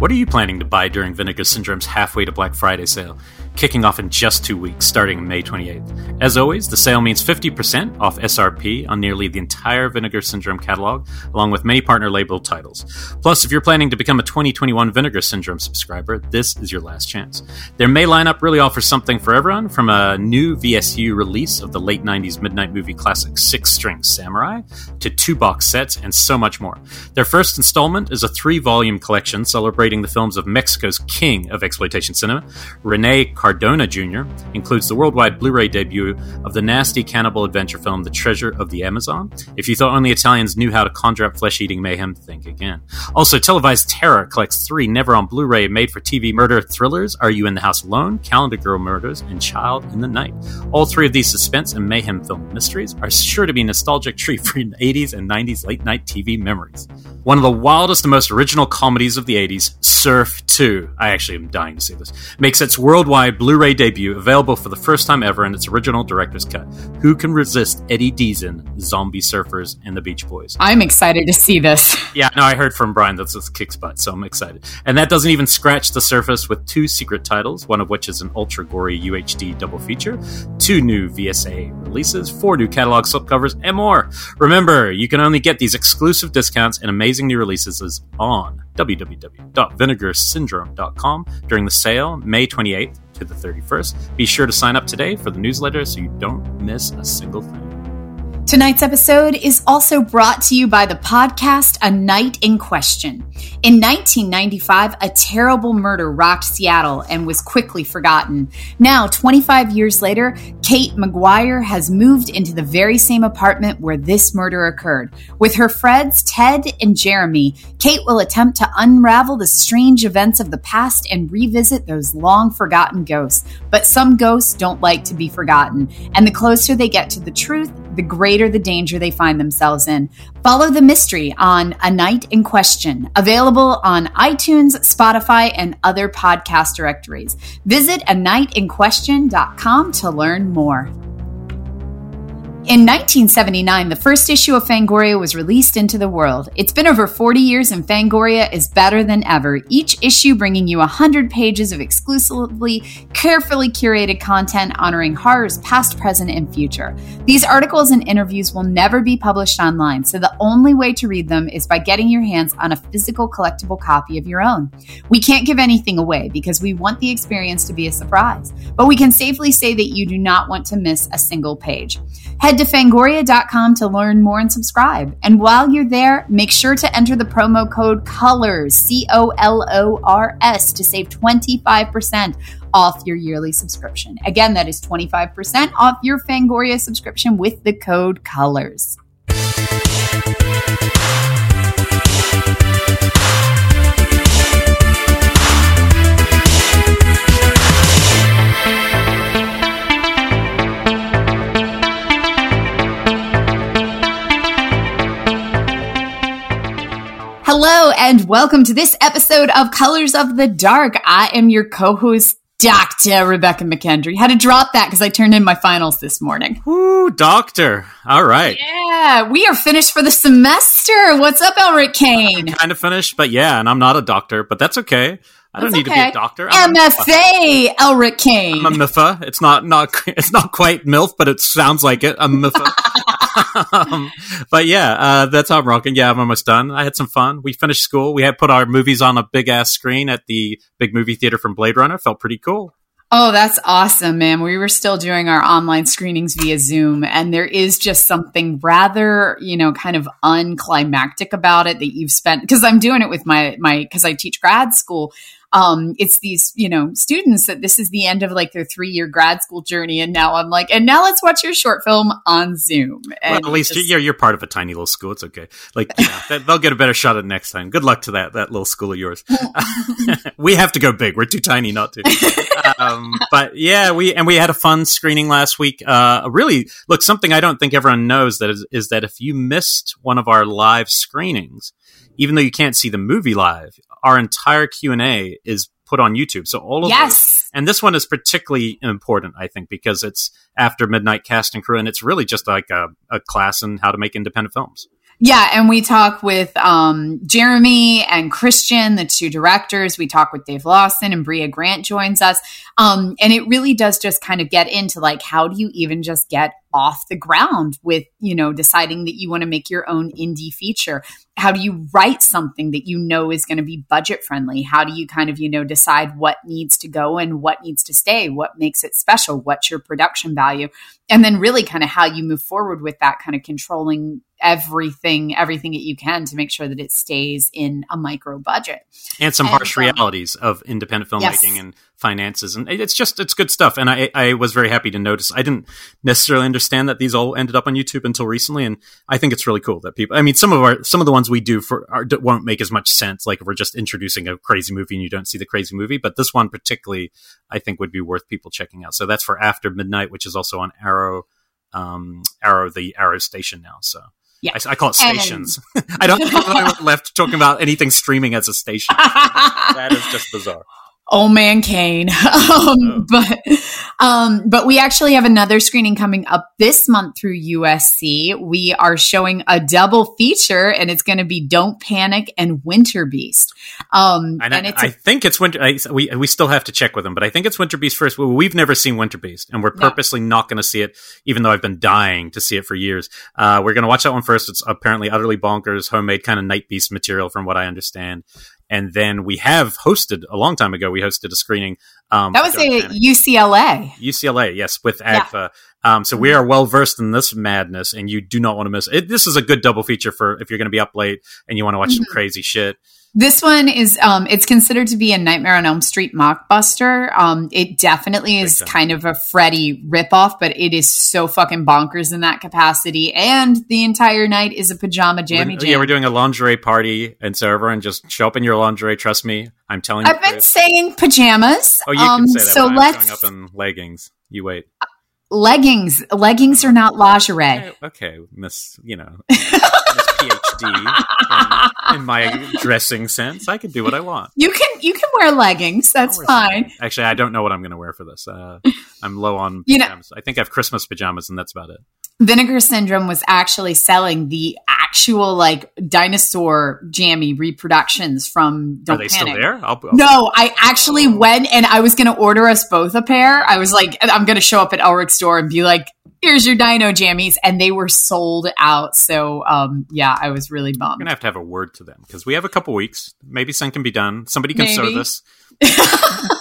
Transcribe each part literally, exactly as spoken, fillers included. What are you planning to buy during Vinegar Syndrome's Halfway to Black Friday sale, kicking off in just two weeks, starting May twenty-eighth? As always, the sale means fifty percent off S R P on nearly the entire Vinegar Syndrome catalog, along with many partner-labeled titles. Plus, if you're planning to become a twenty twenty-one Vinegar Syndrome subscriber, this is your last chance. Their May lineup really offers something for everyone, from a new V S U release of the late nineties midnight movie classic Six String Samurai, to two box sets, and so much more. Their first installment is a three-volume collection celebrating the films of Mexico's king of exploitation cinema, Rene Cardona Junior, includes the worldwide Blu-ray debut of the nasty cannibal adventure film The Treasure of the Amazon. If you thought only Italians knew how to conjure up flesh-eating mayhem, think again. Also, Televised Terror collects three never-on Blu-ray made-for-T V murder thrillers, Are You in the House Alone?, Calendar Girl Murders, and Child in the Night. All three of these suspense and mayhem film mysteries are sure to be nostalgic treat for eighties and nineties late-night T V memories. One of the wildest and most original comedies of the eighties, Surf two, I actually am dying to see this, makes its worldwide Blu-ray debut, available for the first time ever in its original director's cut. Who can resist Eddie Deason, Zombie Surfers, and the Beach Boys? I'm excited to see this. Yeah, no, I heard from Brian that this kicks butt, so I'm excited. And that doesn't even scratch the surface with two secret titles, one of which is an ultra-gory U H D double feature, two new V S A releases, four new catalog slipcovers, and more. Remember, you can only get these exclusive discounts and amazing new releases is on w w w dot vinegar syndrome dot com during the sale May twenty-eighth to the thirty-first. Be sure to sign up today for the newsletter so you don't miss a single thing. Tonight's episode is also brought to you by the podcast A Night in Question. In nineteen ninety-five, a terrible murder rocked Seattle and was quickly forgotten. Now, twenty-five years later, Kate McGuire has moved into the very same apartment where this murder occurred. With her friends Ted and Jeremy, Kate will attempt to unravel the strange events of the past and revisit those long-forgotten ghosts. But some ghosts don't like to be forgotten, and the closer they get to the truth, the greater the danger they find themselves in. Follow the mystery on A Night in Question, available on iTunes, Spotify, and other podcast directories. Visit a night in question dot com to learn more. In nineteen seventy-nine, the first issue of Fangoria was released into the world. It's been over forty years, and Fangoria is better than ever, each issue bringing you one hundred pages of exclusively, carefully curated content honoring horrors past, present, and future. These articles and interviews will never be published online, so the only way to read them is by getting your hands on a physical collectible copy of your own. We can't give anything away because we want the experience to be a surprise, but we can safely say that you do not want to miss a single page. Head to fangoria dot com to learn more and subscribe. And while you're there, make sure to enter the promo code COLORS, C O L O R S, to save twenty-five percent off your yearly subscription. Again, that is twenty-five percent off your Fangoria subscription with the code COLORS. Hello and welcome to this episode of Colors of the Dark. I am your co-host, Doctor Rebecca McKendry. Had to drop that because I turned in my finals this morning. Ooh, doctor. All right. Yeah, we are finished for the semester. What's up, Elric Kane? I'm kind of finished, but yeah, and I'm not a doctor, but that's okay. I don't that's need okay. to be a doctor. I'm M F A, Elric Kane. I'm a M F A. It's not, not, it's not quite MILF, but it sounds like it. I'm a M F A. um, but yeah, uh, that's how I'm rocking. Yeah, I'm almost done. I had some fun. We finished school. We had put our movies on a big ass screen at the big movie theater from Blade Runner. Felt pretty cool. Oh, that's awesome, man. We were still doing our online screenings via Zoom, and there is just something rather, you know, kind of unclimactic about it that you've spent, because I'm doing it with my, my, because I teach grad school. Um, it's these, you know, students that this is the end of like their three year grad school journey. And now I'm like, and now let's watch your short film on Zoom. And well, at least just, you're, you're part of a tiny little school. It's okay. Like, yeah, they'll get a better shot at next time. Good luck to that, that little school of yours. We have to go big. We're too tiny not to. um, but yeah, we, and we had a fun screening last week. Uh, really look, something I don't think everyone knows that is, is that if you missed one of our live screenings, even though you can't see the movie live, our entire Q and A is put on YouTube. So all of yes. those, and this one is particularly important, I think, because it's After Midnight cast and crew, and it's really just like a, a class in how to make independent films. Yeah, and we talk with um, Jeremy and Christian, the two directors. We talk with Dave Lawson, and Bria Grant joins us. Um, and it really does just kind of get into like, how do you even just get off the ground with, you know, deciding that you want to make your own indie feature? How do you write something that you know is going to be budget friendly? How do you kind of, you know, decide what needs to go and what needs to stay? What makes it special? What's your production value? And then really kind of how you move forward with that, kind of controlling everything, everything that you can to make sure that it stays in a micro budget. And some and, harsh um, realities of independent filmmaking yes. and finances. And it's just, it's good stuff. And I, I was very happy to notice. I didn't necessarily understand that these all ended up on YouTube until recently. And I think it's really cool that people, I mean, some of our, some of the ones we do for our, won't make as much sense. Like if we're just introducing a crazy movie and you don't see the crazy movie, but this one particularly, I think would be worth people checking out. So that's for After Midnight, which is also on Arrow, um, Arrow, the Arrow station now. So. Yeah. I, I call it stations. And- I don't think I'm left talking about anything streaming as a station. That is just bizarre. Old man Kane. Um, oh. But um, but we actually have another screening coming up this month through U S C. We are showing a double feature, and it's going to be Don't Panic and Winter Beast. Um, and and I, it's a- I think it's Winter. I, we we still have to check with them, but I think it's Winter Beast first. We've never seen Winter Beast, and we're purposely no. not going to see it, even though I've been dying to see it for years. Uh, we're going to watch that one first. It's apparently utterly bonkers, homemade kind of Night Beast material, from what I understand. And then we have hosted a long time ago. We hosted a screening. Um, that was at U C L A. U C L A, yes, with A G F A. Yeah. Um, so we are well versed in this madness, and you do not want to miss it. This is a good double feature for if you're going to be up late and you want to watch mm-hmm. some crazy shit. This one is, um, it's considered to be a Nightmare on Elm Street mockbuster. Um, it definitely is kind of a Freddy ripoff, but it is so fucking bonkers in that capacity. And the entire night is a pajama jammy jam. Yeah, we're doing a lingerie party, and so everyone just show up in your lingerie. Trust me, I'm telling you. I've been saying pajamas. Oh, you um, can say that. So I'm let's showing up in leggings. You wait. Leggings, leggings are not lingerie. Okay, okay. Miss, you know. PhD in, in my dressing sense. I can do what I want. You can you can wear leggings. That's wear fine. Leggings. Actually, I don't know what I'm going to wear for this. Uh, I'm low on pajamas. You know, I think I have Christmas pajamas, and that's about it. Vinegar Syndrome was actually selling the actual like dinosaur jammy reproductions from Don't Are they Panic. Still there? I'll, I'll, no, I actually went and I was going to order us both a pair. I was like, I'm going to show up at Elric's door and be like, here's your dino jammies, and they were sold out. So, um, yeah, I was really bummed. We're going to have to have a word to them because we have a couple weeks. Maybe something can be done. Somebody can Maybe. sew this.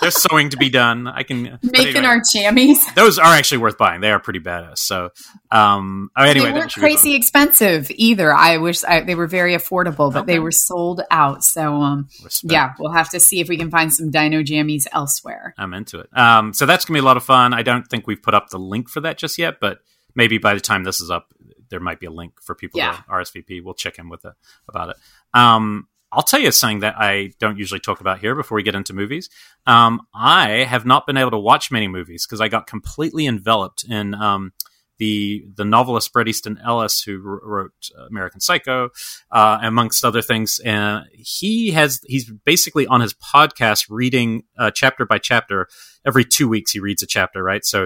There's sewing to be done. I can making anyway, our jammies. Those are actually worth buying. They are pretty badass. So, um, oh, anyway, they weren't crazy expensive either. I wish I, they were very affordable, but okay. they were sold out. So, um, Respect. yeah, we'll have to see if we can find some dino jammies elsewhere. I'm into it. Um, so that's gonna be a lot of fun. I don't think we've put up the link for that just yet, but maybe by the time this is up, there might be a link for people yeah. to R S V P. We'll check in with it about it. Um, I'll tell you something that I don't usually talk about here before we get into movies. Um, I have not been able to watch many movies because I got completely enveloped in um, the the novelist Bret Easton Ellis, who wrote American Psycho, uh, amongst other things. And he has he's basically on his podcast reading uh, chapter by chapter. Every two weeks he reads a chapter, right? So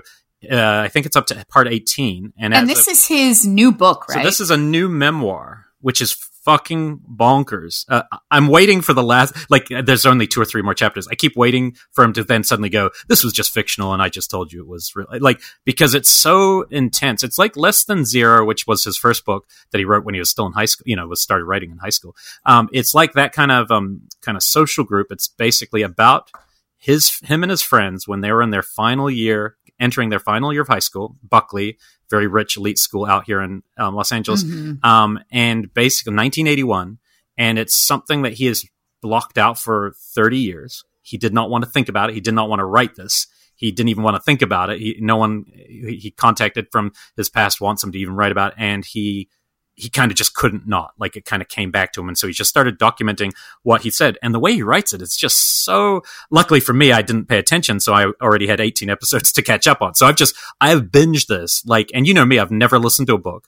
uh, I think it's up to part eighteen. And, and this a, is his new book, right? So this is a new memoir, which is fucking bonkers. Uh, I'm waiting for the last, like, there's only two or three more chapters. I keep waiting for him to then suddenly go, this was just fictional and I just told you it was real. Like, because it's so intense. It's like Less Than Zero, which was his first book that he wrote when he was still in high school, you know, was started writing in high school. Um, it's like that kind of, um, kind of social group. It's basically about his, him and his friends when they were in their final year, entering their final year of high school, Buckley, very rich elite school out here in um, Los Angeles. Mm-hmm. Um, and basically nineteen eighty-one. And it's something that he has blocked out for thirty years. He did not want to think about it. He did not want to write this. He didn't even want to think about it. He, no one he contacted from his past wants him to even write about it. And he, he kind of just couldn't not. Like, it kind of came back to him. And so he just started documenting what he said. And the way he writes it, it's just so... Luckily for me, I didn't pay attention, so I already had eighteen episodes to catch up on. So I've just... I've binged this. Like, and you know me, I've never listened to a book.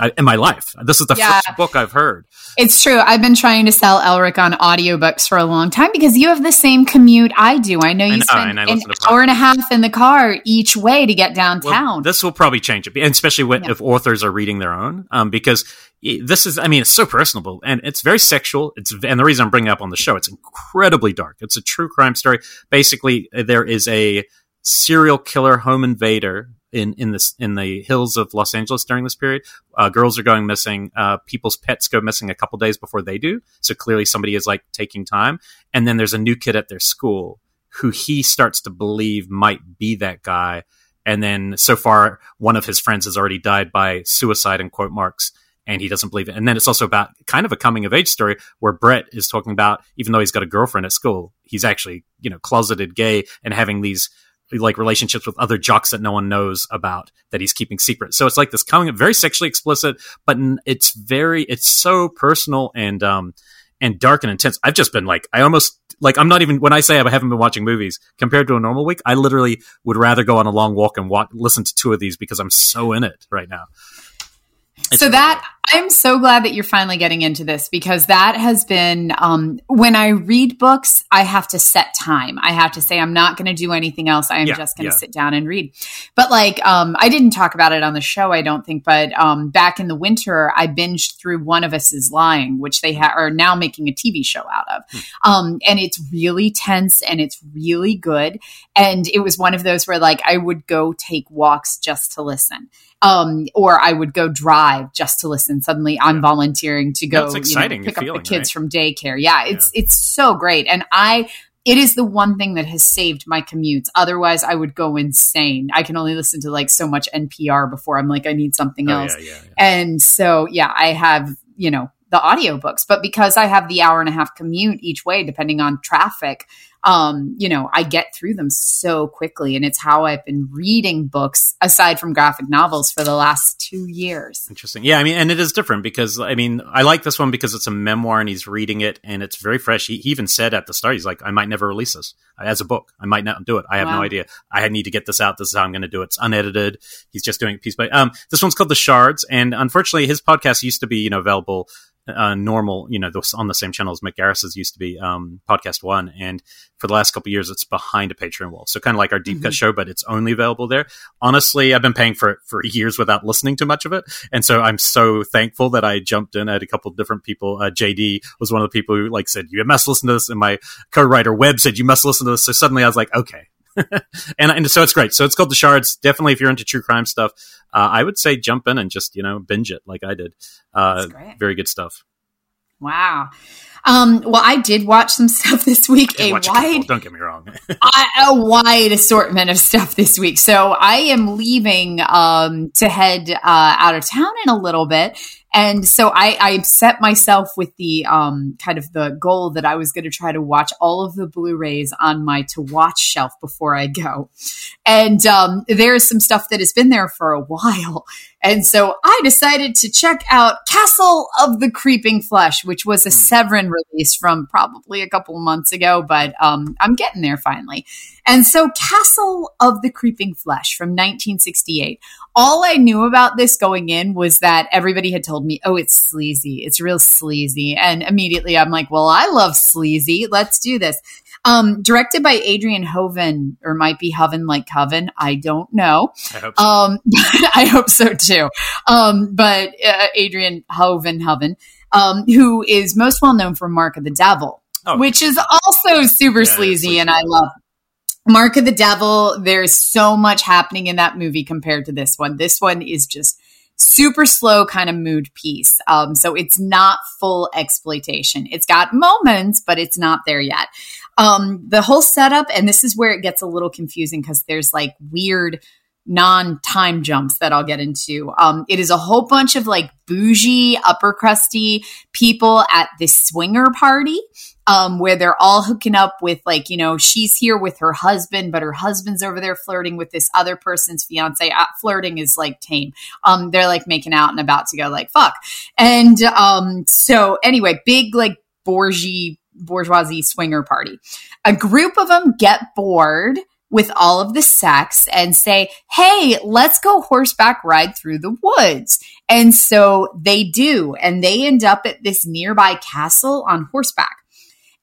I, in my life. This is the yeah. first book I've heard. It's true. I've been trying to sell Elric on audiobooks for a long time because you have the same commute I do. I know you I know, spend an hour and a half in the car each way to get downtown. Well, this will probably change it, and especially when, yeah. if authors are reading their own, um, because this is, I mean, it's so personable, and it's very sexual. It's And the reason I'm bringing it up on the show, it's incredibly dark. It's a true crime story. Basically, there is a serial killer home invader in in this in the hills of Los Angeles during this period. Uh, girls are going missing. Uh, people's pets go missing a couple days before they do. So clearly somebody is like taking time. And then there's a new kid at their school who he starts to believe might be that guy. And then so far, one of his friends has already died by suicide in quote marks, and he doesn't believe it. And then it's also about kind of a coming of age story where Brett is talking about, even though he's got a girlfriend at school, he's actually, you know, closeted gay and having these like relationships with other jocks that no one knows about that he's keeping secret. So it's like this coming up, very sexually explicit, but it's very, it's so personal and, um, and dark and intense. I've just been like, I almost like, I'm not even, when I say I haven't been watching movies compared to a normal week, I literally would rather go on a long walk and walk, listen to two of these because I'm so in it right now. It's so that I'm so glad that you're finally getting into this, because that has been um, when I read books, I have to set time. I have to say I'm not going to do anything else. I am yeah, just going to yeah. sit down and read. But like um, I didn't talk about it on the show, I don't think. But um, back in the winter, I binged through One of Us is Lying, which they ha- are now making a T V show out of. Hmm. Um, and it's really tense and it's really good. And it was one of those where like I would go take walks just to listen. Um, or I would go drive just to listen. Suddenly I'm yeah. volunteering to go you know, pick up feeling, the kids right? from daycare. Yeah, it's yeah. it's so great. And I it is the one thing that has saved my commutes. Otherwise, I would go insane. I can only listen to like so much N P R before I'm like, I need something else. Oh, yeah, yeah, yeah. And so, yeah, I have, you know, the audiobooks. But because I have the hour and a half commute each way, depending on traffic, um, you know, I get through them so quickly. And it's how I've been reading books aside from graphic novels for the last two years. Interesting. Yeah. I mean, and it is different because, I mean, I like this one because it's a memoir and he's reading it and it's very fresh. He, he even said at the start, he's like, I might never release this as a book. I might not do it. I have wow. no idea. I need to get this out. This is how I'm going to do it. It's unedited. He's just doing it piece by, um, this one's called The Shards. And unfortunately his podcast used to be, you know, available Uh, normal, you know, those on the same channel as Mick Garris's used to be um, Podcast One. And for the last couple of years, it's behind a Patreon wall. So kind of like our deep mm-hmm. cut show, but it's only available there. Honestly, I've been paying for it for years without listening to much of it. And so I'm so thankful that I jumped in. I had a couple of different people. Uh, J D was one of the people who like said, you must listen to this. And my co-writer Webb said, you must listen to this. So suddenly I was like, okay. and, and so it's great. So it's called The Shards. Definitely, if you're into true crime stuff, uh, I would say jump in and just, you know, binge it like I did. Uh, very good stuff. Wow. Um, well, I did watch some stuff this week. A wide, a couple, don't get me wrong, I, a wide assortment of stuff this week. So I am leaving um, to head uh, out of town in a little bit. And so I, I set myself with the um, kind of the goal that I was going to try to watch all of the Blu-rays on my to-watch shelf before I go. And um, there is some stuff that has been there for a while. And so I decided to check out Castle of the Creeping Flesh, which was a mm. Severin release from probably a couple months ago, but um, I'm getting there finally. And so Castle of the Creeping Flesh from nineteen sixty-eight. All I knew about this going in was that everybody had told me, oh, it's sleazy. It's real sleazy. And immediately I'm like, well, I love sleazy. Let's do this. Um, directed by Adrian Hoven, or might be Hoven like Coven. I don't know. I hope so. Um, but I hope so too. Um, but uh, Adrian Hoven, Hoven, um, who is most well known for Mark of the Devil, oh, which is also super yeah, sleazy, and I love it. Mark of the Devil, there's so much happening in that movie compared to this one. This one is just super slow kind of mood piece. Um, so it's not full exploitation. It's got moments, but it's not there yet. Um, the whole setup, and this is where it gets a little confusing because there's like weird non-time jumps that I'll get into. Um, it is a whole bunch of like bougie, upper crusty people at this swinger party um, where they're all hooking up with like, you know, she's here with her husband, but her husband's over there flirting with this other person's fiance. Uh, flirting is like tame. Um, they're like making out and about to go like, fuck. And um, so anyway, big like bourgeois, bourgeoisie swinger party. A group of them get bored with all of the sex and say, hey, let's go horseback ride through the woods. And so they do, and they end up at this nearby castle on horseback.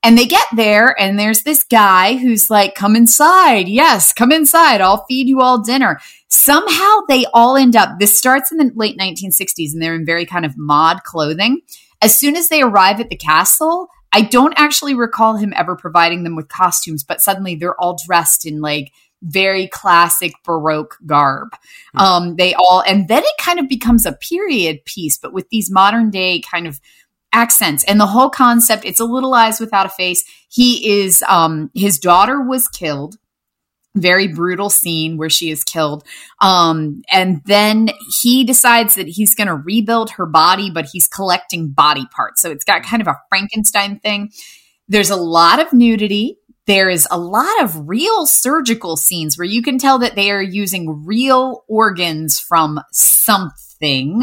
And they get there, and there's this guy who's like, come inside. Yes, come inside. I'll feed you all dinner. Somehow they all end up, this starts in the late nineteen sixties, and they're in very kind of mod clothing. As soon as they arrive at the castle, I don't actually recall him ever providing them with costumes, but suddenly they're all dressed in like very classic Baroque garb. Mm-hmm. Um, they all, and then it kind of becomes a period piece, but with these modern day kind of accents and the whole concept. It's a little eyes without a face. He is, um, his daughter was killed. Very brutal scene where she is killed. Um, and then he decides that he's going to rebuild her body, but he's collecting body parts. So it's got kind of a Frankenstein thing. There's a lot of nudity. There is a lot of real surgical scenes where you can tell that they are using real organs from something.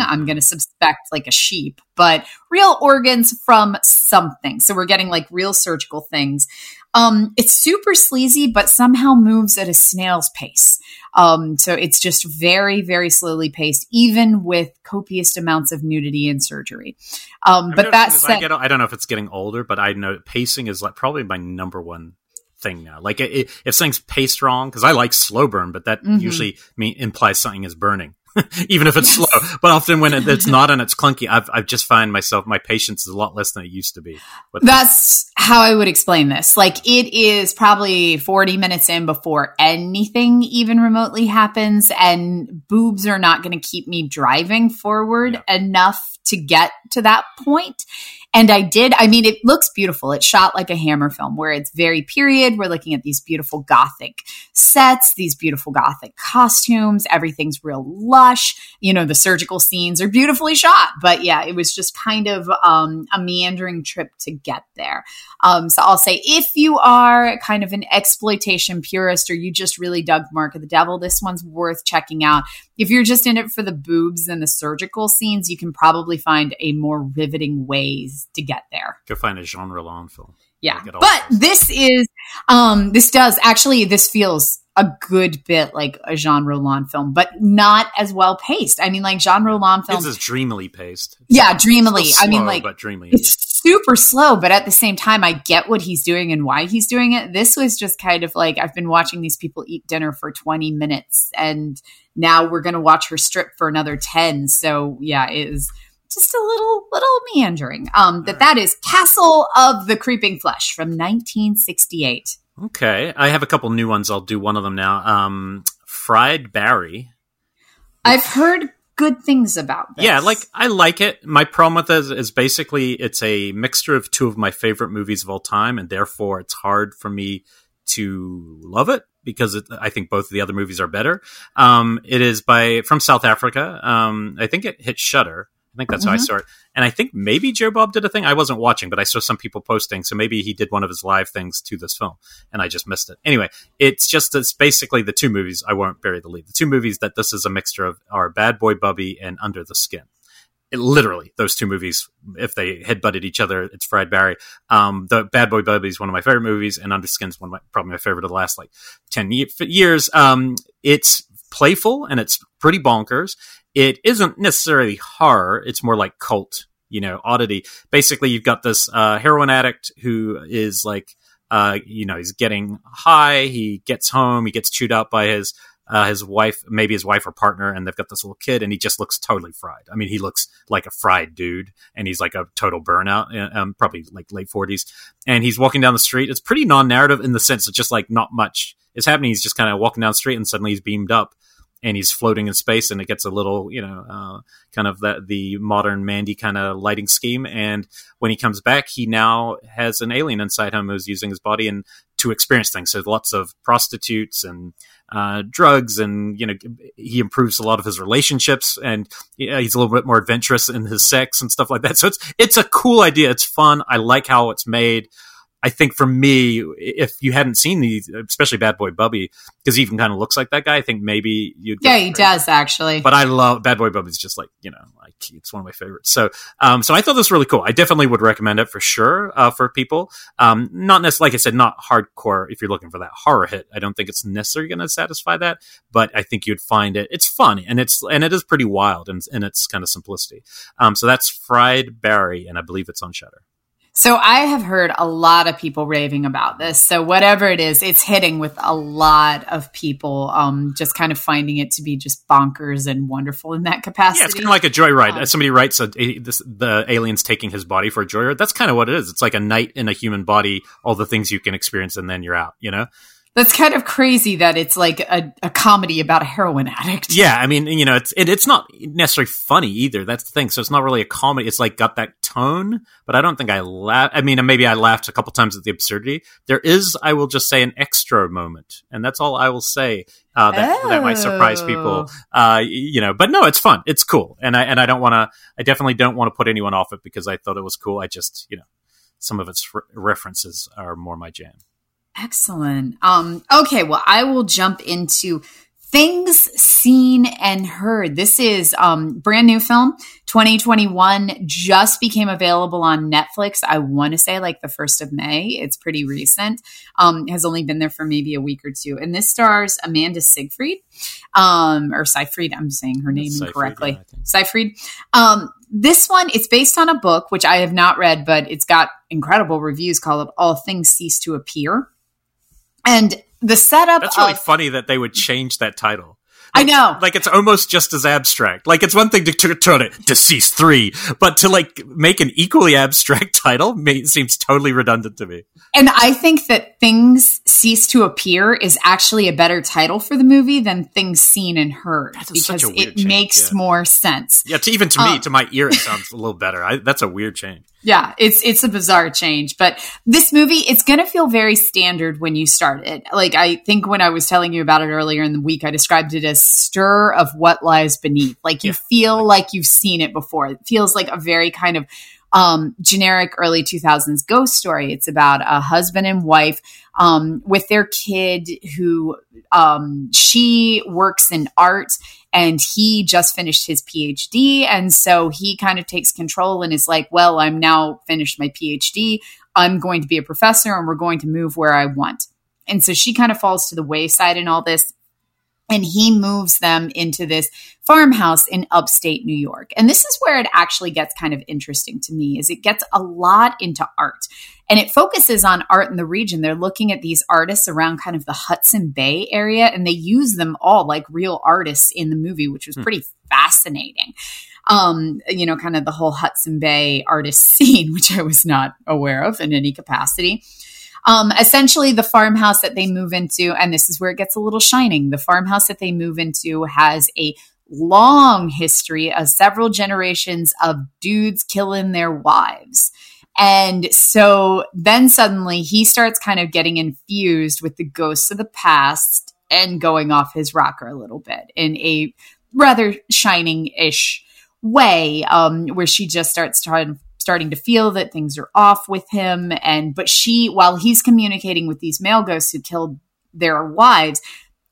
I'm going to suspect like a sheep, but real organs from something. So we're getting like real surgical things. Um, it's super sleazy, but somehow moves at a snail's pace. Um, so it's just very, very slowly paced, even with copious amounts of nudity and surgery. Um, but that's, I, I don't know if it's getting older, but I know pacing is like probably my number one thing now. Like it, it, if something's paced wrong, cause I like slow burn, but that mm-hmm. usually mean, implies something is burning. Even if it's slow, but often when it, it's not and it's clunky, I've I've just find myself, my patience is a lot less than it used to be. That's that. How I would explain this. Like it is probably forty minutes in before anything even remotely happens, and boobs are not going to keep me driving forward yeah. enough to get to that point. And I did, I mean, it looks beautiful. It's shot like a Hammer film where it's very period. We're looking at these beautiful Gothic sets, these beautiful Gothic costumes. Everything's real lush. You know, the surgical scenes are beautifully shot. But yeah, it was just kind of um, a meandering trip to get there. Um, so I'll say if you are kind of an exploitation purist or you just really dug Mark of the Devil, this one's worth checking out. If you're just in it for the boobs and the surgical scenes, you can probably find a more riveting ways to get there. Go find a Jean Rollin film. Yeah. But this is, um, this does actually, this feels a good bit like a Jean Rollin film, but not as well paced. I mean, like Jean Rollin films. This is dreamily paced. It's yeah, dreamily. Slow, I mean, like, but dreamily, it's yeah. super slow, but at the same time, I get what he's doing and why he's doing it. This was just kind of like, I've been watching these people eat dinner for twenty minutes, and now we're going to watch her strip for another ten. So, yeah, it is. Just a little, little meandering. Um, that right. That is Castle of the Creeping Flesh from nineteen sixty-eight. Okay, I have a couple new ones. I'll do one of them now. Um, Fried Barry. I've heard good things about this. Yeah, like I like it. My problem with it is, is basically it's a mixture of two of my favorite movies of all time, and therefore it's hard for me to love it because it, I think both of the other movies are better. Um, it is by from South Africa. Um, I think it hit Shudder. I think that's mm-hmm. how I saw it. And I think maybe Joe Bob did a thing. I wasn't watching, but I saw some people posting. So maybe he did one of his live things to this film, and I just missed it. Anyway, it's just it's basically the two movies, I won't bury the lead, the two movies that this is a mixture of are Bad Boy Bubby and Under the Skin. It, literally, those two movies, if they headbutted each other, it's Fried Barry. Um, the Bad Boy Bubby is one of my favorite movies, and Under the Skin is one of my, probably my favorite of the last like ten years. Um, it's playful, and it's pretty bonkers. It isn't necessarily horror. It's more like cult, you know, oddity. Basically, you've got this uh, heroin addict who is like, uh, you know, he's getting high. He gets home. He gets chewed out by his uh, his wife, maybe his wife or partner, and they've got this little kid, and he just looks totally fried. I mean, he looks like a fried dude, and he's like a total burnout, um, probably like late forties. And he's walking down the street. It's pretty non-narrative in the sense of just like not much is happening. He's just kind of walking down the street, and suddenly he's beamed up. And he's floating in space, and it gets a little, you know, uh, kind of the, the modern Mandy kind of lighting scheme. And when he comes back, he now has an alien inside him who's using his body and to experience things. So lots of prostitutes and uh, drugs, and, you know, he improves a lot of his relationships, and yeah, he's a little bit more adventurous in his sex and stuff like that. So it's it's a cool idea. It's fun. I like how it's made. I think for me, if you hadn't seen these, especially Bad Boy Bubby, because he even kind of looks like that guy, I think maybe you'd yeah, he does actually. But I love Bad Boy Bubby's just like, you know, like it's one of my favorites. So, um, so I thought this was really cool. I definitely would recommend it for sure uh, for people. Um, not necessarily, like I said, not hardcore. If you're looking for that horror hit, I don't think it's necessarily going to satisfy that. But I think you'd find it. It's fun and it's and it is pretty wild and and it's kind of simplicity. Um, so that's Fried Barry, and I believe it's on Shudder. So I have heard a lot of people raving about this. So whatever it is, it's hitting with a lot of people, um, just kind of finding it to be just bonkers and wonderful in that capacity. Yeah, it's kind of like a joyride. Um, Somebody writes a, a, this, the alien's taking his body for a joyride. That's kind of what it is. It's like a night in a human body, all the things you can experience, and then you're out, you know? That's kind of crazy that it's like a, a comedy about a heroin addict. Yeah, I mean, you know, it's it, it's not necessarily funny either. That's the thing. So it's not really a comedy. It's like got that tone, but I don't think I laughed. I mean, maybe I laughed a couple times at the absurdity. There is, I will just say, an extra moment, and that's all I will say. Uh, that, oh. that might surprise people, uh, you know, but no, it's fun. It's cool, and I and I don't want to. I definitely don't want to put anyone off it because I thought it was cool. I just, you know, some of its re- references are more my jam. Excellent. Um, okay, well, I will jump into Things Seen and Heard. This is um brand new film, twenty twenty-one, just became available on Netflix. I want to say like the first of May. It's pretty recent. Um, has only been there for maybe a week or two. And this stars Amanda Siegfried, um, or Seyfried. I'm saying her name Seyfried, incorrectly. Yeah, Seyfried. Um, This one, it's based on a book, which I have not read, but it's got incredible reviews called All Things Cease to Appear. And the setup That's really of- funny that they would change that title. Like, I know. Like, it's almost just as abstract. Like, it's one thing to t- turn it Deceased three, but to, like, make an equally abstract title may- seems totally redundant to me. And I think that Things Cease to Appear is actually a better title for the movie than Things Seen and Heard. That's because such a weird it change, makes yeah. more sense. Yeah, to, even to um, me, to my ear, it sounds a little better. I, that's a weird change. Yeah, it's it's a bizarre change, but this movie, it's going to feel very standard when you start it. Like, I think when I was telling you about it earlier in the week, I described it as stir of what lies beneath. Like, you yeah. feel like you've seen it before. It feels like a very kind of um, generic early two thousands ghost story. It's about a husband and wife um, with their kid who um, she works in art. And he just finished his P H D. And so he kind of takes control and is like, well, I'm now finished my P H D. I'm going to be a professor and we're going to move where I want. And so she kind of falls to the wayside in all this. And he moves them into this farmhouse in upstate New York. And this is where it actually gets kind of interesting to me, is it gets a lot into art. And it focuses on art in the region. They're looking at these artists around kind of the Hudson Bay area, and they use them all like real artists in the movie, which was pretty hmm. fascinating. Um, you know, kind of the whole Hudson Bay artist scene, which I was not aware of in any capacity. Um, essentially, the farmhouse that they move into, and this is where it gets a little shining, the farmhouse that they move into has a long history of several generations of dudes killing their wives. And so then suddenly he starts kind of getting infused with the ghosts of the past and going off his rocker a little bit in a rather shining-ish way, um, where she just starts trying to starting to feel that things are off with him. And, but she, while he's communicating with these male ghosts who killed their wives,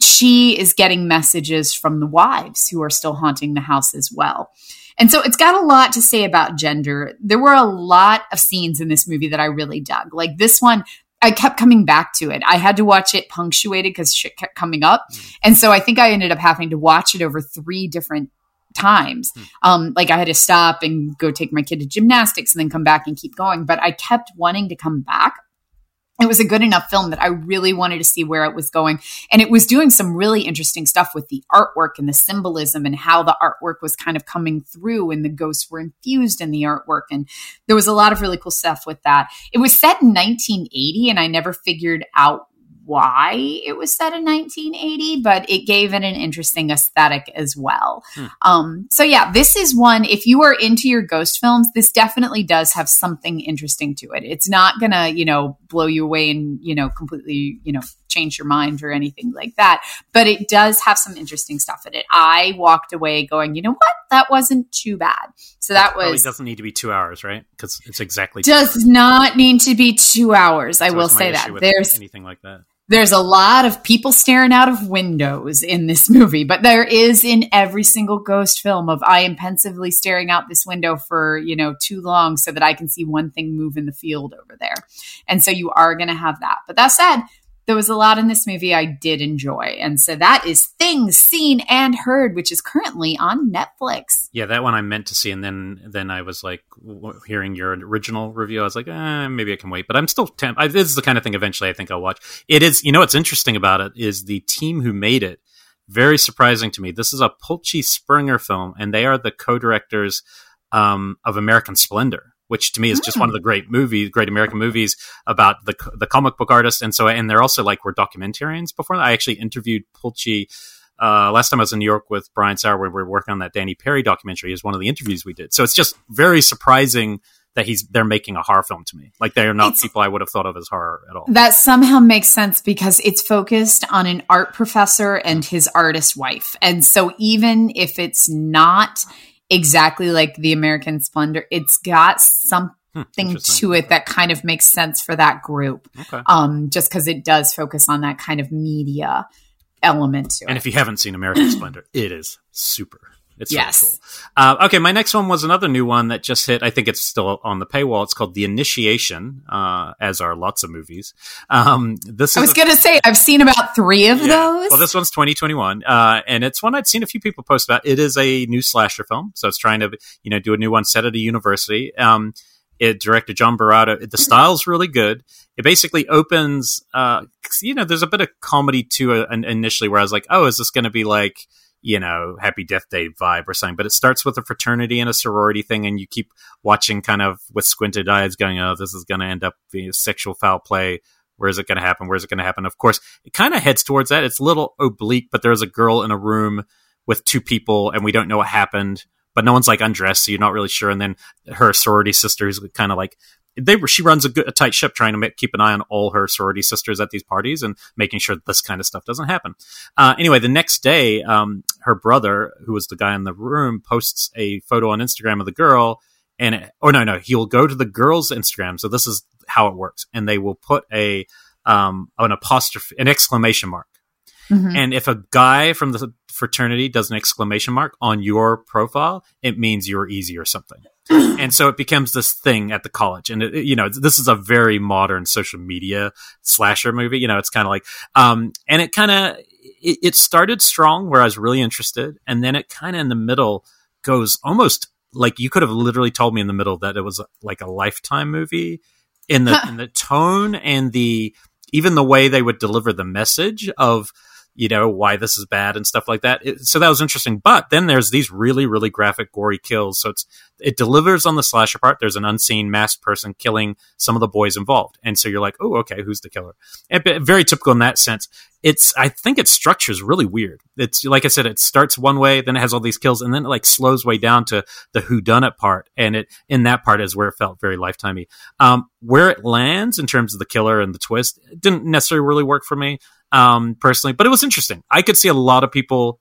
she is getting messages from the wives who are still haunting the house as well. And so it's got a lot to say about gender. There were a lot of scenes in this movie that I really dug. Like this one, I kept coming back to it. I had to watch it punctuated because shit kept coming up. And so I think I ended up having to watch it over three different times. Um, like I had to stop and go take my kid to gymnastics and then come back and keep going. But I kept wanting to come back. It was a good enough film that I really wanted to see where it was going. And it was doing some really interesting stuff with the artwork and the symbolism and how the artwork was kind of coming through and the ghosts were infused in the artwork. And there was a lot of really cool stuff with that. It was set in nineteen eighty and I never figured out why it was set in nineteen eighty, but it gave it an interesting aesthetic as well. Hmm. Um, so yeah, this is one, if you are into your ghost films, this definitely does have something interesting to it. It's not going to, you know, blow you away and, you know, completely, you know, change your mind or anything like that. But it does have some interesting stuff in it. I walked away going, you know what? That wasn't too bad. So that was... Well, it doesn't need to be two hours, right? Because it's exactly... Does not need to be two hours. So I will say that. There's anything like that. There's a lot of people staring out of windows in this movie, but there is in every single ghost film of I am pensively staring out this window for, you know, too long so that I can see one thing move in the field over there. And so you are going to have that. But that said, there was a lot in this movie I did enjoy. And so that is Things Seen and Heard, which is currently on Netflix. Yeah, that one I meant to see. And then then I was like, w- hearing your original review, I was like, eh, maybe I can wait. But I'm still temp- I, this is the kind of thing eventually I think I'll watch. It is, you know, what's interesting about it is the team who made it. Very surprising to me. This is a Pulci Springer film, and they are the co-directors um, of American Splendor, which to me is just mm. one of the great movies, great American movies about the the comic book artist. And so, and they're also like, we're documentarians before. I actually interviewed Pulci uh, last time I was in New York with Brian Sauer, where we were working on that Danny Perry documentary is one of the interviews we did. So it's just very surprising that he's they're making a horror film to me. Like, they are not it's, people I would have thought of as horror at all. That somehow makes sense because it's focused on an art professor and his artist wife. And so even if it's not exactly like the American Splendor, it's got something hmm, to it that kind of makes sense for that group. Okay. Um, just because it does focus on that kind of media element to and it. And if you haven't seen American Splendor, it is super. It's yes. really cool. Uh, okay, my next one was another new one that just hit. I think it's still on the paywall. It's called The Initiation, uh, as are lots of movies. Um, this I is was going to say, I've seen about three of yeah. those. Well, this one's twenty twenty-one, uh, and it's one I'd seen a few people post about. It is a new slasher film, so it's trying to, you know, do a new one set at a university. Um, it directed John Barato. The style's really good. It basically opens, uh, you know, there's a bit of comedy to it initially where I was like, oh, is this going to be like, you know, Happy Death Day vibe or something, but it starts with a fraternity and a sorority thing, and you keep watching kind of with squinted eyes going, oh, this is going to end up being sexual foul play. Where is it going to happen? Where is it going to happen? Of course, it kind of heads towards that. It's a little oblique, but there's a girl in a room with two people, and we don't know what happened, but no one's like undressed, so you're not really sure. And then her sorority sister is kind of like, They were, she runs a, good, a tight ship trying to make, keep an eye on all her sorority sisters at these parties and making sure that this kind of stuff doesn't happen. Uh, anyway, the next day, um, her brother, who was the guy in the room, posts a photo on Instagram of the girl. And it, oh, no, no, he'll go to the girl's Instagram. So this is how it works. And they will put a um, an apostrophe, an exclamation mark. Mm-hmm. And if a guy from the fraternity does an exclamation mark on your profile, it means you're easy or something. And so it becomes this thing at the college. And, it, you know, this is a very modern social media slasher movie. You know, it's kind of like, um, and it kind of, it, it started strong where I was really interested. And then it kind of in the middle goes almost like you could have literally told me in the middle that it was like a Lifetime movie in the, huh. in the tone and the, even the way they would deliver the message of, you know, why this is bad and stuff like that. It, so that was interesting. But then there's these really, really graphic, gory kills. So it's it delivers on the slasher part. There's an unseen masked person killing some of the boys involved. And so you're like, oh, okay, who's the killer? And, but very typical in that sense. It's I think its structure is really weird. It's like I said, it starts one way, then it has all these kills, and then it like slows way down to the whodunit part. And it in that part is where it felt very Lifetimey. Um, where it lands in terms of the killer and the twist it didn't necessarily really work for me. Um, personally, but it was interesting. I could see a lot of people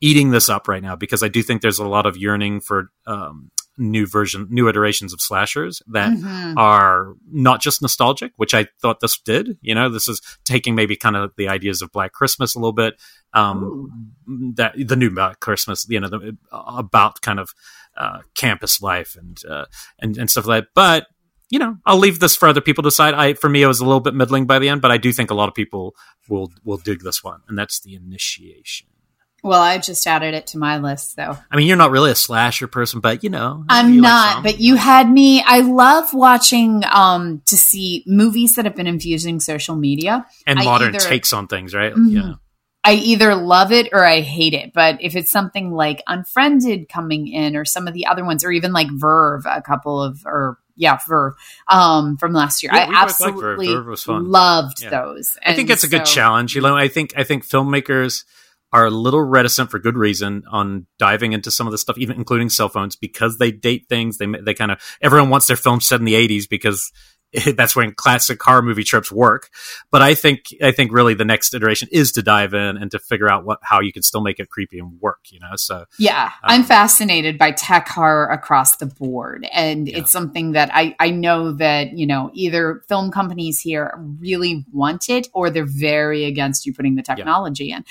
eating this up right now because I do think there's a lot of yearning for um, new version, new iterations of slashers that mm-hmm. are not just nostalgic, which I thought this did. You know, this is taking maybe kind of the ideas of Black Christmas a little bit. Um, that the new Black Christmas, you know, the, about kind of uh, campus life and uh, and and stuff like that, but. You know, I'll leave this for other people to decide. I, for me, it was a little bit middling by the end, but I do think a lot of people will will dig this one, and that's The Initiation. Well, I just added it to my list, though. I mean, you're not really a slasher person, but, you know. I'm you not, like but you had me. I love watching um, to see movies that have been infusing social media. And I modern either, takes on things, right? Mm-hmm. Yeah. I either love it or I hate it. But if it's something like Unfriended coming in or some of the other ones, or even like Verve, a couple of – or. Yeah, Verve um, from last year. Yeah, I absolutely like Verve. Verve loved yeah. those. And I think that's a good so- challenge. You know, I think I think filmmakers are a little reticent for good reason on diving into some of the stuff, even including cell phones, because they date things. They they kind of everyone wants their film set in the eighties because that's when classic horror movie tropes work. But I think I think really the next iteration is to dive in and to figure out what how you can still make it creepy and work, you know? So yeah, um, I'm fascinated by tech horror across the board. And yeah. it's something that I, I know that, you know, either film companies here really want it or they're very against you putting the technology yeah. in.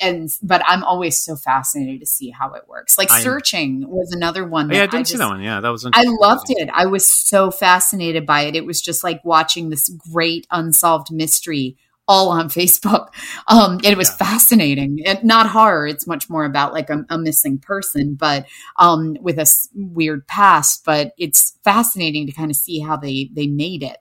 And but I'm always so fascinated to see how it works. Like Searching I'm, was another one. That yeah, I didn't I just, see that one. Yeah, that was interesting. I loved it. I was so fascinated by it. It was just like watching this great unsolved mystery all on Facebook. Um, it was yeah. fascinating. It, not horror. It's much more about like a, a missing person, but um, with a s- weird past. But it's fascinating to kind of see how they they made it.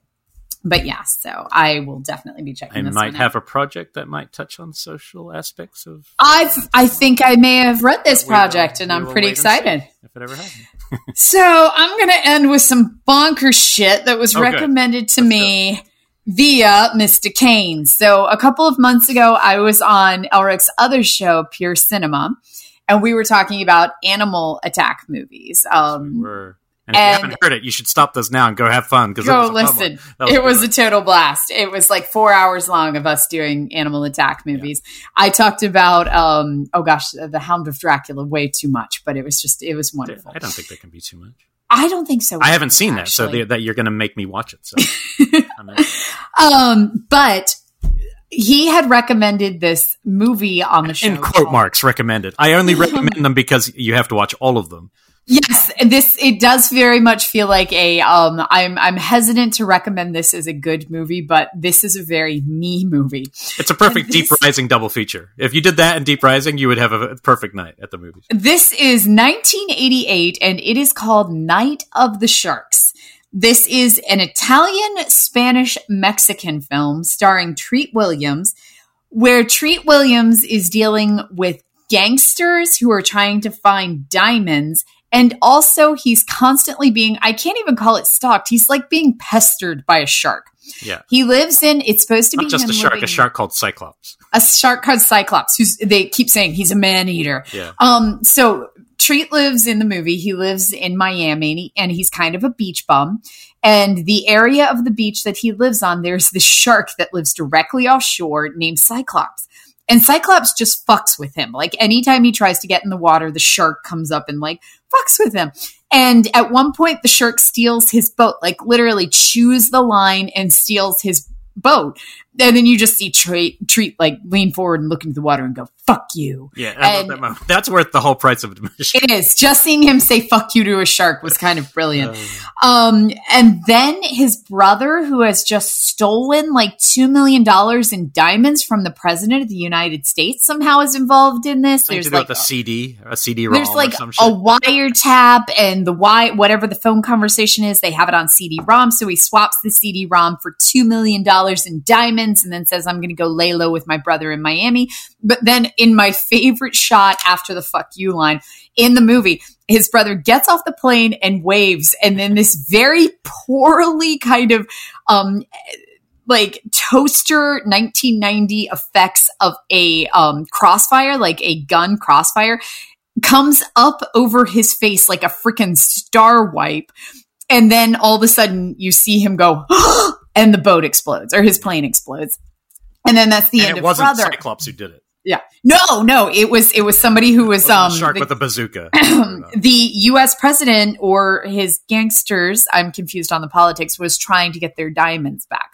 But yeah, so I will definitely be checking. I this might one have out. A project that might touch on social aspects of. I I think I may have read this project, will, and I'm pretty excited. If it ever happened. So I'm going to end with some bonkers shit that was oh, recommended good. to Let's me. Go. Via Mister Kane. So a couple of months ago, I was on Elric's other show, Pure Cinema, and we were talking about animal attack movies. Um, we were. And if and you haven't heard it, you should stop this now and go have fun. Go listen. Was it was one. a total blast. It was like four hours long of us doing animal attack movies. Yeah. I talked about, um, oh gosh, The Hound of Dracula way too much, but it was just, it was wonderful. I don't think there can be too much. I don't think so. I haven't seen that, so they, that you're going to make me watch it. So. I'm um, but... He had recommended this movie on the show. In quote called- marks, recommended. I only recommend them because you have to watch all of them. Yes, this it does very much feel like a. Um, I'm I'm hesitant to recommend this as a good movie, but this is a very me movie. It's a perfect this, Deep Rising double feature. If you did that and Deep Rising, you would have a perfect night at the movies. This is nineteen eighty-eight, and it is called Night of the Sharks. This is an Italian, Spanish, Mexican film starring Treat Williams, where Treat Williams is dealing with gangsters who are trying to find diamonds. And also he's constantly being, I can't even call it stalked. He's like being pestered by a shark. Yeah, he lives in. It's supposed to Not be just him a shark, living, a shark called Cyclops. A shark called Cyclops, who's they keep saying he's a man eater. Yeah. Um. So Treat lives in the movie. He lives in Miami, and, he, and he's kind of a beach bum. And the area of the beach that he lives on, there's this shark that lives directly offshore named Cyclops. And Cyclops just fucks with him. Like anytime he tries to get in the water, the shark comes up and like fucks with him. And at one point, the shark steals his boat, like literally chews the line and steals his boat. And then you just see treat, treat like lean forward and look into the water and go, fuck you. Yeah, and that moment. That's worth the whole price of admission. It is. Just seeing him say fuck you to a shark was kind of brilliant. Um, and then his brother, who has just stolen like two million dollars in diamonds from the president of the United States, somehow is involved in this. There's like a C D, a C D-ROM there's like or some shit. A wiretap and the wire, whatever the phone conversation is, they have it on C D-ROM. So he swaps the C D-ROM for two million dollars in diamonds. And then says, I'm going to go lay low with my brother in Miami. But then in my favorite shot after the fuck you line in the movie, his brother gets off the plane and waves. And then this very poorly kind of um, like toaster nineteen ninety effects of a um, crossfire, like a gun crossfire, comes up over his face like a freaking star wipe. And then all of a sudden you see him go, and the boat explodes, or his plane explodes. And then that's the and end of Brother. It wasn't Cyclops who did it. Yeah. No, no. It was it was somebody who was... um shark the, with a bazooka. The U S president or his gangsters, I'm confused on the politics, was trying to get their diamonds back.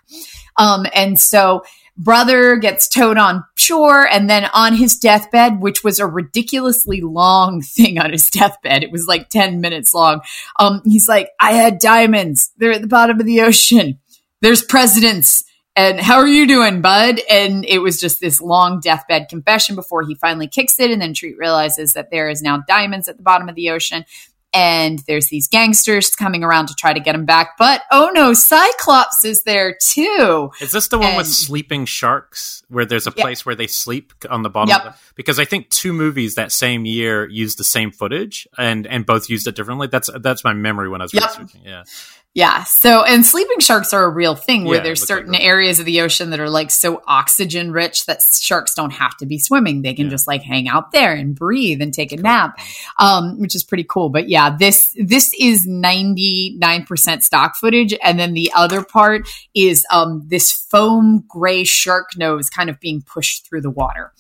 Um, and so... Brother gets towed on shore, and then on his deathbed, which was a ridiculously long thing on his deathbed. It was like ten minutes long. Um, he's like, I had diamonds. They're at the bottom of the ocean. There's presidents. And how are you doing, bud? And it was just this long deathbed confession before he finally kicks it. And then Treat realizes that there is now diamonds at the bottom of the ocean. And there's these gangsters coming around to try to get him back. But, oh no, Cyclops is there too. Is this the one and, with sleeping sharks where there's a place yep. where they sleep on the bottom? Yep. Of the, because I think two movies that same year used the same footage and, and both used it differently. That's that's my memory when I was yep. researching. Yeah. Yeah. So, and sleeping sharks are a real thing where yeah, there's certain like areas of the ocean that are like so oxygen rich that sharks don't have to be swimming. They can yeah. just like hang out there and breathe and take a cool. nap, um, which is pretty cool. But yeah, this, this is ninety-nine percent stock footage. And then the other part is um, this foam gray shark nose kind of being pushed through the water.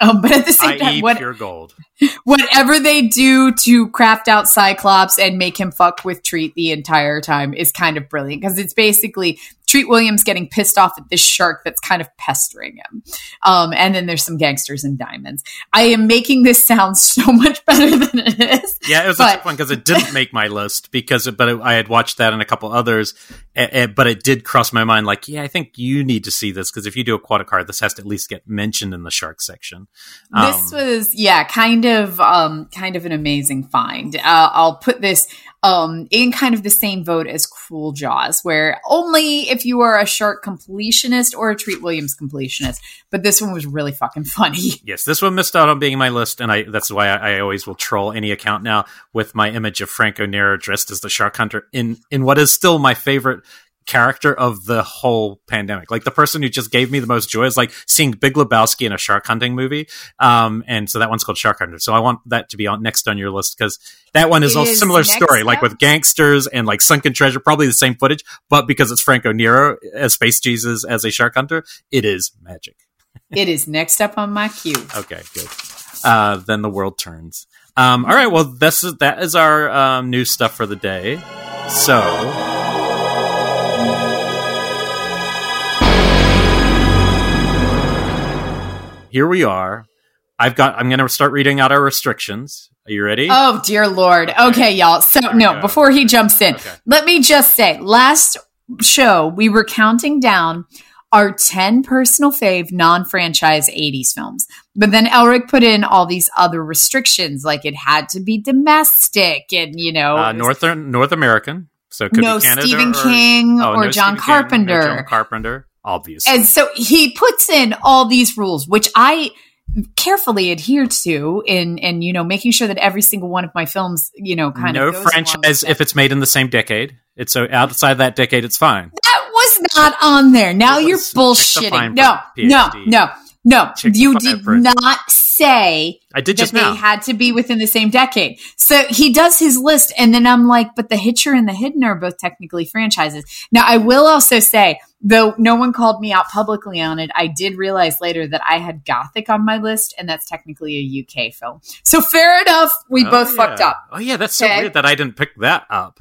Um, but at the same time, what, pure gold. whatever they do to craft out Cyclops and make him fuck with Treat the entire time is kind of brilliant because it's basically Treat Williams getting pissed off at this shark that's kind of pestering him. Um, and then there's some gangsters and diamonds. I am making this sound so much better than it is. Yeah, it was but- a tough one because it didn't make my list because, but it, I had watched that and a couple others, and, and, but it did cross my mind like, yeah, I think you need to see this because if you do Aquatic Heart, this has to at least get mentioned in the shark section. Um, this was, yeah, kind of, um, kind of an amazing find. Uh, I'll put this Um, in kind of the same vote as Cruel Jaws, where only if you are a shark completionist or a Treat Williams completionist. But this one was really fucking funny. Yes, this one missed out on being my list, and I that's why I, I always will troll any account now with my image of Frank O'Neill dressed as the shark hunter in, in what is still my favorite character of the whole pandemic. Like the person who just gave me the most joy is like seeing Big Lebowski in a shark hunting movie. Um, and so that one's called Shark Hunter. So I want that to be on next on your list because that one is it a is similar story, up. Like with gangsters and like sunken treasure, probably the same footage, but because it's Frank O'Neill as Space Jesus as a shark hunter, it is magic. It is next up on my queue. Okay, good. Uh, then the world turns. Um, all right. Well, this is, that is our um, new stuff for the day. So... here we are. I've got, I'm going to start reading out our restrictions. Are you ready? Oh, dear Lord. Okay, okay y'all. So, no, go. Before he jumps in, okay. Let me just say, last show, we were counting down our ten personal fave non-franchise eighties films. But then Elric put in all these other restrictions, like it had to be domestic and, you know. Uh, Northern, North American. So it could no be Canada. Stephen or, King or, oh, or no John Stephen Carpenter. King, no John Carpenter. Obviously. And so he puts in all these rules, which I carefully adhere to in, in, you know, making sure that every single one of my films, you know, kind no of no franchise if it's made in the same decade. It's so outside that decade, it's fine. That was not on there. Now you're bullshitting. No, no, no, no. Check you did not say I did that just they now. Had to be within the same decade. So he does his list, and then I'm like, but The Hitcher and The Hidden are both technically franchises. Now, I will also say, though no one called me out publicly on it, I did realize later that I had Gothic on my list, and that's technically a U K film. So fair enough, we oh, both yeah. fucked up. Oh, yeah, that's okay. So weird that I didn't pick that up,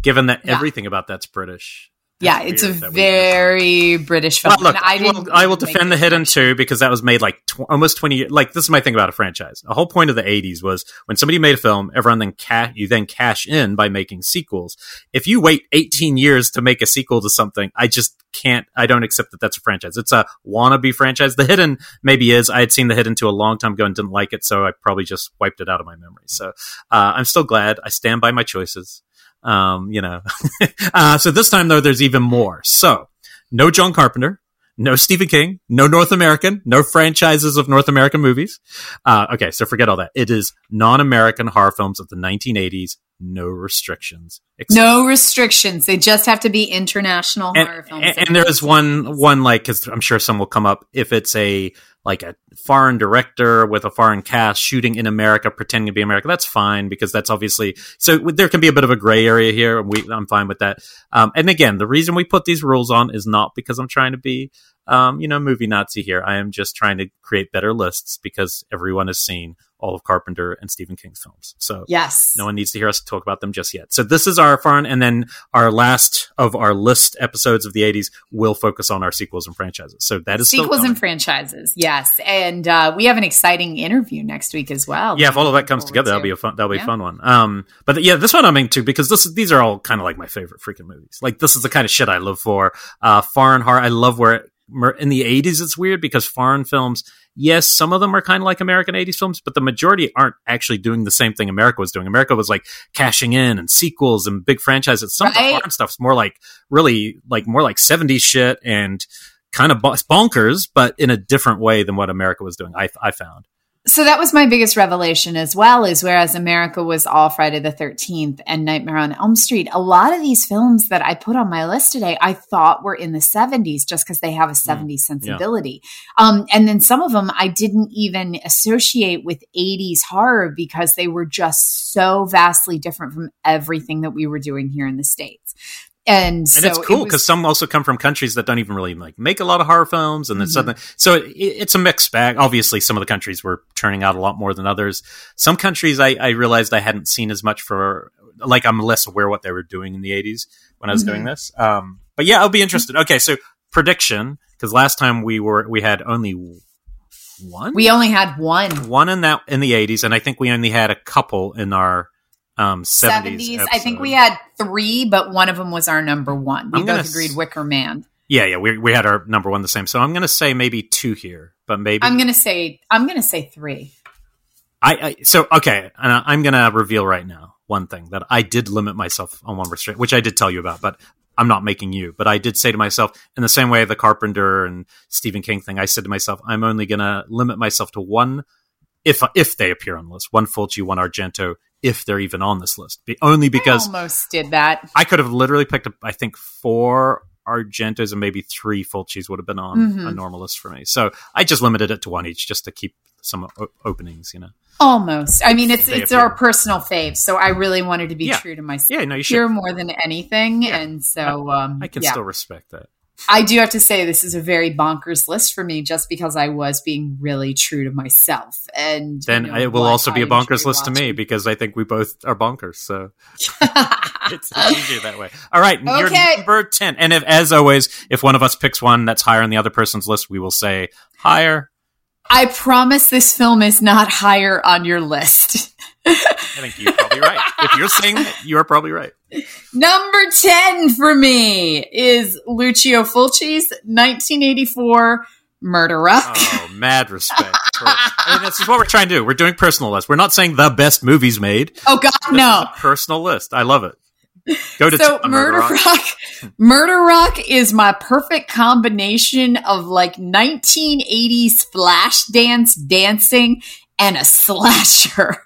given that yeah. everything about that's British. That's yeah, it's a very British film. Well, look, I, I, will, I will defend The Hidden too, because that was made like tw- almost twenty years. Like, this is my thing about a franchise. The whole point of the eighties was when somebody made a film, everyone then ca- you then cash in by making sequels. If you wait eighteen years to make a sequel to something, I just can't, I don't accept that that's a franchise. It's a wannabe franchise. The Hidden maybe is. I had seen The Hidden too a long time ago and didn't like it, so I probably just wiped it out of my memory. So uh, I'm still glad. I stand by my choices. Um, you know, uh, so this time though, there's even more. So no John Carpenter, no Stephen King, no North American, no franchises of North American movies. Uh, okay. So forget all that. It is non-American horror films of the nineteen eighties. No restrictions. Except- no restrictions. They just have to be international and, horror films. And, and there is one, one like, cause I'm sure some will come up if it's a, like a foreign director with a foreign cast shooting in America, pretending to be America. That's fine because that's obviously, so there can be a bit of a gray area here. And we, I'm fine with that. Um, and again, the reason we put these rules on is not because I'm trying to be, um, you know, movie Nazi here. I am just trying to create better lists because everyone has seen all of Carpenter and Stephen King's films. So yes, no one needs to hear us talk about them just yet. So this is our foreign. And then our last of our list episodes of the eighties will focus on our sequels and franchises. So that is sequels and franchises. Yes. And uh, we have an exciting interview next week as well. Yeah. If all of that comes together, to. that'll be a fun, that'll be yeah. a fun one. Um, but yeah, this one I'm into because this, these are all kind of like my favorite freaking movies. Like this is the kind of shit I live for. Uh, foreign horror. I love where it, in the eighties, it's weird because foreign films, yes, some of them are kind of like American eighties films, but the majority aren't actually doing the same thing America was doing. America was like cashing in and sequels and big franchises. Some right. of the foreign stuff's more like really like more like seventies shit and kind of bonkers, but in a different way than what America was doing. I I found. So that was my biggest revelation as well, is whereas America was all Friday the thirteenth and Nightmare on Elm Street, a lot of these films that I put on my list today, I thought were in the seventies just because they have a seventies mm, sensibility. Yeah. Um, and then some of them I didn't even associate with eighties horror because they were just so vastly different from everything that we were doing here in the States. And, and so it's cool because it some also come from countries that don't even really like make a lot of horror films, and then mm-hmm. something. So it, it's a mixed bag. Obviously, some of the countries were turning out a lot more than others. Some countries I, I realized I hadn't seen as much for, like I'm less aware what they were doing in the eighties when I was mm-hmm. doing this. Um, but yeah, I'll be interested. Okay, so prediction, because last time we were we had only one. We only had one, one in that in the eighties, and I think we only had a couple in our. Um, seventies, seventies I think we had three, but one of them was our number one. We I'm both agreed s- Wicker Man. Yeah, yeah, we we had our number one the same. So I'm going to say maybe two here, but maybe I'm going to say I'm going to say three. I, I so okay, and I, I'm going to reveal right now one thing that I did limit myself on one restraint, which I did tell you about, but I'm not making you. But I did say to myself, in the same way the Carpenter and Stephen King thing, I said to myself, I'm only going to limit myself to one. If if they appear on the list, one Fulci, one Argento, if they're even on this list. Be, only because... I almost did that. I could have literally picked up, I think, four Argentos and maybe three Fulcis would have been on mm-hmm. a normal list for me. So I just limited it to one each just to keep some o- openings, you know. Almost. I mean, it's they it's appear. Our personal fave, so I really wanted to be yeah. true to myself. Yeah, no, you should. Pure more than anything, yeah. and so... I, um, I can yeah. still respect that. I do have to say this is a very bonkers list for me just because I was being really true to myself. And then you know, it will also be a bonkers list watching. To me because I think we both are bonkers. So it's easier that way. All right. Okay. You're number ten. And if, as always, if one of us picks one that's higher on the other person's list, we will say higher. I promise this film is not higher on your list. I think you're probably right. If you're saying it, you're probably right. Number ten for me is Lucio Fulci's nineteen eighty-four Murder Rock. Oh, mad respect. For, I mean, this is what we're trying to do. We're doing personal lists. We're not saying the best movies made. Oh, God, this no. Is a personal list. I love it. Go to so t- Murder, Murder Rock. Rock. Murder Rock is my perfect combination of like nineteen eighties flash dance dancing and a slasher.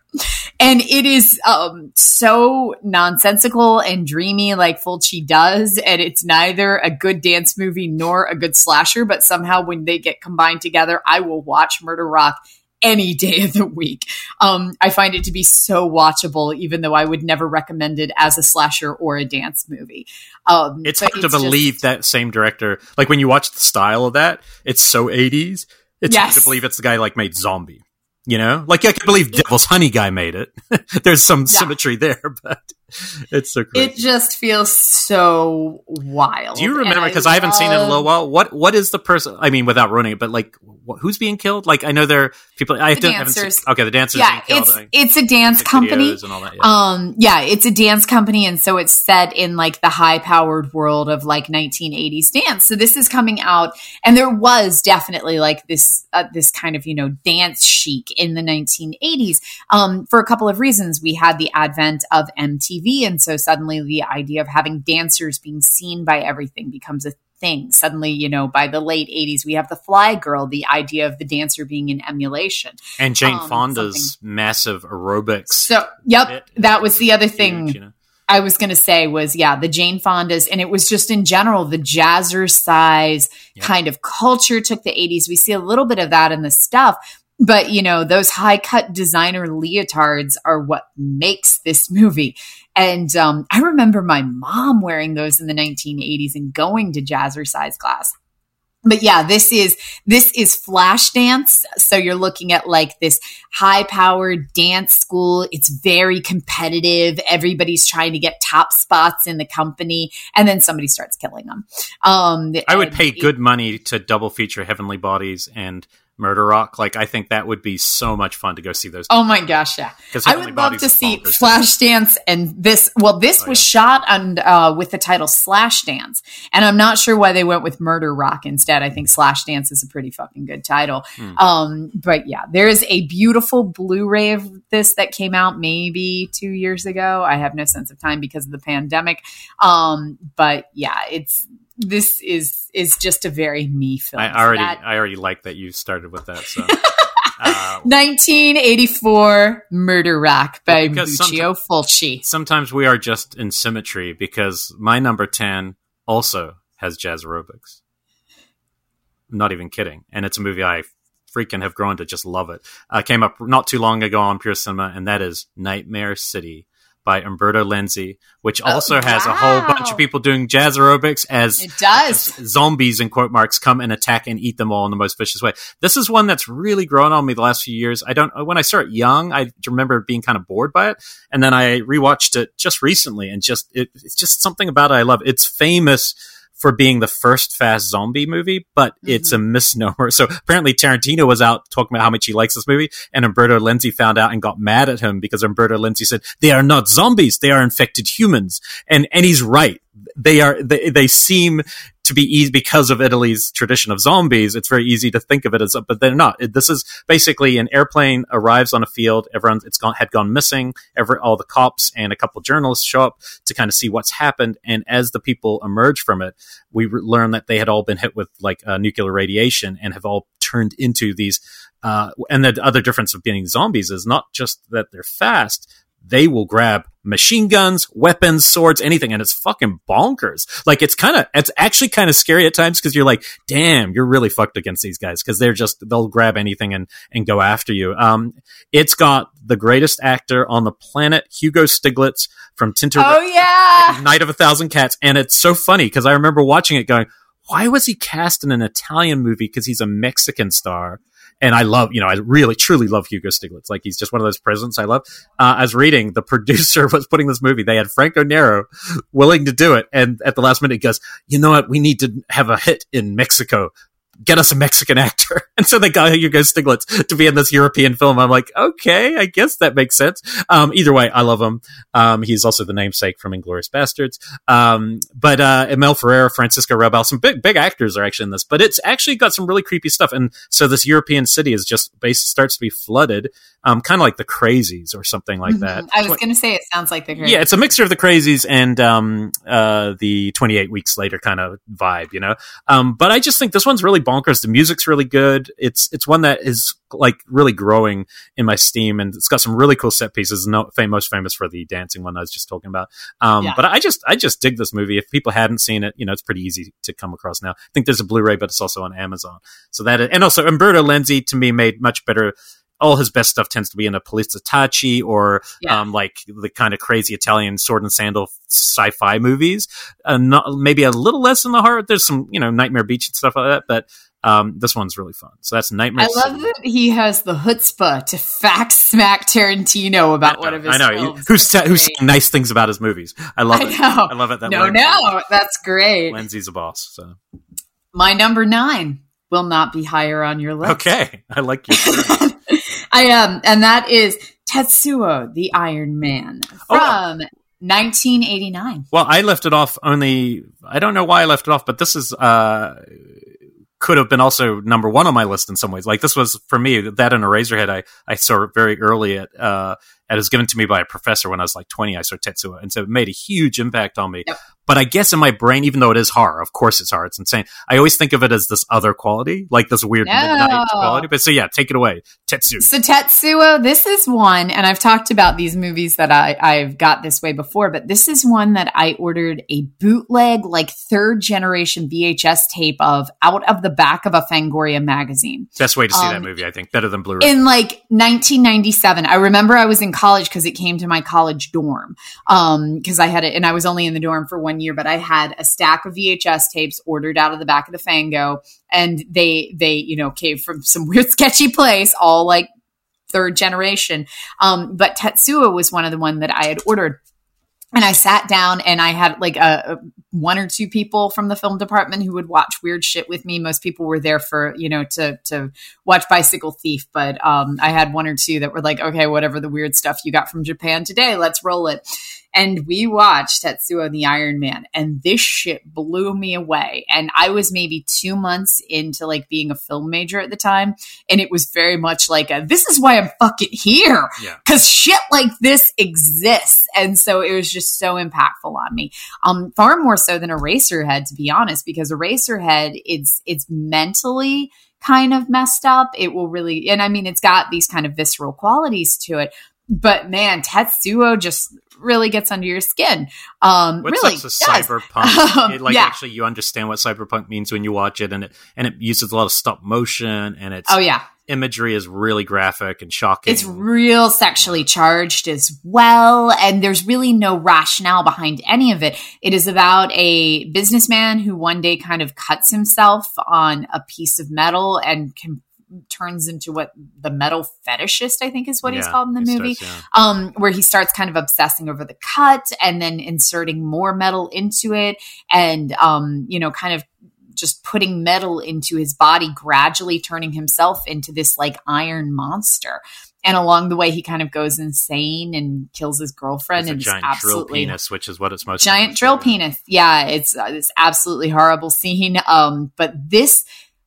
And it is um, so nonsensical and dreamy like Fulci does. And it's neither a good dance movie nor a good slasher. But somehow when they get combined together, I will watch Murder Rock any day of the week. Um, I find it to be so watchable, even though I would never recommend it as a slasher or a dance movie. Um, it's hard it's to believe just, that same director. Like when you watch the style of that, it's so eighties. It's yes. hard to believe it's the guy like made Zombie. You know, like I can believe Devil's Honey guy made it. There's some yeah. symmetry there, but it's so great. It just feels so wild. Do you remember? Because I, I haven't love... seen it in a little while. What What is the person? I mean, without ruining it, but like, wh- who's being killed? Like, I know there are people. I the haven't seen. Okay, the dancers. Yeah, being it's killed, it's a dance company. And all that, yeah. Um, yeah, it's a dance company, and so it's set in like the high powered world of like nineteen eighties dance. So this is coming out, and there was definitely like this uh, this kind of you know dance chic in the nineteen eighties um, for a couple of reasons. We had the advent of M T V, and so suddenly the idea of having dancers being seen by everything becomes a thing. Suddenly, you know, by the late eighties, we have The Fly Girl, the idea of the dancer being in emulation. And Jane um, Fonda's something. Massive aerobics. So, yep, bit. That was the other thing. Huge, you know? I was going to say was, yeah, the Jane Fonda's, and it was just in general, the jazzercise yep. kind of culture took the eighties. We see a little bit of that in the stuff. But, you know, those high-cut designer leotards are what makes this movie. And um, I remember my mom wearing those in the nineteen eighties and going to jazzercise class. But yeah, this is this is flash dance. So you're looking at like this high-powered dance school. It's very competitive. Everybody's trying to get top spots in the company, and then somebody starts killing them. Um, I would pay it, good money to double feature Heavenly Bodies and Murder Rock. Like, I think that would be so much fun to go see those. Oh my gosh, yeah. I would love to see Flashdance and this. Well, this oh, was yeah. shot on uh, with the title Slashdance, and I'm not sure why they went with Murder Rock instead. I think Slashdance is a pretty fucking good title. Hmm. Um, but yeah, there is a beautiful Blu-ray of this that came out maybe two years ago. I have no sense of time because of the pandemic. Um, but yeah, it's this is is just a very me film. I already, that, I already like that you started with that. So Uh, nineteen eighty-four Murder Rock by Muccio Fulci. Sometimes we are just in symmetry, because my number ten also has jazz aerobics. I'm not even kidding. And it's a movie I freaking have grown to just love. It uh, came up not too long ago on Pure Cinema, and that is Nightmare City by Umberto Lenzi, which also oh, wow. has a whole bunch of people doing jazz aerobics as, it does. as zombies, in quote marks, come and attack and eat them all in the most vicious way. This is one that's really grown on me the last few years. I don't, when I saw it young, I remember being kind of bored by it. And then I rewatched it just recently, and just, it, it's just something about it I love. It's famous for being the first fast zombie movie, but mm-hmm. it's a misnomer. So apparently Tarantino was out talking about how much he likes this movie, and Umberto Lenzi found out and got mad at him, because Umberto Lenzi said, they are not zombies, they are infected humans. And, and he's right. They are, they, they seem to be easy because of Italy's tradition of zombies. It's very easy to think of it as, but they're not. This is basically an airplane arrives on a field. Everyone it's gone, had gone missing. Every, all the cops and a couple journalists show up to kind of see what's happened. And as the people emerge from it, we re- learn that they had all been hit with like uh, nuclear radiation and have all turned into these. Uh, and the other difference of being zombies is not just that they're fast. They will grab machine guns, weapons, swords, anything. And it's fucking bonkers. Like, it's kind of, it's actually kind of scary at times, because you're like, damn, you're really fucked against these guys, because they're just, they'll grab anything and, and go after you. Um, it's got the greatest actor on the planet, Hugo Stiglitz from Tinter. Oh, yeah. Night of a Thousand Cats. And it's so funny, because I remember watching it going, why was he cast in an Italian movie? Because he's a Mexican star. And I love, you know, I really, truly love Hugo Stiglitz. Like, he's just one of those presidents I love. Uh, I was reading, the producer was putting this movie. They had Franco Nero willing to do it. And at the last minute, he goes, you know what? We need to have a hit in Mexico. Get us a Mexican actor. And so they got Hugo Stiglitz to be in this European film. I'm like, okay, I guess that makes sense. Um, either way, I love him. Um, he's also the namesake from Inglourious Bastards. Um, but, uh, Emil Ferreira, Francisco Rabal, some big, big actors are actually in this, but it's actually got some really creepy stuff. And so this European city is just basically starts to be flooded. Um, kind of like The Crazies or something like that. I was going to say it sounds like The Crazies. Yeah, it's a mixture of The Crazies and um, uh, the twenty-eight Weeks Later kind of vibe, you know? Um, but I just think this one's really bonkers. The music's really good. It's it's one that is like really growing in my steam, and it's got some really cool set pieces. No, fam- most famous for the dancing one I was just talking about. Um, yeah. But I just I just dig this movie. If people hadn't seen it, you know, it's pretty easy to come across now. I think there's a Blu-ray, but it's also on Amazon. So that is, and also Umberto Lenzi to me made much better. All his best stuff tends to be in a Poliziottacci or yeah. um, like the kind of crazy Italian sword and sandal sci-fi movies. Uh, not, maybe a little less in the heart. There's some, you know, Nightmare Beach and stuff like that, but um, this one's really fun. So that's Nightmare. I love City. That he has the chutzpah to fact smack Tarantino about know, one of his. I know films. Who's ta- who's saying nice things about his movies. I love I it. Know. I love it. That no, Lenzi, no, that's great. Lenzi's a boss. So my number nine will not be higher on your list. Okay, I like you. I am, um, and that is Tetsuo the Iron Man from oh, no. nineteen eighty-nine. Well, I left it off only, I don't know why I left it off, but this is uh, could have been also number one on my list in some ways. Like this was, for me, that and Eraserhead, I, I saw very early at, uh, it was given to me by a professor when I was like twenty. I saw Tetsuo, and so it made a huge impact on me. Yep. But I guess in my brain, even though it is horror, of course it's horror, it's insane. I always think of it as this other quality, like this weird no. midnight quality. But so yeah, take it away, Tetsuo. So Tetsuo, this is one, and I've talked about these movies that I, I've got this way before, but this is one that I ordered a bootleg, like third generation V H S tape of out of the back of a Fangoria magazine. Best way to see um, that movie, I think. Better than Blu-ray. In like nineteen ninety-seven. I remember I was in college because it came to my college dorm because um, I had it, and I was only in the dorm for one year, but I had a stack of V H S tapes ordered out of the back of the Fango, and they they you know came from some weird sketchy place, all like third generation. Um, but Tetsuo was one of the one that I had ordered, and I sat down and I had like a, a one or two people from the film department who would watch weird shit with me. Most people were there for, you know, to, to watch Bicycle Thief. But um, I had one or two that were like, okay, whatever the weird stuff you got from Japan today, let's roll it. And we watched Tetsuo and the Iron Man, and this shit blew me away. And I was maybe two months into like being a film major at the time. And it was very much like a, this is why I'm fucking here. Yeah. Cause shit like this exists. And so it was just so impactful on me. Um, far more so than Eraserhead, to be honest, because Eraserhead, it's, it's mentally kind of messed up. It will really, and I mean, it's got these kind of visceral qualities to it, but man, Tetsuo just really gets under your skin. Um, What's really does. Cyberpunk. Um, it, like, yeah. Actually, you understand what cyberpunk means when you watch it, and it and it uses a lot of stop motion, and it's oh yeah. imagery is really graphic and shocking. It's real sexually charged as well, and there's really no rationale behind any of it. It is about a businessman who one day kind of cuts himself on a piece of metal and can turns into what the metal fetishist, I think is what yeah, he's called in the movie, starts, yeah. um, where he starts kind of obsessing over the cut and then inserting more metal into it and, um, you know, kind of just putting metal into his body, gradually turning himself into this like iron monster. And along the way, he kind of goes insane and kills his girlfriend. It's and a giant it's drill penis, which is what it's most giant drill about. Penis. Yeah. It's, uh, it's absolutely horrible scene. Um, but this,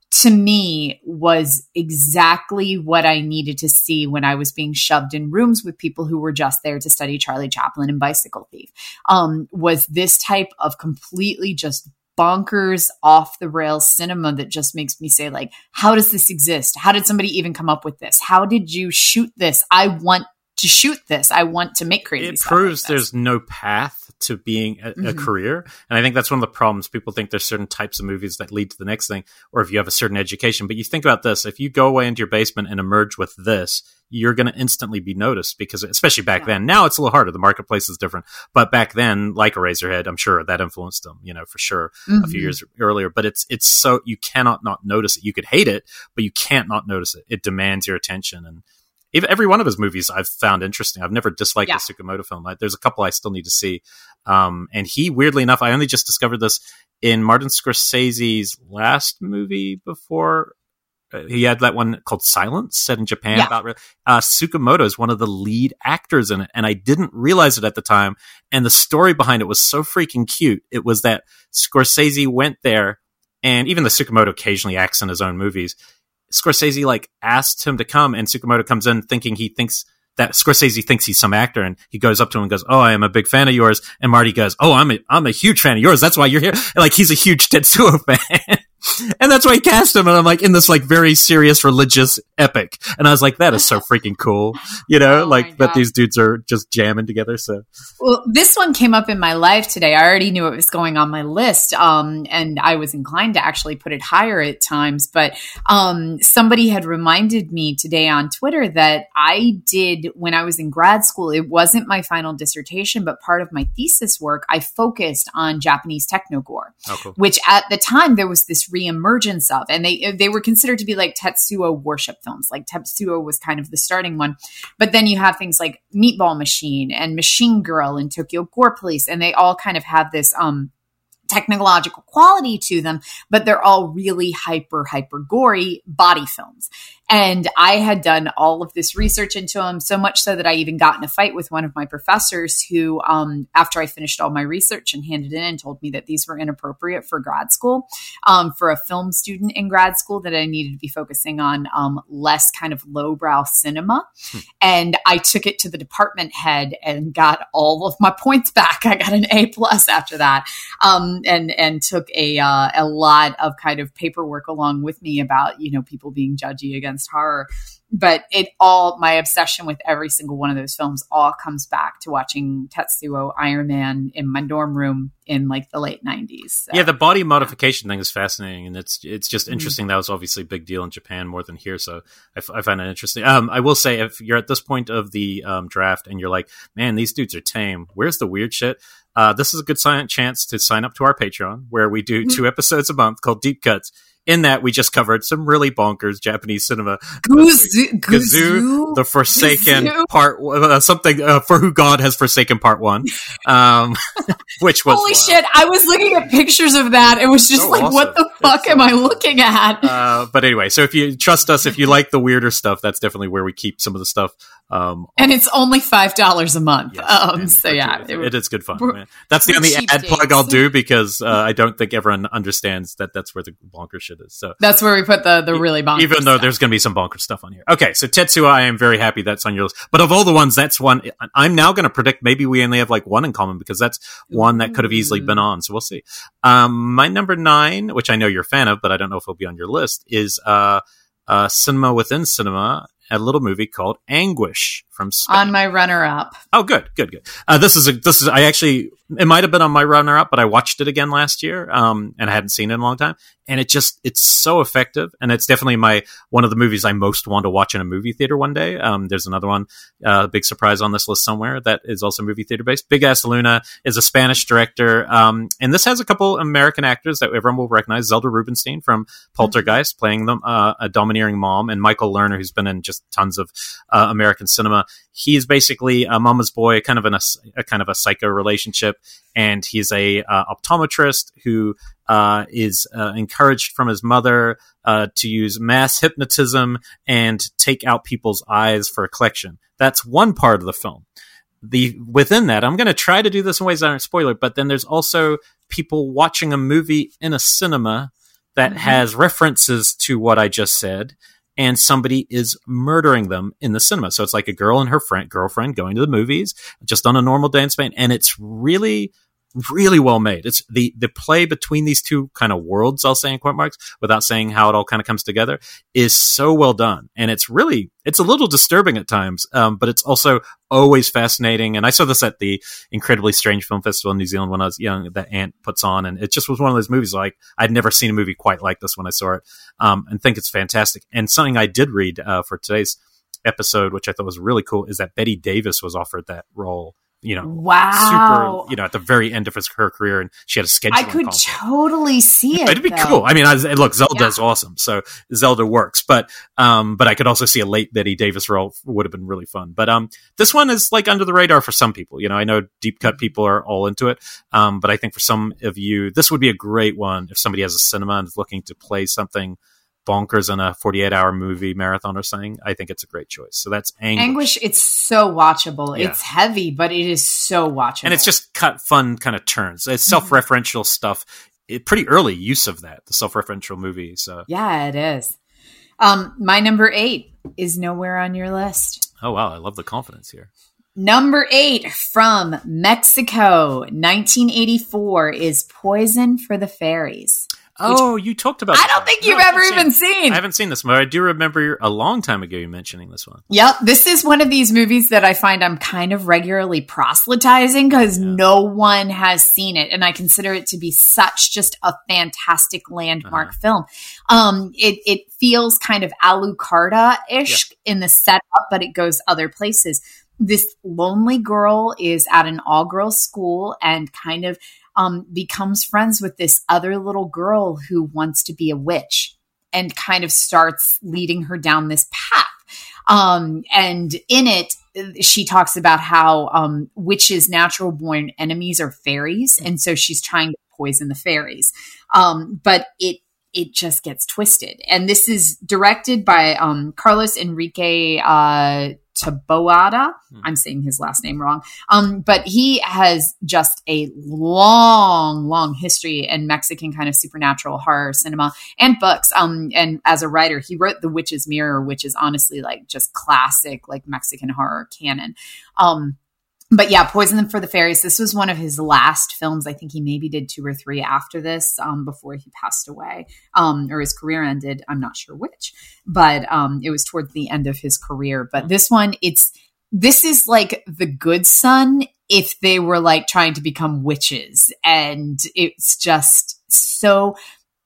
to me, was exactly what I needed to see when I was being shoved in rooms with people who were just there to study Charlie Chaplin and Bicycle Thief, um, was this type of completely just bonkers, off the rails cinema that just makes me say, like, how does this exist? How did somebody even come up with this? How did you shoot this? I want to shoot this. I want to make crazy stuff. It proves like there's no path to being a, a mm-hmm. career. And I think that's one of the problems. People think there's certain types of movies that lead to the next thing, or if you have a certain education. But you think about this, if you go away into your basement and emerge with this, you're going to instantly be noticed, because especially back yeah. then, now it's a little harder. The marketplace is different, but back then, like Eraserhead, I'm sure that influenced them, you know, for sure mm-hmm. a few years earlier, but it's, it's so you cannot not notice it. You could hate it, but you can't not notice it. It demands your attention. And if every one of his movies I've found interesting. I've never disliked yeah. a Tsukamoto film. I, there's a couple I still need to see. Um, and he, weirdly enough, I only just discovered this in Martin Scorsese's last movie before. Uh, he had that one called Silence, set in Japan. Yeah. About, uh, Tsukamoto is one of the lead actors in it, and I didn't realize it at the time. And the story behind it was so freaking cute. It was that Scorsese went there, and even the Tsukamoto occasionally acts in his own movies. Scorsese like asked him to come, and Tsukamoto comes in thinking he thinks that Scorsese thinks he's some actor, and he goes up to him and goes, "Oh, I am a big fan of yours." And Marty goes, "Oh, I'm a, I'm a huge fan of yours. That's why you're here." And, like, he's a huge Tetsuo fan. And that's why he cast him. And I'm like, in this like very serious religious epic. And I was like, that is so freaking cool. You know, oh like that these dudes are just jamming together. So, well, this one came up in my life today. I already knew it was going on my list. Um, and I was inclined to actually put it higher at times, but, um, somebody had reminded me today on Twitter that I did when I was in grad school. It wasn't my final dissertation, but part of my thesis work, I focused on Japanese technogore, oh, cool. which at the time there was this reemergence of, and they they were considered to be like Tetsuo worship films. Like Tetsuo was kind of the starting one, but then you have things like Meatball Machine and Machine Girl and Tokyo Gore Police, and they all kind of have this um technological quality to them, but they're all really hyper, hyper gory body films. And I had done all of this research into them, so much so that I even got in a fight with one of my professors who, um, after I finished all my research and handed it in, and told me that these were inappropriate for grad school, um, for a film student in grad school, that I needed to be focusing on um, less kind of lowbrow cinema. Hmm. And I took it to the department head and got all of my points back. I got an A plus after that. Um, And and took a uh, a lot of kind of paperwork along with me about, you know, people being judgy against horror. But it all, my obsession with every single one of those films all comes back to watching Tetsuo Iron Man in my dorm room in like the late nineties. So, yeah, the body modification yeah. thing is fascinating, and it's it's just interesting. Mm-hmm. That was obviously a big deal in Japan more than here, so I, f- I find it interesting. Um, I will say, if you're at this point of the um, draft and you're like, man, these dudes are tame, where's the weird shit? Uh, this is a good sign- chance to sign up to our Patreon, where we do two episodes a month called Deep Cuts. In that, we just covered some really bonkers Japanese cinema. Guzu, Guzu, the Forsaken Guzu. Part uh, something uh, for who God has forsaken Part One, um, which was holy wild. Shit! I was looking at pictures of that. It was just so like, awesome. What the fuck it's am so I looking at? Uh, but anyway, so if you trust us, if you like the weirder stuff, that's definitely where we keep some of the stuff. Um, and it's only five dollars a month. Yes, um, so yeah, it, it is good fun. Man. That's the only ad days. plug I'll do because uh, I don't think everyone understands that that's where the bonkers shit. Is, so that's where we put the the really bonkers even though stuff. There's going to be some bonkers stuff on here. Okay, so Tetsuo, I am very happy that's on your list. But of all the ones, that's one I'm now going to predict maybe we only have like one in common because that's one that could have easily been on, so we'll see. Um, my number nine, which I know you're a fan of, but I don't know if it'll be on your list, is uh, uh, Cinema Within Cinema, a little movie called Anguish from Spain. On my runner-up. Oh, good, good, good. Uh, this is, a, this is I actually, it might have been on my runner-up, but I watched it again last year, um, and I hadn't seen it in a long time. And it just, it's so effective. And it's definitely my, one of the movies I most want to watch in a movie theater one day. Um, there's another one, uh, big surprise on this list somewhere that is also movie theater-based. Big Ass Luna is a Spanish director. Um, and this has a couple American actors that everyone will recognize. Zelda Rubinstein from Poltergeist mm-hmm. playing them, uh, a domineering mom, and Michael Lerner, who's been in just tons of, uh, American cinema. He's basically a mama's boy, kind of an, a, a kind of a psycho relationship, and he's a uh, optometrist who uh, is uh, encouraged from his mother uh, to use mass hypnotism and take out people's eyes for a collection. That's one part of the film. The within that, I'm going to try to do this in ways that aren't spoiler, but then there's also people watching a movie in a cinema that mm-hmm. has references to what I just said. And somebody is murdering them in the cinema. So it's like a girl and her friend, girlfriend going to the movies just on a normal day in Spain. And it's really, really well made. It's the, the play between these two kind of worlds, I'll say in quote marks, without saying how it all kind of comes together, is so well done. And it's really, it's a little disturbing at times, um, but it's also always fascinating. And I saw this at the Incredibly Strange Film Festival in New Zealand when I was young that Ant puts on. And it just was one of those movies like I'd never seen a movie quite like this when I saw it, um, and think it's fantastic. And something I did read uh, for today's episode, which I thought was really cool, is that Betty Davis was offered that role. You know, wow. Super, you know, at the very end of his, her career, and she had a scheduling. I could concert. Totally see it. It'd be though. Cool. I mean, I, look, Zelda's yeah. awesome, so Zelda works. But, um, but I could also see a late Betty Davis role would have been really fun. But um, this one is like under the radar for some people. You know, I know deep cut people are all into it. Um, but I think for some of you, this would be a great one if somebody has a cinema and is looking to play something bonkers in a forty-eight hour movie marathon or something. I think it's a great choice. So that's Anguish. Anguish, it's so watchable. Yeah. It's heavy, but it is so watchable. And it's just cut fun kind of turns. It's self-referential stuff. It, pretty early use of that, the self-referential movie. So yeah, it is. Um, my number eight is nowhere on your list. Oh, wow. I love the confidence here. Number eight from Mexico, nineteen eighty-four, is Poison for the Fairies. Oh, you talked about this. I don't think you've no, ever seen even it. seen. I haven't seen this movie. I do remember a long time ago you mentioning this one. Yep. This is one of these movies that I find I'm kind of regularly proselytizing because yeah. no one has seen it. And I consider it to be such just a fantastic landmark uh-huh. film. Um, it, it feels kind of Alucarda-ish yeah. in the setup, but it goes other places. This lonely girl is at an all-girls school and kind of Um, becomes friends with this other little girl who wants to be a witch and kind of starts leading her down this path. Um, and in it, she talks about how um, witches' natural born enemies are fairies. And so she's trying to poison the fairies. Um, but it it just gets twisted. And this is directed by um, Carlos Enrique uh Taboada. I'm saying his last name wrong. Um, but he has just a long, long history in Mexican kind of supernatural horror cinema and books. Um, and as a writer, he wrote The Witch's Mirror, which is honestly like just classic, like Mexican horror canon. Um, But yeah, Poison for the Fairies. This was one of his last films. I think he maybe did two or three after this um, before he passed away um, or his career ended. I'm not sure which, but um, it was towards the end of his career. But this one, it's this is like The Good Son if they were like trying to become witches. And it's just so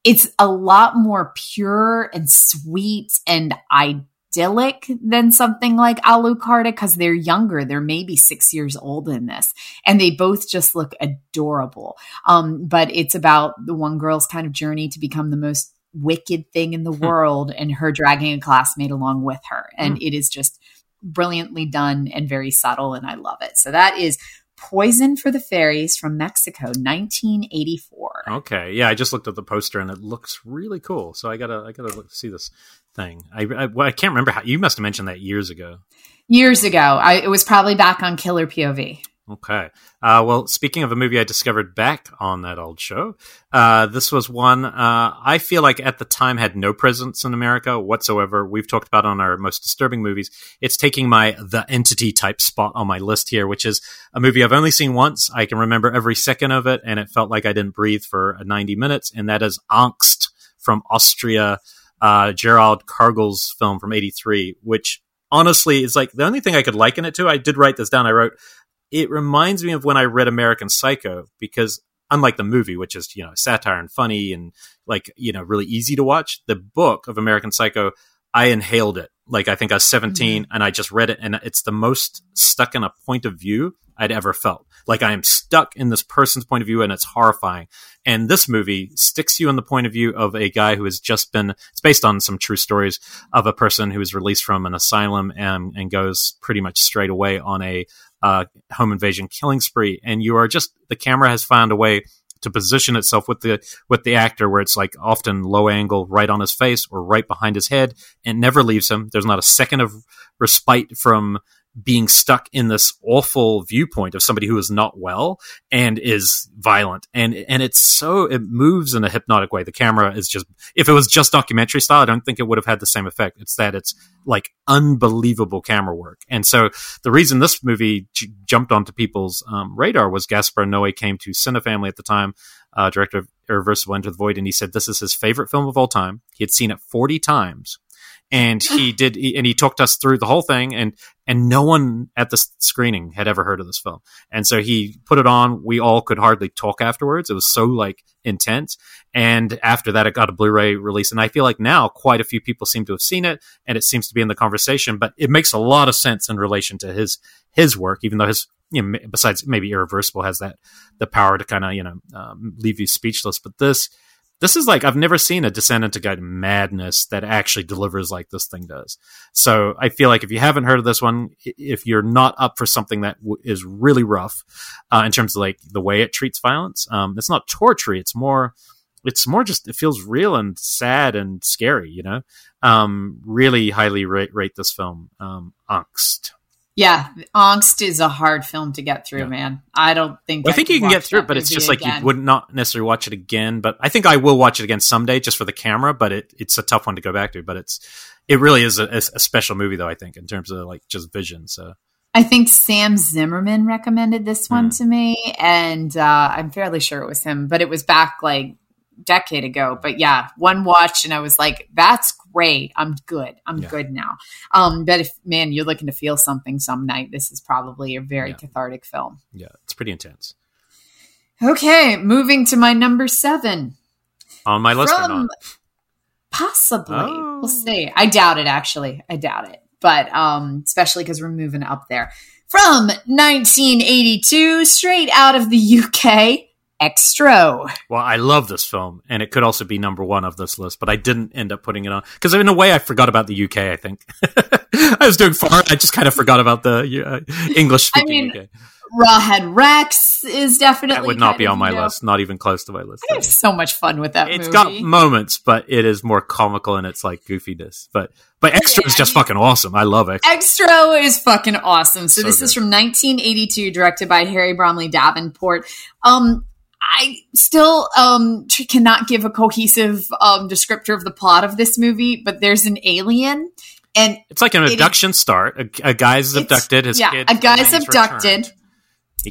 it's a lot more pure and sweet and ideal. idyllic than something like Alucarda because they're younger. They're maybe six years old in this. And they both just look adorable. Um, but it's about the one girl's kind of journey to become the most wicked thing in the world, and her dragging a classmate along with her. And mm. it is just brilliantly done and very subtle, and I love it. So that is Poison for the Fairies from Mexico, nineteen eighty-four. Okay. Yeah, I just looked at the poster and it looks really cool. So I gotta I gotta look, see this thing. I, I, well, I can't remember how you must have mentioned that years ago. Years ago. I, it was probably back on Killer P O V. Okay. Uh, well, speaking of a movie I discovered back on that old show, uh, this was one uh, I feel like at the time had no presence in America whatsoever. We've talked about on our most disturbing movies. It's taking my The Entity type spot on my list here, which is a movie I've only seen once. I can remember every second of it, and it felt like I didn't breathe for ninety minutes, and that is Angst from Austria, uh, Gerard Cargill's film from eighty-three, which honestly is like the only thing I could liken it to. I did write this down. I wrote... It reminds me of when I read American Psycho, because unlike the movie, which is, you know, satire and funny and like, you know, really easy to watch, the book of American Psycho, I inhaled it. Like, I think I was seventeen mm-hmm. and I just read it, and it's the most stuck in a point of view I'd ever felt. Like, I am stuck in this person's point of view, and it's horrifying. And this movie sticks you in the point of view of a guy who has just been, it's based on some true stories of a person who was released from an asylum and, and goes pretty much straight away on a uh, home invasion killing spree. And you are just, the camera has found a way to position itself with the, with the actor where it's like often low angle, right on his face or right behind his head, and never leaves him. There's not a second of respite from being stuck in this awful viewpoint of somebody who is not well and is violent. And, and it's so, it moves in a hypnotic way. The camera is just, if it was just documentary style, I don't think it would have had the same effect. It's that it's like unbelievable camera work. And so the reason this movie j- jumped onto people's um, radar was Gaspar Noé came to Cinefamily at the time, uh, director of Irreversible, Into the Void. And he said, this is his favorite film of all time. He had seen it forty times. And he did, and he talked us through the whole thing, and, and no one at the screening had ever heard of this film. And so he put it on. We all could hardly talk afterwards. It was so like intense. And after that, it got a Blu-ray release. And I feel like now quite a few people seem to have seen it, and it seems to be in the conversation, but it makes a lot of sense in relation to his, his work, even though his, you know, besides maybe Irreversible has that, the power to kind of, you know, um, leave you speechless. But this, This is like, I've never seen a descent into guide madness that actually delivers like this thing does. So I feel like if you haven't heard of this one, if you're not up for something that w- is really rough uh, in terms of like the way it treats violence, um, it's not torture. It's more, it's more just, it feels real and sad and scary, you know, um, really highly rate, rate this film, um, Angst. Yeah, Angst is a hard film to get through, yeah. man. I don't think... Well, I think you can get through it, but it's just like again. You would not necessarily watch it again. But I think I will watch it again someday just for the camera, but it, it's a tough one to go back to. But it's it really is a, a special movie, though, I think, in terms of like just vision. So I think Sam Zimmerman recommended this one mm. to me, and uh, I'm fairly sure it was him. But it was back like a decade ago. But yeah, one watch, and I was like, that's great. I'm good. I'm yeah. good now. Um, but if, man, you're looking to feel something some night, this is probably a very yeah. cathartic film. Yeah, it's pretty intense. Okay, moving to my number seven. On my list From, or not? Possibly. Oh. We'll see. I doubt it, actually. I doubt it. But um, especially because we're moving up there. From nineteen eighty-two, straight out of the U K, Extro. Well, I love this film, and it could also be number one of this list, but I didn't end up putting it on because in a way I forgot about the U K, I think. I was doing foreign. I just kind of forgot about the uh, English speaking. I mean, U K. Rawhead Rex is definitely that would not be of, on my you know, list, not even close to my list. I have so much fun with that it's movie. It's got moments, but it is more comical in its like goofiness. But but Extra yeah, is just I mean, fucking awesome. I love it. Extra is fucking awesome. So, so this good. is from nineteen eighty-two, directed by Harry Bromley Davenport. Um I still um, t- cannot give a cohesive um, descriptor of the plot of this movie, but there's an alien, and it's like an abduction it, start. A, a guy's abducted, his yeah, kid, a guy's abducted,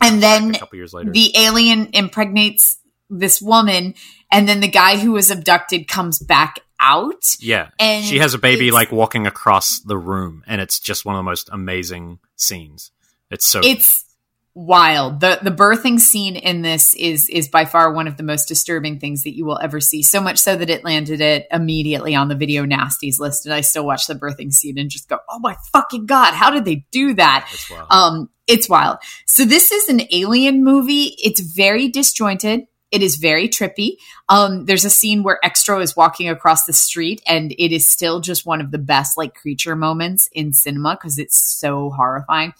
and then a couple years later, the alien impregnates this woman, and then the guy who was abducted comes back out. Yeah, and she has a baby like walking across the room, and it's just one of the most amazing scenes. It's so it's. Wild. The the birthing scene in this is is by far one of the most disturbing things that you will ever see. So much so that it landed it immediately on the video nasties list, and I still watch the birthing scene and just go, "Oh my fucking god! How did they do that?" That's wild. Um, it's wild. So this is an alien movie. It's very disjointed. It is very trippy. Um, there's a scene where Extro is walking across the street, and it is still just one of the best like creature moments in cinema because it's so horrifying.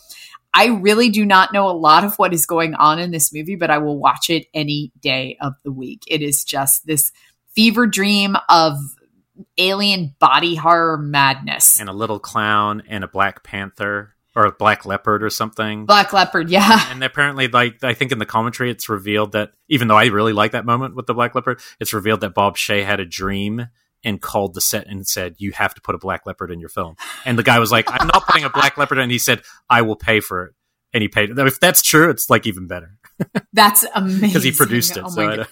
I really do not know a lot of what is going on in this movie, but I will watch it any day of the week. It is just this fever dream of alien body horror madness. And a little clown and a black panther or a black leopard or something. Black leopard, yeah. And apparently, like I think in the commentary, it's revealed that, even though I really like that moment with the black leopard, it's revealed that Bob Shaye had a dream and called the set and said, you have to put a black leopard in your film. And the guy was like, I'm not putting a black leopard in. And he said, I will pay for it. And he paid. If that's true, it's like even better. That's amazing. Because he produced it. Oh so my God.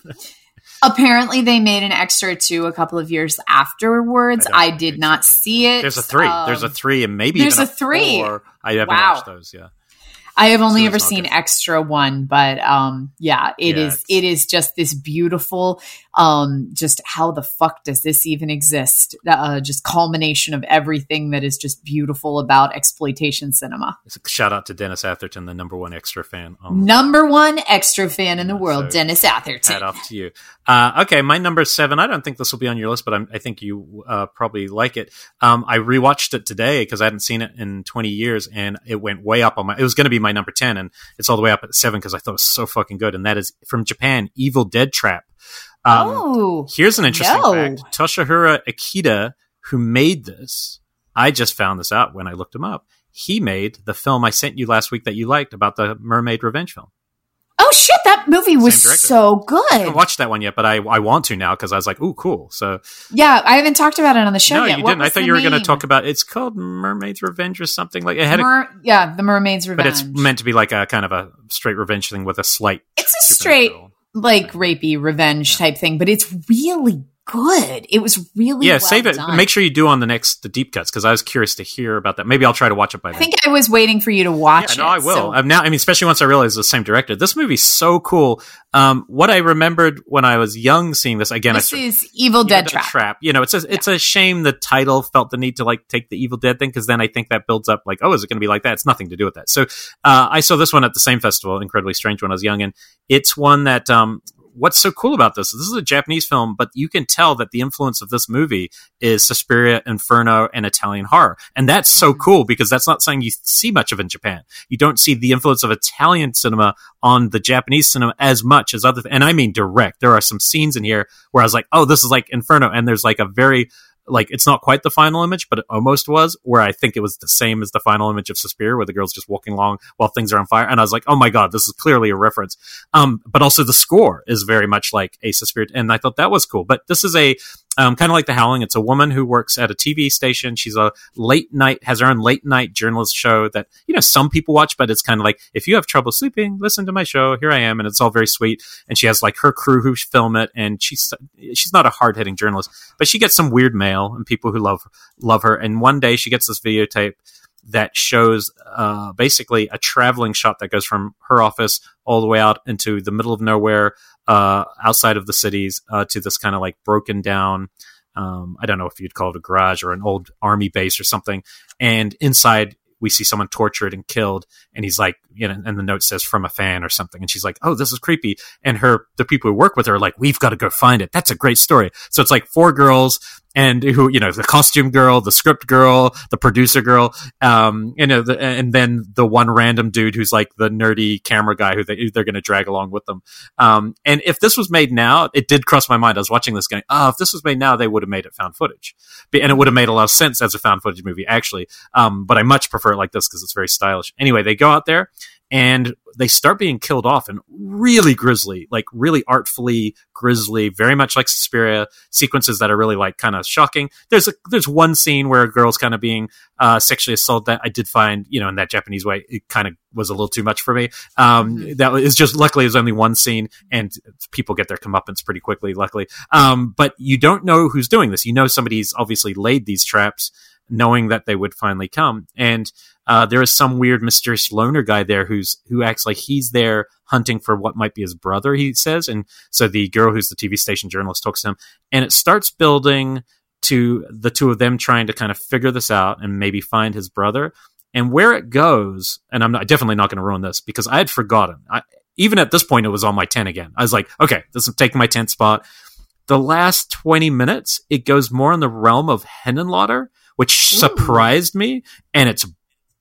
Apparently they made an extra two a couple of years afterwards. I, I did not exactly. see it. There's a three. Um, there's a three and maybe there's even a, a three. Four. I haven't wow. watched those. Yeah. I have only so ever seen good. Extra one, but um, yeah, it yeah, is. It is just this beautiful, um, just how the fuck does this even exist? Uh, just culmination of everything that is just beautiful about exploitation cinema. It's a shout out to Dennis Atherton, the number one extra fan. On number one extra fan in the world, so Dennis Atherton. Hat off to you. Uh, okay, my number seven. I don't think this will be on your list, but I'm, I think you uh, probably like it. Um, I rewatched it today because I hadn't seen it in twenty years, and it went way up on my. It was going to be my My number ten, and it's all the way up at seven because I thought it was so fucking good, and that is from Japan, Evil Dead Trap. Um, oh, here's an interesting no. fact: Toshihiro Ikeda, who made this, I just found this out when I looked him up. He made the film I sent you last week that you liked about the mermaid revenge film. Oh shit, that movie was so good. I haven't watched that one yet, but I I want to now because I was like, ooh, cool. So yeah, I haven't talked about it on the show no, yet. No, you what didn't. I thought you were going to talk about. It's called Mermaid's Revenge or something like it had. Mer- a, yeah, the Mermaid's Revenge. But it's meant to be like a kind of a straight revenge thing with a slight. It's a straight like rapey revenge yeah. type thing, but it's really good. It was really yeah. Well save it. Done. Make sure you do on the next the deep cuts because I was curious to hear about that. Maybe I'll try to watch it by. I then. think I was waiting for you to watch. Yeah, no, it. I will. So. I'm now. I mean, especially once I realized the same director. This movie's so cool. Um, what I remembered when I was young seeing this again. This I, is Evil Dead, Dead Trap. Trap. You know, it's a, it's yeah. a shame the title felt the need to like take the Evil Dead thing because then I think that builds up like, oh, is it going to be like that? It's nothing to do with that. So uh, I saw this one at the same festival, Incredibly Strange, when I was young, and it's one that. Um, What's so cool about this? This is a Japanese film, but you can tell that the influence of this movie is Suspiria, Inferno, and Italian horror. And that's so cool because that's not something you see much of in Japan. You don't see the influence of Italian cinema on the Japanese cinema as much as other. And I mean direct. There are some scenes in here where I was like, oh, this is like Inferno. And there's like a very... Like, it's not quite the final image, but it almost was, where I think it was the same as the final image of Suspiria, where the girl's just walking along while things are on fire. And I was like, oh, my God, this is clearly a reference. Um, but also the score is very much like a Suspiria. And I thought that was cool. But this is a um, kind of like The Howling. It's a woman who works at a T V station. She's a late night, has her own late night journalist show that, you know, some people watch. But it's kind of like, if you have trouble sleeping, listen to my show. Here I am. And it's all very sweet. And she has like her crew who film it. And she's, she's not a hard-hitting journalist, but she gets some weird mail. And people who love love her. And one day she gets this videotape that shows uh, basically a traveling shot that goes from her office all the way out into the middle of nowhere, uh, outside of the cities, uh, to this kind of like broken down. Um, I don't know if you'd call it a garage or an old army base or something. And inside we see someone tortured and killed. And he's like, you know, and the note says from a fan or something. And she's like, oh, this is creepy. And her the people who work with her are like, we've got to go find it. That's a great story. So it's like four girls. And who, you know, the costume girl, the script girl, the producer girl, um, you know, the, and then the one random dude who's like the nerdy camera guy who they, they're going to drag along with them. Um, and if this was made now, it did cross my mind. I was watching this going, oh, if this was made now, they would have made it found footage. And it would have made a lot of sense as a found footage movie, actually. Um, but I much prefer it like this because it's very stylish. Anyway, they go out there. And they start being killed off and really grisly, like really artfully grisly, very much like Suspiria, sequences that are really like kind of shocking. There's a, there's one scene where a girl's kind of being uh, sexually assaulted that I did find, you know, in that Japanese way, it kind of was a little too much for me. Um, that is just, luckily it was only one scene and people get their comeuppance pretty quickly, luckily. Um, but you don't know who's doing this. You know, somebody's obviously laid these traps knowing that they would finally come. And, Uh, there is some weird mysterious loner guy there who's who acts like he's there hunting for what might be his brother, he says. And so the girl who's the T V station journalist talks to him. And it starts building to the two of them trying to kind of figure this out and maybe find his brother. And where it goes, and I'm not, definitely not going to ruin this because I had forgotten. I, even at this point, it was on my ten again. I was like, okay, this is taking my tenth spot. The last twenty minutes, it goes more in the realm of Hennenlotter, which Ooh. surprised me. And it's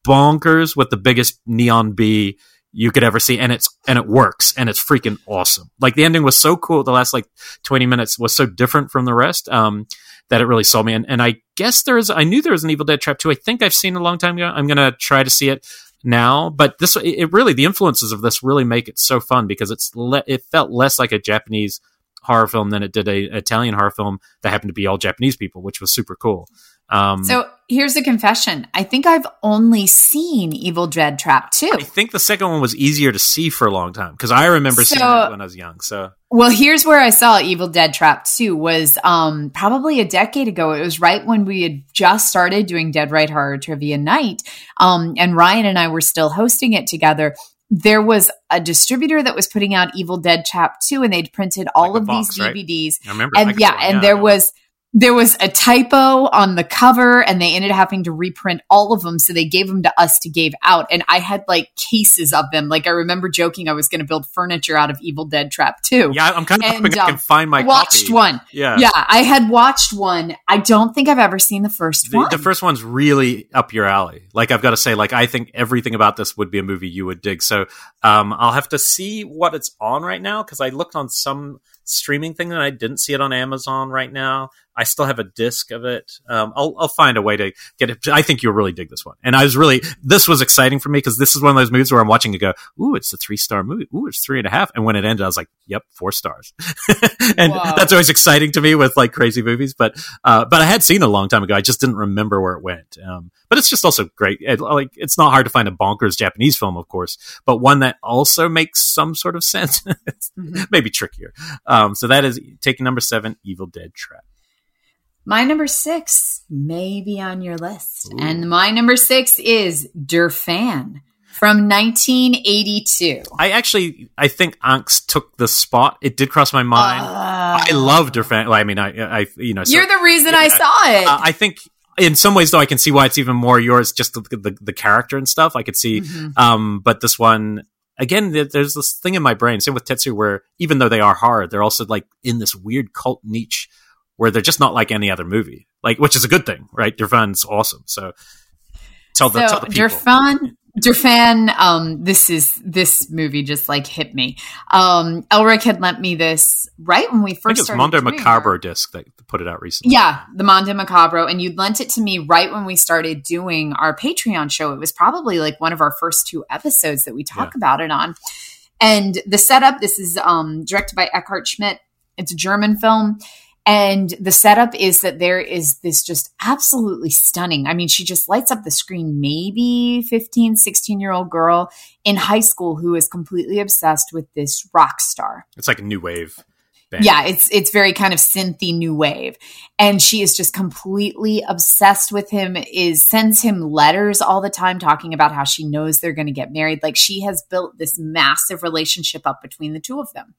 bonkers with the biggest neon bee you could ever see. And it's, and it works. And it's freaking awesome. Like, the ending was so cool. The last like twenty minutes was so different from the rest, um, that it really sold me. And, and I guess there is, I knew there was an Evil Dead Trap two. I think I've seen it a long time ago. I'm going to try to see it now, but this, it really, the influences of this really make it so fun, because it's, le- it felt less like a Japanese horror film than it did a Italian horror film that happened to be all Japanese people, which was super cool. Um, so here's a confession. I think I've only seen Evil Dead Trap two. I think the second one was easier to see for a long time, because I remember so, seeing it when I was young. So, well, here's where I saw Evil Dead Trap two was um, probably a decade ago. It was right when we had just started doing Dead Right Horror Trivia Night, um, and Ryan and I were still hosting it together. There was a distributor that was putting out Evil Dead Trap two, and they'd printed all like of box, these D V Ds. Right? I remember, and I yeah, and yeah, there was. There was a typo on the cover, and they ended up having to reprint all of them. So they gave them to us to give out. And I had like cases of them. Like, I remember joking I was going to build furniture out of Evil Dead Trap two. Yeah, I'm kind of and, hoping um, I can find my watched copy. One. Yeah. Yeah, I had watched one. I don't think I've ever seen the first the, one. The first one's really up your alley. Like, I've got to say, like, I think everything about this would be a movie you would dig. So um, I'll have to see what it's on right now, because I looked on some streaming thing and I didn't see it on Amazon right now. I still have a disc of it. Um, I'll, I'll find a way to get it. I think you'll really dig this one. And I was really, this was exciting for me, because this is one of those movies where I'm watching it go, ooh, it's a three star movie. Ooh, it's three and a half. And when it ended, I was like, yep, four stars. And Whoa. That's always exciting to me with like crazy movies. But, uh, but I had seen it a long time ago. I just didn't remember where it went. Um, but it's just also great. It, like, it's not hard to find a bonkers Japanese film, of course, but one that also makes some sort of sense. Mm-hmm. Maybe trickier. Um, so that is taking number seven, Evil Dead Trap. My number six may be on your list. Ooh. And my number six is Der Fan from nineteen eighty-two. I actually, I think Anx took the spot. It did cross my mind. Uh, I love Der Fan. Well, I mean, I, I you know. So, you're the reason yeah, I saw it. I, I think in some ways, though, I can see why it's even more yours, just the, the, the character and stuff. I could see. Mm-hmm. Um, but this one, again, there's this thing in my brain, same with Tetsu, where even though they are hard, they're also like in this weird cult niche where they're just not like any other movie, like, which is a good thing, right? Der Fan's awesome. So tell the, so, tell the people. Der Fan, Der Fan, um, this is, this movie just like hit me. Um, Elric had lent me this right when we first I think it was started Mondo Macabro disc that put it out recently. Yeah, the Mondo Macabro. And you lent it to me right when we started doing our Patreon show. It was probably like one of our first two episodes that we talk yeah. about it on. And the setup, this is um, directed by Eckhard Schmidt. It's a German film. And the setup is that there is this just absolutely stunning. I mean, she just lights up the screen, maybe fifteen, sixteen-year-old girl in high school who is completely obsessed with this rock star. It's like a new wave band. Yeah, it's it's very kind of synthy new wave. And she is just completely obsessed with him, is sends him letters all the time talking about how she knows they're going to get married. Like, she has built this massive relationship up between the two of them.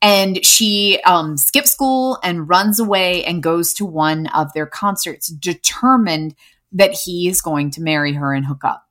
And she um, skips school and runs away and goes to one of their concerts, determined that he is going to marry her and hook up.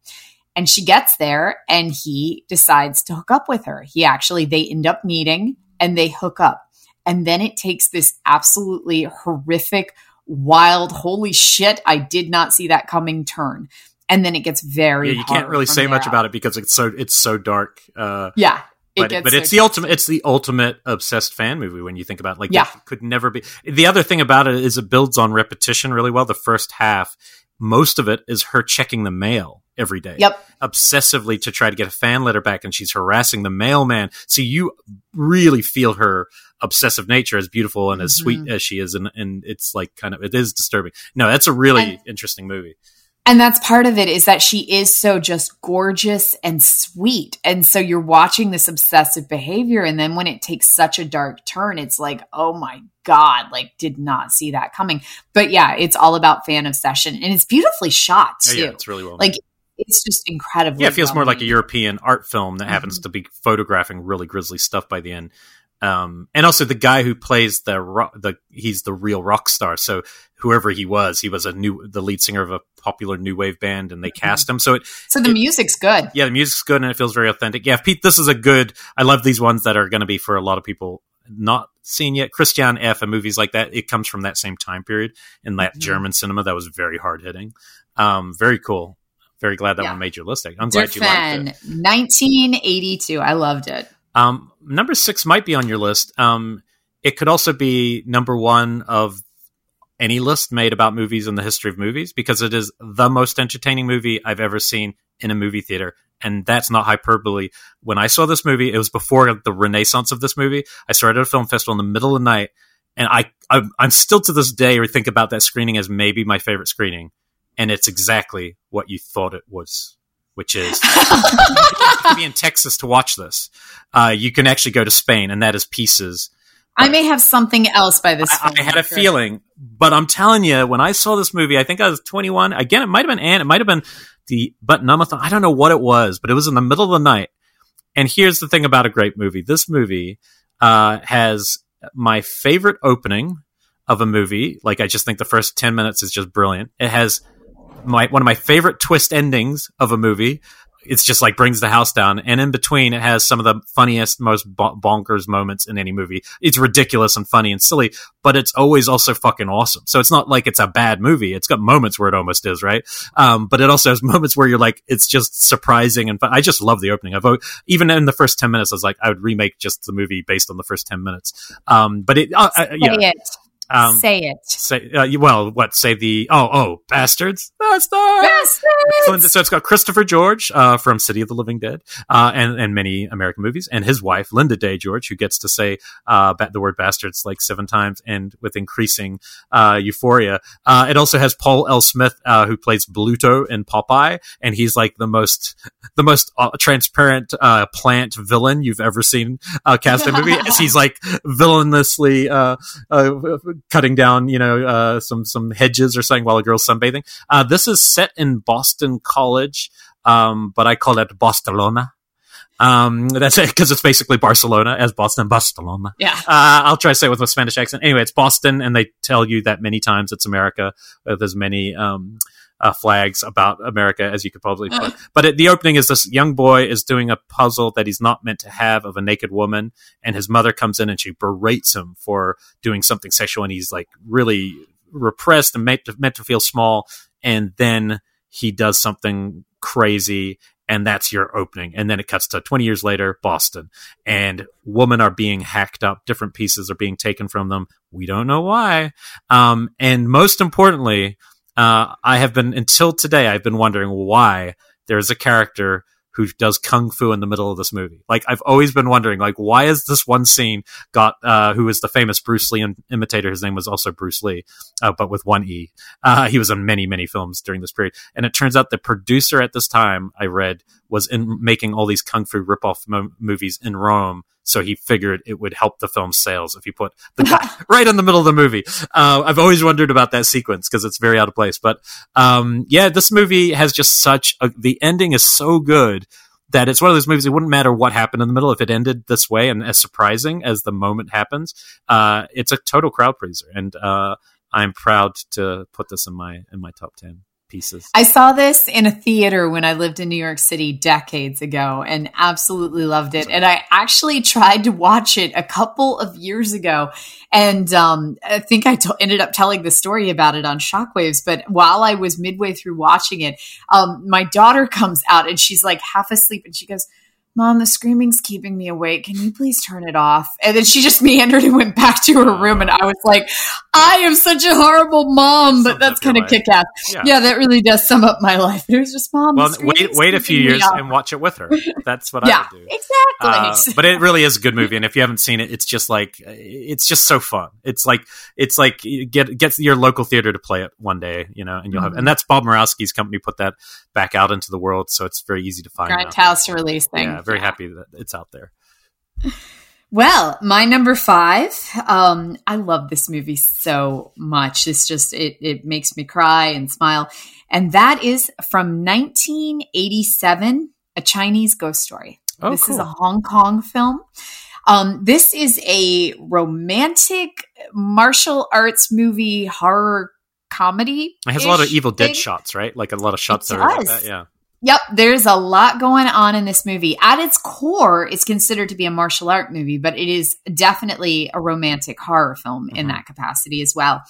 And she gets there and he decides to hook up with her. He actually, they end up meeting and they hook up. And then it takes this absolutely horrific, wild, holy shit, I did not see that coming turn. And then it gets very yeah, you can't really say much out. about it because it's so, it's so dark. Uh, yeah. But, it but it's the ultimate. It's the ultimate obsessed fan movie when you think about it. Like, yeah. It could never be. The other thing about it is it builds on repetition really well. The first half, most of it is her checking the mail every day, yep, obsessively to try to get a fan letter back, and she's harassing the mailman. So you really feel her obsessive nature, as beautiful and as mm-hmm. sweet as she is, and and it's like kind of it is disturbing. No, that's a really and- interesting movie. And that's part of it is that she is so just gorgeous and sweet. And so you're watching this obsessive behavior. And then when it takes such a dark turn, it's like, oh my God, like did not see that coming. But yeah, it's all about fan obsession. And it's beautifully shot too. Oh, yeah, it's really well made. Like it's just incredibly. Yeah, it feels well more made. Like a European art film that mm-hmm. happens to be photographing really grisly stuff by the end. Um, and also the guy who plays the rock, the he's the real rock star. So whoever he was, he was a new the lead singer of a popular new wave band, and they mm-hmm. cast him. So it so the it, music's good. Yeah, the music's good, and it feels very authentic. Yeah, Pete, this is a good. I love these ones that are going to be for a lot of people not seen yet. Christian F. and movies like that. It comes from that same time period in that mm-hmm. German cinema that was very hard hitting. Um, very cool. Very glad that yeah. one made your list. I'm Der glad Fan, you liked it. nineteen eighty-two. I loved it. Um, number six might be on your list. Um, it could also be number one of any list made about movies in the history of movies, because it is the most entertaining movie I've ever seen in a movie theater. And that's not hyperbole. When I saw this movie, it was before the renaissance of this movie. I saw it at a film festival in the middle of the night. And I, I I'm still to this day think about that screening as maybe my favorite screening. And it's exactly what you thought it was. Which is, you have to be in Texas to watch this. Uh, you can actually go to Spain, and that is Pieces. But I may have something else by this I, I had a feeling, but I'm telling you, when I saw this movie, I think I was twenty-one. Again, it might have been Anne, it might have been the Buttonumathon. I don't know what it was, but it was in the middle of the night. And here's the thing about a great movie. This movie uh, has my favorite opening of a movie. Like, I just think the first ten minutes is just brilliant. It has... My, one of my favorite twist endings of a movie. It's just like brings the house down. And in between, it has some of the funniest, most bonkers moments in any movie. It's ridiculous and funny and silly, but it's always also fucking awesome. So it's not like it's a bad movie. It's got moments where it almost is, right? Um, but it also has moments where you're like, it's just surprising and fun. I just love the opening. I've even in the first ten minutes, I was like, I would remake just the movie based on the first ten minutes. Um, but it, uh, uh, yeah. It. Um, say it. Say uh, well. What say the? Oh, oh, bastards! Bastards! Bastards! So, so it's got Christopher George uh, from City of the Living Dead, uh, and and many American movies, and his wife Linda Day George, who gets to say uh, the word bastards like seven times, and with increasing uh, euphoria. Uh, it also has Paul L. Smith, uh, who plays Bluto in Popeye, and he's like the most the most uh, transparent uh, plant villain you've ever seen uh, cast in a movie. He's like villainously. Uh, uh, cutting down, you know, uh, some, some hedges or something while a girl's sunbathing. Uh, this is set in Boston College, um, but I call it Bostalona. Um, that's it, because it's basically Barcelona as Boston, Bostalona. Yeah. Uh, I'll try to say it with a Spanish accent. Anyway, it's Boston, and they tell you that many times. It's America with as many, um, uh, flags about America as you could probably put. But at the opening is this young boy is doing a puzzle that he's not meant to have of a naked woman, and his mother comes in and she berates him for doing something sexual, and he's like really repressed and meant to, meant to feel small, and then he does something crazy, and that's your opening. And then it cuts to twenty years later, Boston, and women are being hacked up. Different pieces are being taken from them. We don't know why. Um, and most importantly, Uh, I have been, until today, I've been wondering why there is a character who does kung fu in the middle of this movie. Like, I've always been wondering, like, why is this one scene got, uh, who is the famous Bruce Lee imitator? His name was also Bruce Lee, uh, but with one E. Uh, he was in many, many films during this period. And it turns out the producer at this time, I read, was in making all these kung fu ripoff mo- movies in Rome. So he figured it would help the film's sales if you put the guy right in the middle of the movie. Uh, I've always wondered about that sequence because it's very out of place. But um, yeah, this movie has just such a, the ending is so good that it's one of those movies. It wouldn't matter what happened in the middle if it ended this way and as surprising as the moment happens. Uh, it's a total crowd pleaser, and uh, I'm proud to put this in my in my top ten. Pieces. I saw this in a theater when I lived in New York City decades ago and absolutely loved it. And I actually tried to watch it a couple of years ago. And um, I think I t- ended up telling the story about it on Shockwaves. But while I was midway through watching it, um, my daughter comes out and she's like half asleep and she goes, "Mom, the screaming's keeping me awake. Can you please turn it off?" And then she just meandered and went back to her room. And I was like, I am such a horrible mom, but that's kind of kick-ass. Yeah. yeah, that really does sum up my life. It was just, Mom, well, wait, wait a few years and watch it with her. That's what yeah, I would do. Exactly. Uh, but it really is a good movie. And if you haven't seen it, it's just like, it's just so fun. It's like, it's like get, get your local theater to play it one day, you know, and you'll mm-hmm. have, and that's Bob Murawski's company put that back out into the world. So it's very easy to find. Grindhouse release thing. Yeah. Very happy that it's out there. Well, my number five, um, I love this movie so much. It's just, it, it makes me cry and smile. And that is from nineteen eighty-seven, A Chinese Ghost Story. Oh, this cool. is a Hong Kong film. Um, this is a romantic martial arts movie horror comedy. It has a lot of Evil Dead thing. Shots, right? Like a lot of shots that are like that. Yeah. Yep, there's a lot going on in this movie. At its core, it's considered to be a martial art movie, but it is definitely a romantic horror film mm-hmm. in that capacity as well.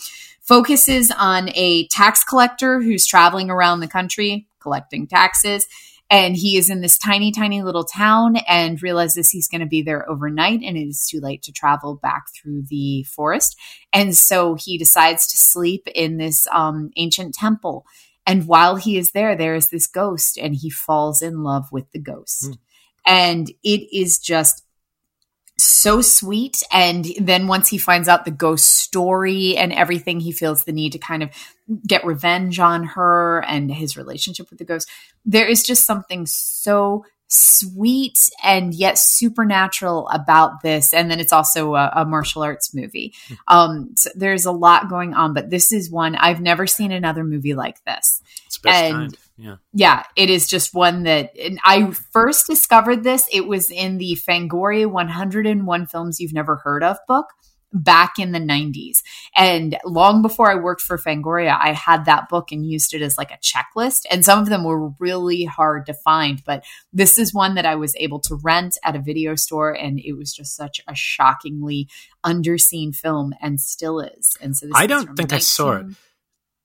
Focuses on a tax collector who's traveling around the country collecting taxes, and he is in this tiny, tiny little town and realizes he's going to be there overnight, and it is too late to travel back through the forest. And so he decides to sleep in this um, ancient temple. And while he is there, there is this ghost, and he falls in love with the ghost. Mm. And it is just so sweet. And then once he finds out the ghost story and everything, he feels the need to kind of get revenge on her and his relationship with the ghost. There is just something so sweet and yet supernatural about this. And then it's also a, a martial arts movie. Um, so there's a lot going on, but this is one I've never seen another movie like this. It's best and kind. Yeah. Yeah. It is just one that, and I first discovered this. It was in the Fangoria one oh one Films You've Never Heard Of book back in the nineties. And long before I worked for Fangoria, I had that book and used it as like a checklist. And some of them were really hard to find, but this is one that I was able to rent at a video store. And it was just such a shockingly underseen film and still is. And so this I don't think nineteen I saw it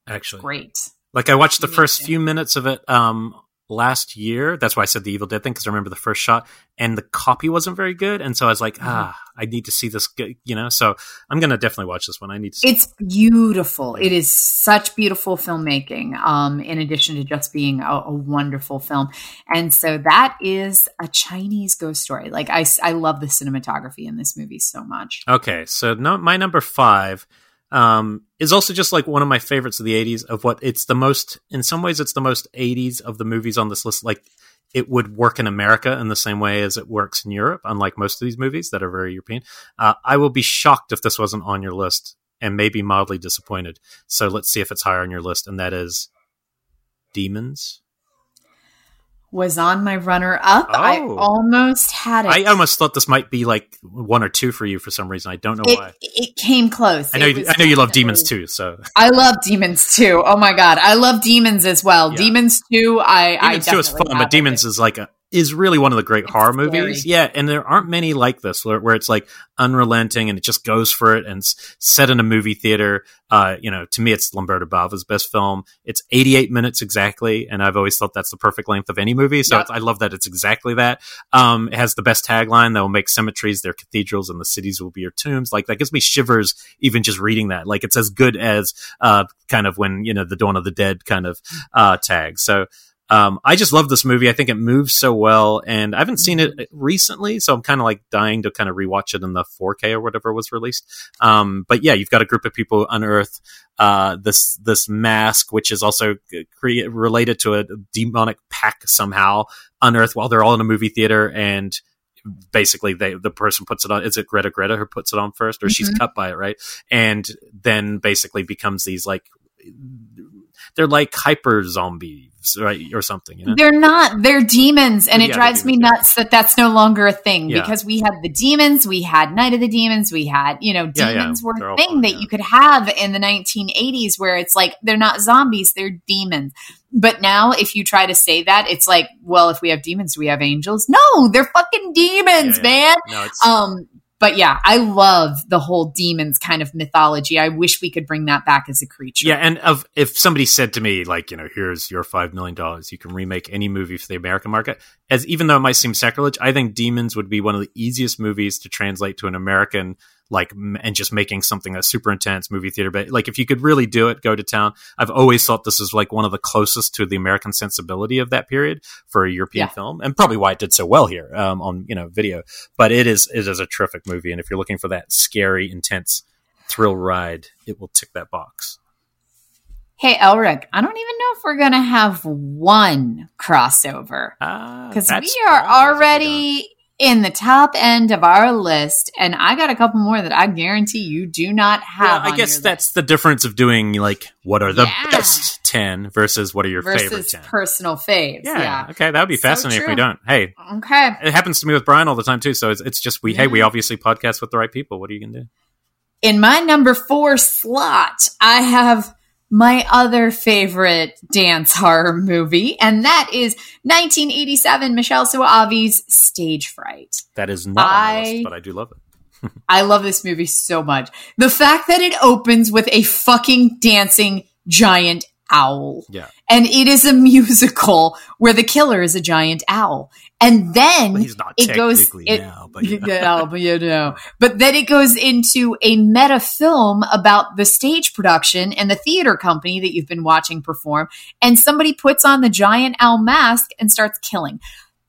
actually. Great. Like I watched the Amazing. first few minutes of it um, last year. That's why I said the Evil Dead thing, because I remember the first shot and the copy wasn't very good. And so I was like, ah, I need to see this, you know, so I'm going to definitely watch this one. I need to see It's it. beautiful. It is such beautiful filmmaking, um, in addition to just being a, a wonderful film. And so that is a Chinese ghost story. Like I, I love the cinematography in this movie so much. Okay. So no, my number five Um, is also just like one of my favorites of the eighties of what it's the most, in some ways it's the most eighties of the movies on this list. Like it would work in America in the same way as it works in Europe, unlike most of these movies that are very European. Uh, I will be shocked if this wasn't on your list and maybe mildly disappointed. So let's see if it's higher on your list. And that is Demons. Was on my runner up. Oh. I almost had it. I almost thought this might be like one or two for you for some reason. I don't know it, why. It came close. I know. You, I know you love Demons too. So I love Demons too. Oh my god, I love Demons as well. Yeah. Demons two. I Demons I two is fun, but Demons it. is like a is really one of the great it's horror scary. movies. Yeah, and there aren't many like this where, where it's like unrelenting and it just goes for it and it's set in a movie theater. Uh, you know, to me, it's Lamberto Bava's best film. It's eighty-eight minutes exactly, and I've always thought that's the perfect length of any movie. So yep. it's, I love that it's exactly that. Um, it has the best tagline: "They'll make cemeteries their cathedrals, and the cities will be your tombs." Like that gives me shivers even just reading that. Like it's as good as uh, kind of when you know the Dawn of the Dead kind of uh, tag. So. Um, I just love this movie. I think it moves so well, and I haven't seen it recently, so I'm kind of like dying to kind of rewatch it in the four K or whatever was released. Um, but yeah, you've got a group of people unearth uh, this this mask, which is also cre- related to a demonic pack somehow, unearthed while they're all in a movie theater, and basically they the person puts it on. Is it Greta Greta who puts it on first, or mm-hmm. she's cut by it, right? And then basically becomes these like they're like hyper zombie. Right, or something. You know? They're not. They're demons, and yeah, it drives me nuts that that's no longer a thing yeah. because we had the demons, we had Night of the Demons, we had you know demons yeah, yeah. were they're a thing fun, that yeah. you could have in the nineteen eighties where it's like they're not zombies, they're demons. But now, if you try to say that, it's like, well, if we have demons, do we have angels? No, they're fucking demons, yeah, yeah. man. No, it's- um. But yeah, I love the whole demons kind of mythology. I wish we could bring that back as a creature. Yeah, and of, if somebody said to me, like, you know, here's your five million dollars, you can remake any movie for the American market, as even though it might seem sacrilege, I think Demons would be one of the easiest movies to translate to an American, like, and just making something that's super intense movie theater. But, like, if you could really do it, go to town. I've always thought this is, like, one of the closest to the American sensibility of that period for a European yeah. film, and probably why it did so well here um, on, you know, video. But it is it is a terrific movie. movie and if you're looking for that scary, intense thrill ride, it will tick that box. Hey Elric, I don't even know if we're gonna have one crossover because uh, we are already in the top end of our list, and I got a couple more that I guarantee you do not have. Yeah, I guess that's list. The difference of doing like what are the yeah. best ten versus what are your versus favorite ten personal faves. Yeah, yeah. Okay, that would be fascinating so if we don't. Hey, okay, it happens to me with Brian all the time too. So it's, it's just we. Yeah. Hey, we obviously podcast with the right people. What are you gonna do? In my number four slot, I have my other favorite dance horror movie, and that is nineteen eighty-seven Michel Soavi's Stage Fright. That is not I, on my list, but I do love it. I love this movie so much. The fact that it opens with a fucking dancing giant owl. Yeah. And it is a musical where the killer is a giant owl. And then well, he's not it goes it, now, but, you know. no, but you know. But then it goes into a meta film about the stage production and the theater company that you've been watching perform, and somebody puts on the giant owl mask and starts killing.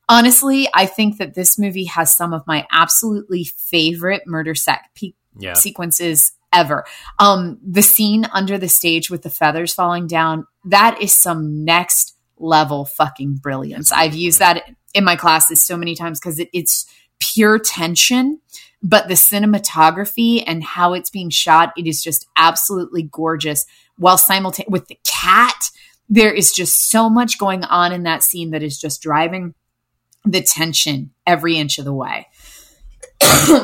Honestly, I think that this movie has some of my absolutely favorite murder sac pe- yeah. sequences ever. Um, the scene under the stage with the feathers falling down, that is some next level fucking brilliance. I've used that in my classes so many times because it, it's pure tension, but the cinematography and how it's being shot, it is just absolutely gorgeous. While simultaneously with the cat, there is just so much going on in that scene that is just driving the tension every inch of the way.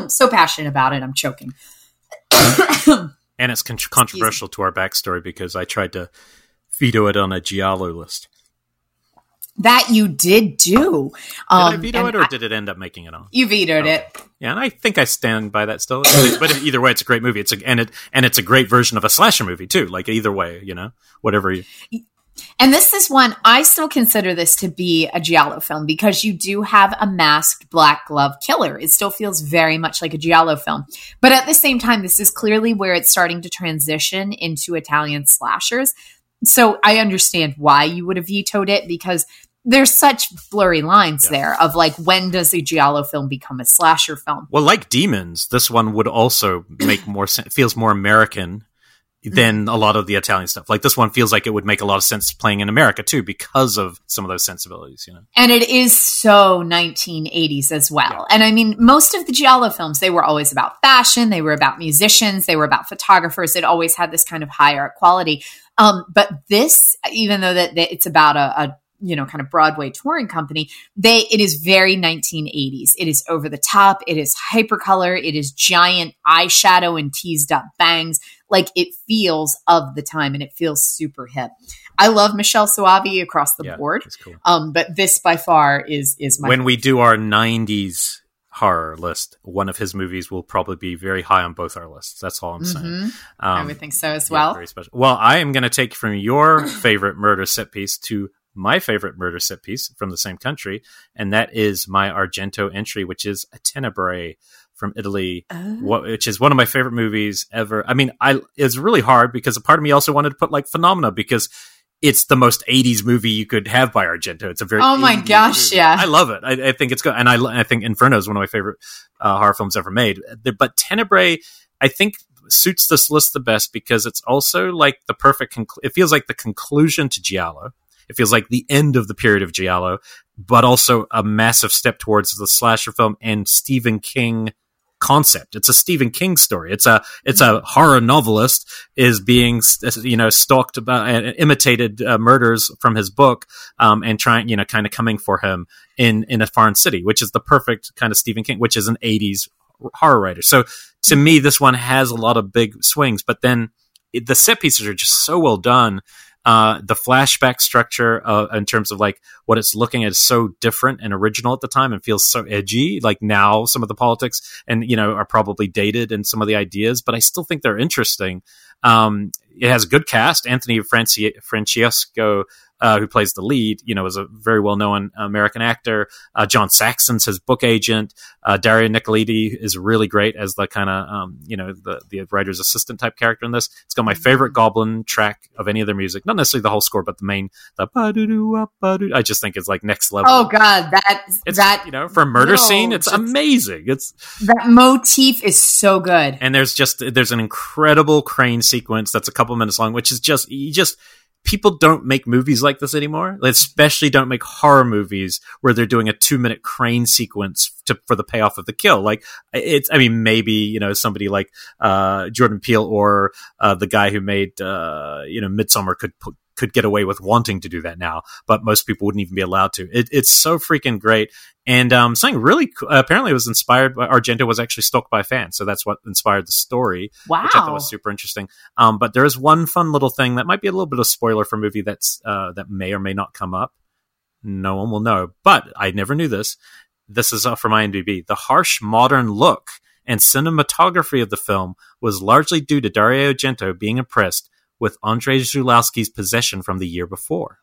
So passionate about it. I'm choking. And it's con- controversial to our backstory because I tried to veto it on a Giallo list. That you did do. Um, did I veto it or I, did it end up making it on? You vetoed okay. it. Yeah, and I think I stand by that still. But either way, it's a great movie. It's a, and, it, and it's a great version of a slasher movie, too. Like, either way, you know, whatever you... And this is one, I still consider this to be a Giallo film because you do have a masked black glove killer. It still feels very much like a Giallo film. But at the same time, this is clearly where it's starting to transition into Italian slashers. So I understand why you would have vetoed it because there's such blurry lines yeah. there of like, when does a Giallo film become a slasher film? Well, like Demons, this one would also make more sense, feels more American than a lot of the Italian stuff. Like this one feels like it would make a lot of sense playing in America too, because of some of those sensibilities, you know? And it is so nineteen eighties as well. Yeah. And I mean, most of the Giallo films, they were always about fashion. They were about musicians. They were about photographers. It always had this kind of higher quality. Um, but this, even though that, that it's about a, a, you know, kind of Broadway touring company, they, it is very nineteen eighties. It is over the top. It is hypercolor. It is giant eyeshadow and teased up bangs. Like it feels of the time and it feels super hip. I love Michel Soavi across the yeah, board. Cool. Um, but this by far is, is my, when favorite. We do our nineties horror list, one of his movies will probably be very high on both our lists. That's all I'm mm-hmm. saying. Um, I would think so as yeah, well. Very special. Well, I am going to take from your favorite murder set piece to my favorite murder set piece from the same country, and that is my Argento entry, which is A Tenebrae from Italy, oh. what, which is one of my favorite movies ever. I mean, I it's really hard because a part of me also wanted to put like Phenomena because it's the most eighties movie you could have by Argento. It's a very oh my gosh, movie. Yeah, I love it. I, I think it's good, and I I think Inferno is one of my favorite uh, horror films ever made. But Tenebrae, I think, suits this list the best because it's also like the perfect. Conclu- it feels like the conclusion to Giallo. It feels like the end of the period of Giallo, but also a massive step towards the slasher film and Stephen King concept. It's a Stephen King story. It's a it's a horror novelist is being, you know, stalked about and imitated uh, murders from his book um, and trying, you know, kind of coming for him in, in a foreign city, which is the perfect kind of Stephen King, which is an eighties horror writer. So to me, this one has a lot of big swings, but then it, the set pieces are just so well done. Uh, the flashback structure uh, in terms of like what it's looking at is so different and original at the time and feels so edgy. Like now some of the politics and, you know, are probably dated and some of the ideas, but I still think they're interesting. Um, it has a good cast. Anthony Franci- Francesco, uh, who plays the lead, you know, is a very well-known American actor. Uh, John Saxon's his book agent. Uh, Dario Nicoliti is really great as the kind of, um, you know, the, the writer's assistant type character in this. It's got my favorite Goblin track of any of their music. Not necessarily the whole score, but the main, the I just think it's like next level. Oh God, that, it's, that, you know, for a murder no, scene, it's amazing. It's that motif is so good. And there's just, there's an incredible crane sequence that's a couple minutes long, which is just, you just, people don't make movies like this anymore. They especially don't make horror movies where they're doing a two-minute crane sequence to, for the payoff of the kill. Like, it's, I mean, maybe, you know, somebody like uh, Jordan Peele or uh, the guy who made, uh, you know, Midsommar could put, could get away with wanting to do that now, but most people wouldn't even be allowed to. It, it's so freaking great. And um, something really co- apparently was inspired by Argento was actually stalked by fans. So that's what inspired the story, wow. which I thought was super interesting. Um, but there is one fun little thing that might be a little bit of a spoiler for a movie that's uh, that may or may not come up. No one will know, but I never knew this. This is from IMDb. The harsh modern look and cinematography of the film was largely due to Dario Argento being impressed with Andrzej Zulawski's Possession from the year before.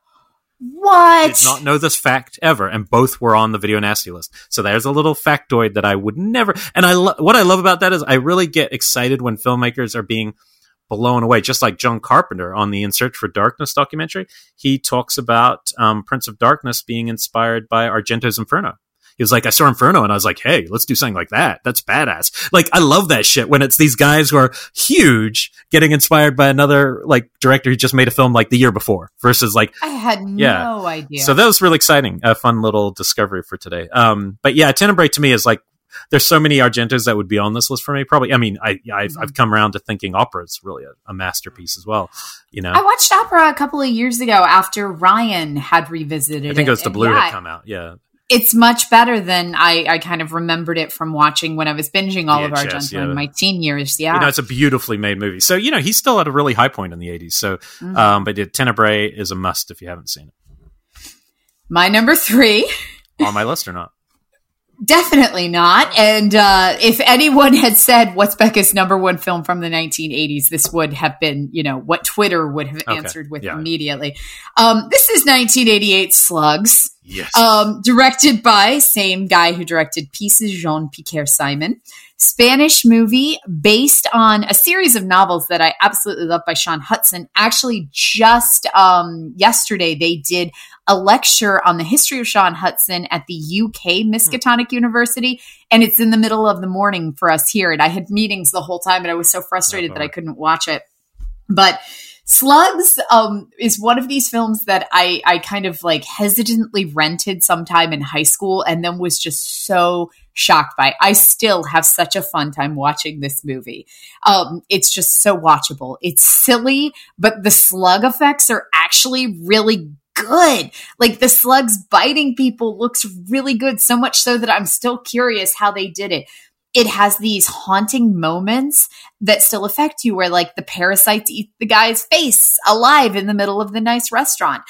What? Did not know this fact ever, and both were on the Video Nasty list. So there's a little factoid that I would never... And I lo- what I love about that is I really get excited when filmmakers are being blown away, just like John Carpenter on the In Search for Darkness documentary. He talks about um, Prince of Darkness being inspired by Argento's Inferno. He was like, I saw Inferno, and I was like, hey, let's do something like that. That's badass. Like, I love that shit when it's these guys who are huge getting inspired by another, like, director who just made a film, like, the year before versus, like... I had yeah. no idea. So that was really exciting. A fun little discovery for today. Um, but, yeah, Tenebrae to me is, like, there's so many Argentos that would be on this list for me. Probably, I mean, I, I've, mm-hmm. I've come around to thinking opera is really a, a masterpiece as well, you know? I watched opera a couple of years ago after Ryan had revisited it. I think it, it was the Blue yeah, had come out, yeah. It's much better than I, I kind of remembered it from watching when I was binging all V H S, of Argento yeah. in my teen years. Yeah, you know, it's a beautifully made movie. So, you know, he's still at a really high point in the eighties. So, mm-hmm. um, but Tenebrae is a must if you haven't seen it. My number three. On my list or not? Definitely not. And uh, if anyone had said what's Becca's number one film from the nineteen eighties, this would have been, you know, what Twitter would have okay. answered with yeah. immediately. Um, this is nineteen eighty-eight Slugs. Yes. Um, directed by same guy who directed Pieces, Jean Pierre Simon. Spanish movie based on a series of novels that I absolutely love by Sean Hudson. Actually, just um, yesterday, they did a lecture on the history of Sean Hudson at the U K Miskatonic mm. University. And it's in the middle of the morning for us here. And I had meetings the whole time and I was so frustrated oh, that I couldn't watch it. But Slugs um, is one of these films that I, I kind of like hesitantly rented sometime in high school and then was just so shocked by. I still have such a fun time watching this movie. Um, it's just so watchable. It's silly, but the slug effects are actually really good. Like the slugs biting people looks really good, so much so that I'm still curious how they did it. It has these haunting moments that still affect you where like the parasites eat the guy's face alive in the middle of the nice restaurant.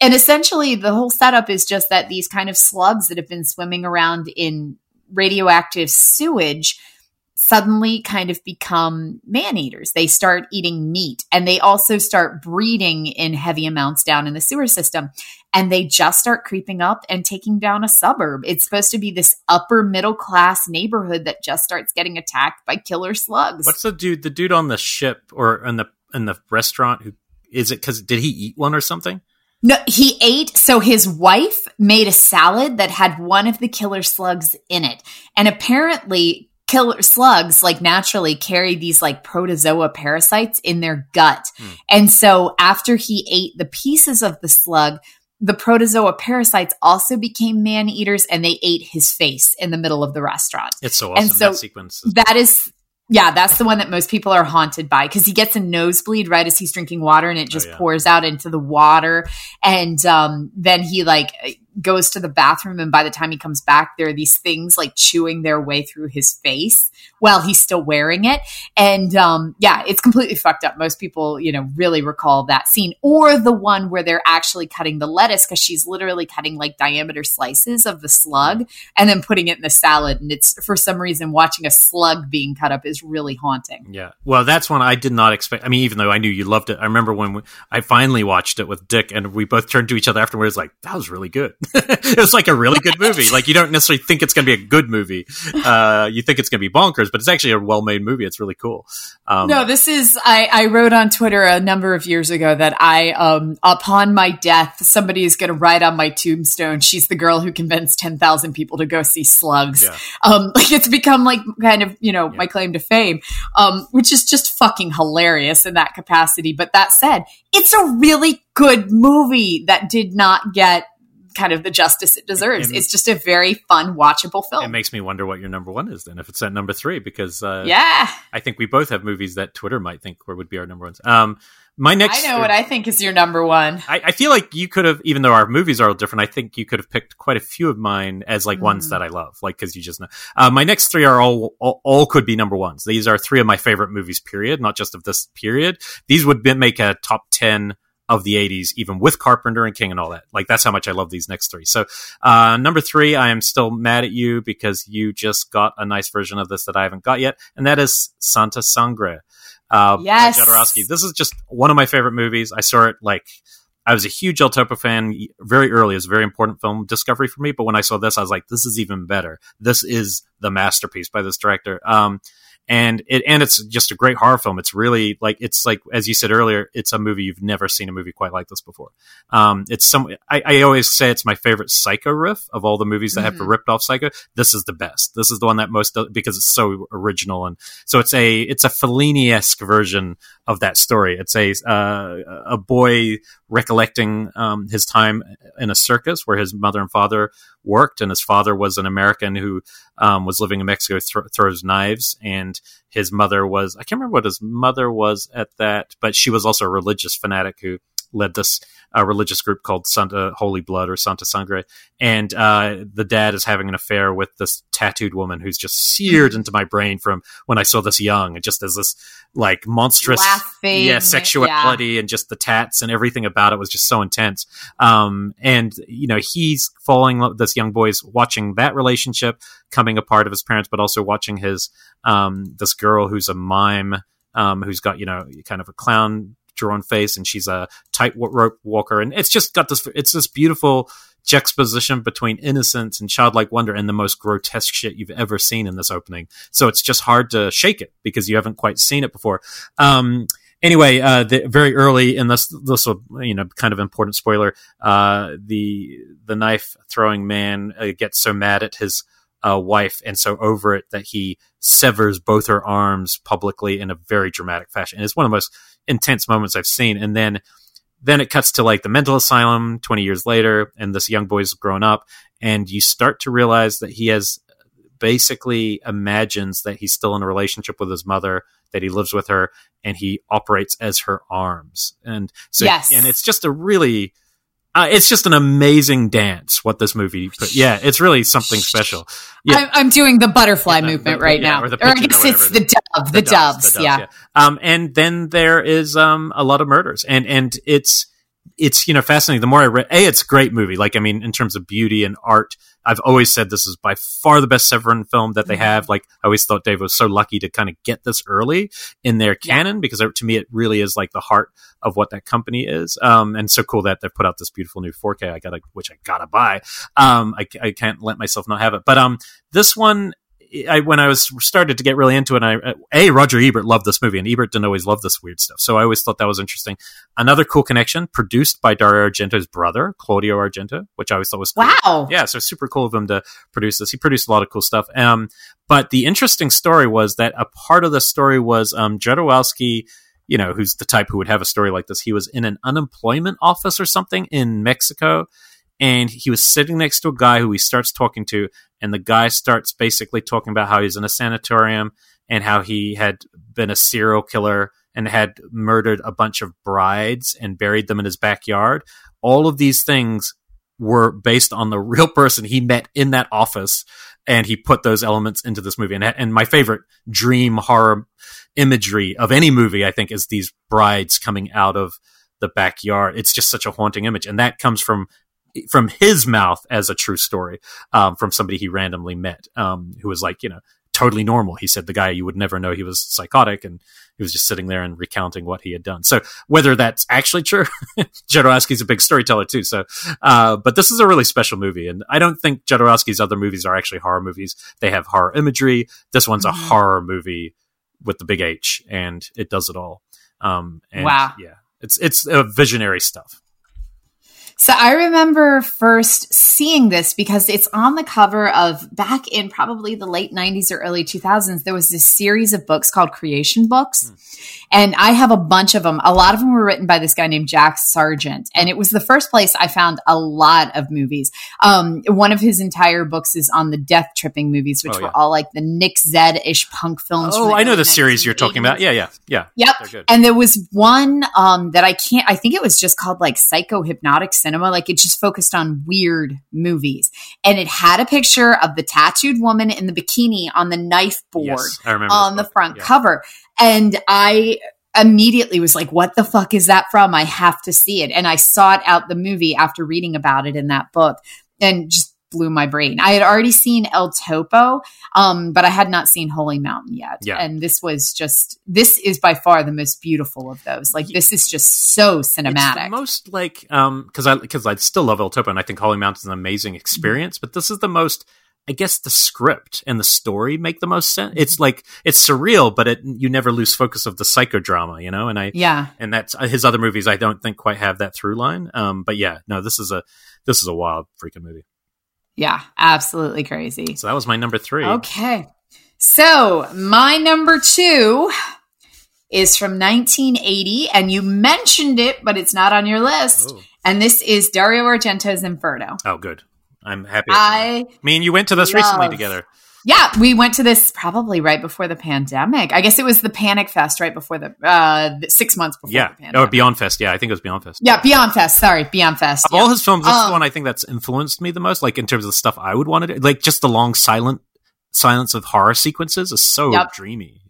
And essentially the whole setup is just that these kind of slugs that have been swimming around in radioactive sewage suddenly kind of become man-eaters. They start eating meat and they also start breeding in heavy amounts down in the sewer system. And they just start creeping up and taking down a suburb. It's supposed to be this upper middle class neighborhood that just starts getting attacked by killer slugs. What's the dude, the dude on the ship or in the, in the restaurant? Who is it? Cause did he eat one or something? No, he ate. So his wife made a salad that had one of the killer slugs in it. And apparently killer slugs like naturally carry these like protozoa parasites in their gut. Mm. And so after he ate the pieces of the slug, the protozoa parasites also became man eaters and they ate his face in the middle of the restaurant. It's so awesome. And so that sequence. Is- that is, yeah, that's the one that most people are haunted by because he gets a nosebleed right as he's drinking water and it just oh, yeah. pours out into the water. And um, then he like goes to the bathroom and by the time he comes back, there are these things like chewing their way through his face while he's still wearing it. And um, yeah, it's completely fucked up. Most people, you know, really recall that scene or the one where they're actually cutting the lettuce because she's literally cutting like diameter slices of the slug and then putting it in the salad. And it's for some reason watching a slug being cut up is really haunting. Yeah. Well, that's one I did not expect. I mean, even though I knew you loved it, I remember when we, I finally watched it with Dick and we both turned to each other afterwards like, that was really good. It's like a really good movie. Like, you don't necessarily think it's going to be a good movie. Uh, you think it's going to be bonkers, but it's actually a well-made movie. It's really cool. Um, no, this is, I, I wrote on Twitter a number of years ago that I, um, upon my death, somebody is going to write on my tombstone, she's the girl who convinced ten thousand people to go see Slugs. Yeah. Um, like, it's become like kind of, you know, yeah. my claim to fame, um, which is just fucking hilarious in that capacity. But that said, it's a really good movie that did not get kind of the justice it deserves. And it's just a very fun, watchable film. It makes me wonder what your number one is then, if it's at number three, because uh, yeah, I think we both have movies that Twitter might think were, would be our number ones. Um, my next, I know what uh, I think is your number one. I, I feel like you could have, even though our movies are all different, I think you could have picked quite a few of mine as like mm. ones that I love, like, because you just know. Uh, my next three are all, all all could be number ones. These are three of my favorite movies, period, not just of this period. These would be, make a top ten of the eighties, even with Carpenter and King and all that. Like, that's how much I love these next three. So, uh, number three, I am still mad at you because you just got a nice version of this that I haven't got yet. And that is Santa Sangre. Uh, yes. By Jodorowsky. This is just one of my favorite movies. I saw it like, I was a huge El Topo fan very early. It was a very important film discovery for me. But when I saw this, I was like, this is even better. This is the masterpiece by this director. Um, And it and it's just a great horror film. It's really like it's like as you said earlier, it's a movie you've never seen a movie quite like this before. Um, it's some I, I always say it's my favorite Psycho riff of all the movies that mm-hmm. have ripped off Psycho. This is the best. This is the one that most because it's so original and so it's a it's a Fellini-esque version of that story. It's a uh, a boy recollecting um, his time in a circus where his mother and father worked, and his father was an American who um, was living in Mexico, th- throws knives, and his mother was, I can't remember what his mother was at that, but she was also a religious fanatic who led this uh, religious group called Santa Holy Blood or Santa Sangre. And uh, the dad is having an affair with this tattooed woman who's just seared into my brain from when I saw this young. It just is this like monstrous Laughing, yeah, sexuality yeah. and just the tats and everything about it was just so intense. Um, and, you know, he's falling in love, this young boy's watching that relationship coming apart of his parents, but also watching his um, this girl who's a mime um, who's got, you know, kind of a clown drawn face, and she's a tightrope walker, and it's just got this it's this beautiful juxtaposition between innocence and childlike wonder and the most grotesque shit you've ever seen in this opening. So it's just hard to shake it because you haven't quite seen it before. um Anyway, uh, the, very early in this, this will, you know, kind of important spoiler, uh, the the knife throwing man uh, gets so mad at his uh, wife and so over it that he severs both her arms publicly in a very dramatic fashion. And it's one of the most intense moments I've seen. And then, then it cuts to like the mental asylum twenty years later, and this young boy's grown up, and you start to realize that he has basically imagines that he's still in a relationship with his mother, that he lives with her, and he operates as her arms. And so, yes. and it's just a really, uh, it's just an amazing dance. What this movie, but yeah, it's really something special. Yeah. I'm, I'm doing the butterfly yeah, movement the, right yeah, now, or, the or I guess or it's the dove, the, the doves, doves the dove, yeah. yeah. Um, and then there is um a lot of murders, and and it's it's you know fascinating. The more I read, a it's a great movie. Like I mean, in terms of beauty and art. I've always said this is by far the best Severin film that they have. Like, I always thought Dave was so lucky to kind of get this early in their canon because to me, it really is like the heart of what that company is. Um, and so cool that they've put out this beautiful new four K, I gotta, which I gotta buy. Um, I, I can't let myself not have it. But um, this one, I, when I was started to get really into it, and I, A, Roger Ebert loved this movie, and Ebert didn't always love this weird stuff. So I always thought that was interesting. Another cool connection, produced by Dario Argento's brother, Claudio Argento, which I always thought was cool. Wow. Yeah, so super cool of him to produce this. He produced a lot of cool stuff. Um, but the interesting story was that a part of the story was um, Jodorowsky, you know, who's the type who would have a story like this. He was in an unemployment office or something in Mexico, and he was sitting next to a guy who he starts talking to, and the guy starts basically talking about how he's in a sanatorium and how he had been a serial killer and had murdered a bunch of brides and buried them in his backyard. All of these things were based on the real person he met in that office, and he put those elements into this movie. And, and my favorite dream horror imagery of any movie, I think, is these brides coming out of the backyard. It's just such a haunting image. And that comes from... from his mouth as a true story, um, from somebody he randomly met, um, who was like, you know, totally normal. He said the guy, you would never know he was psychotic, and he was just sitting there and recounting what he had done. So whether that's actually true, Jodorowsky's a big storyteller too. So, uh, but this is a really special movie, and I don't think Jodorowsky's other movies are actually horror movies. They have horror imagery. This one's mm-hmm. a horror movie with the big H, and it does it all. Um, and wow. Yeah. It's, it's uh, visionary stuff. So I remember first seeing this because it's on the cover of, back in probably the late nineties or early two thousands, there was this series of books called Creation Books. Mm. And I have a bunch of them. A lot of them were written by this guy named Jack Sargent. And it was the first place I found a lot of movies. Um, one of his entire books is on the Death Tripping movies, which oh, yeah. were all like the Nick Zed-ish punk films. Oh, I know the series you're talking about. Yeah, yeah, yeah. Yep. Good. And there was one um, that I can't, I think it was just called like Psycho-Hypnotic Cinema, like it just focused on weird movies, and it had a picture of the tattooed woman in the bikini on the knife board yes, on the front yeah. cover, and I immediately was like, what the fuck is that from? I have to see it. And I sought out the movie after reading about it in that book, and just blew my brain. I had already seen El Topo, um, but I had not seen Holy Mountain yet. Yeah. And this was just, this is by far the most beautiful of those. Like, this is just so cinematic. It's the most like, um, cause I, cause I still love El Topo, and I think Holy Mountain is an amazing experience, but this is the most, I guess the script and the story make the most sense. It's like, it's surreal, but it, you never lose focus of the psychodrama, you know? And I, yeah. And that's his other movies. I don't think quite have that through line. Um, but yeah, no, this is a, this is a wild freaking movie. Yeah, absolutely crazy. So that was my number three. Okay. So my number two is from nineteen eighty, and you mentioned it, but it's not on your list. Oh. And this is Dario Argento's Inferno. Oh, good. I'm happy. I, I mean, you went to this love, recently together. Yeah, we went to this probably right before the pandemic. I guess it was the Panic Fest right before the, uh, the six months before yeah. the pandemic. Or Beyond Fest. Yeah, I think it was Beyond Fest. Yeah, Beyond Fest. Sorry, Beyond Fest. Of yeah. all his films, this um, is the one I think that's influenced me the most, like in terms of the stuff I would want to do. Like just the long silent silence of horror sequences is so yep. dreamy.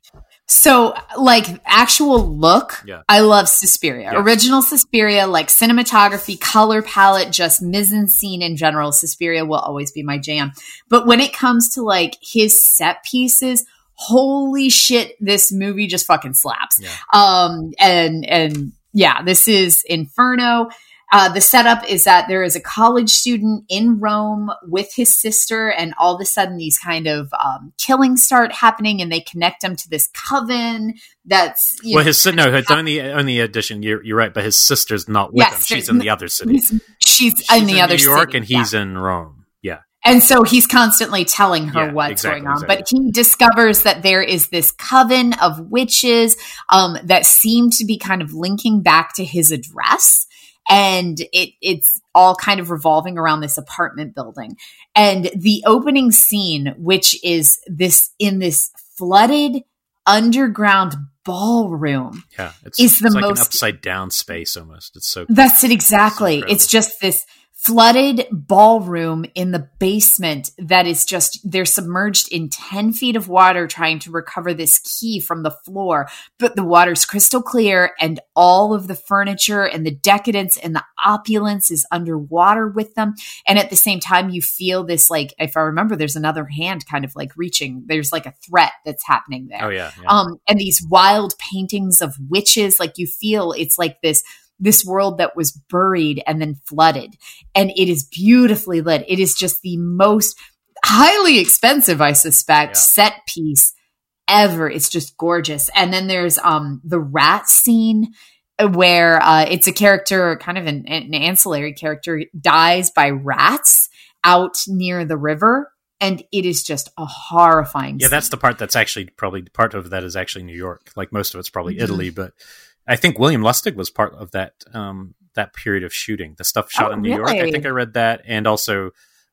So, like, actual look, yeah. I love Suspiria. Yeah. Original Suspiria, like, cinematography, color palette, just mise-en-scene in general. Suspiria will always be my jam. But when it comes to, like, his set pieces, holy shit, this movie just fucking slaps. Yeah. Um, and, and, yeah, this is Inferno. Uh, the setup is that there is a college student in Rome with his sister, and all of a sudden these kind of um, killings start happening, and they connect him to this coven that's... You well, know, his no, it's only, only addition, you're, you're right, but his sister's not with yes, him. She's in the other city. She's, she's, she's in the in other New city. New York, and yeah. he's in Rome. Yeah. And so he's constantly telling her yeah, what's exactly, going on. Exactly. But he discovers that there is this coven of witches um, that seem to be kind of linking back to his address. And it it's all kind of revolving around this apartment building. And the opening scene, which is this in this flooded underground ballroom, yeah, it's, is the it's like most an upside down space almost. It's so that's it exactly. So it's just this flooded ballroom in the basement that is just, they're submerged in ten feet of water trying to recover this key from the floor, but the water's crystal clear, and all of the furniture and the decadence and the opulence is underwater with them. And at the same time, you feel this, like, if I remember, there's another hand kind of like reaching, there's like a threat that's happening there. Oh yeah, yeah. Um, and these wild paintings of witches, like you feel it's like this this world that was buried and then flooded. And it is beautifully lit. It is just the most highly expensive, I suspect, yeah. set piece ever. It's just gorgeous. And then there's um, the rat scene where uh, it's a character, kind of an, an ancillary character, dies by rats out near the river. And it is just a horrifying yeah, scene. That's the part that's actually probably, part of that is actually New York. Like most of it's probably mm-hmm. Italy, but I think William Lustig was part of that um, that period of shooting. The stuff shot oh, in New really? York. I think I read that. And also,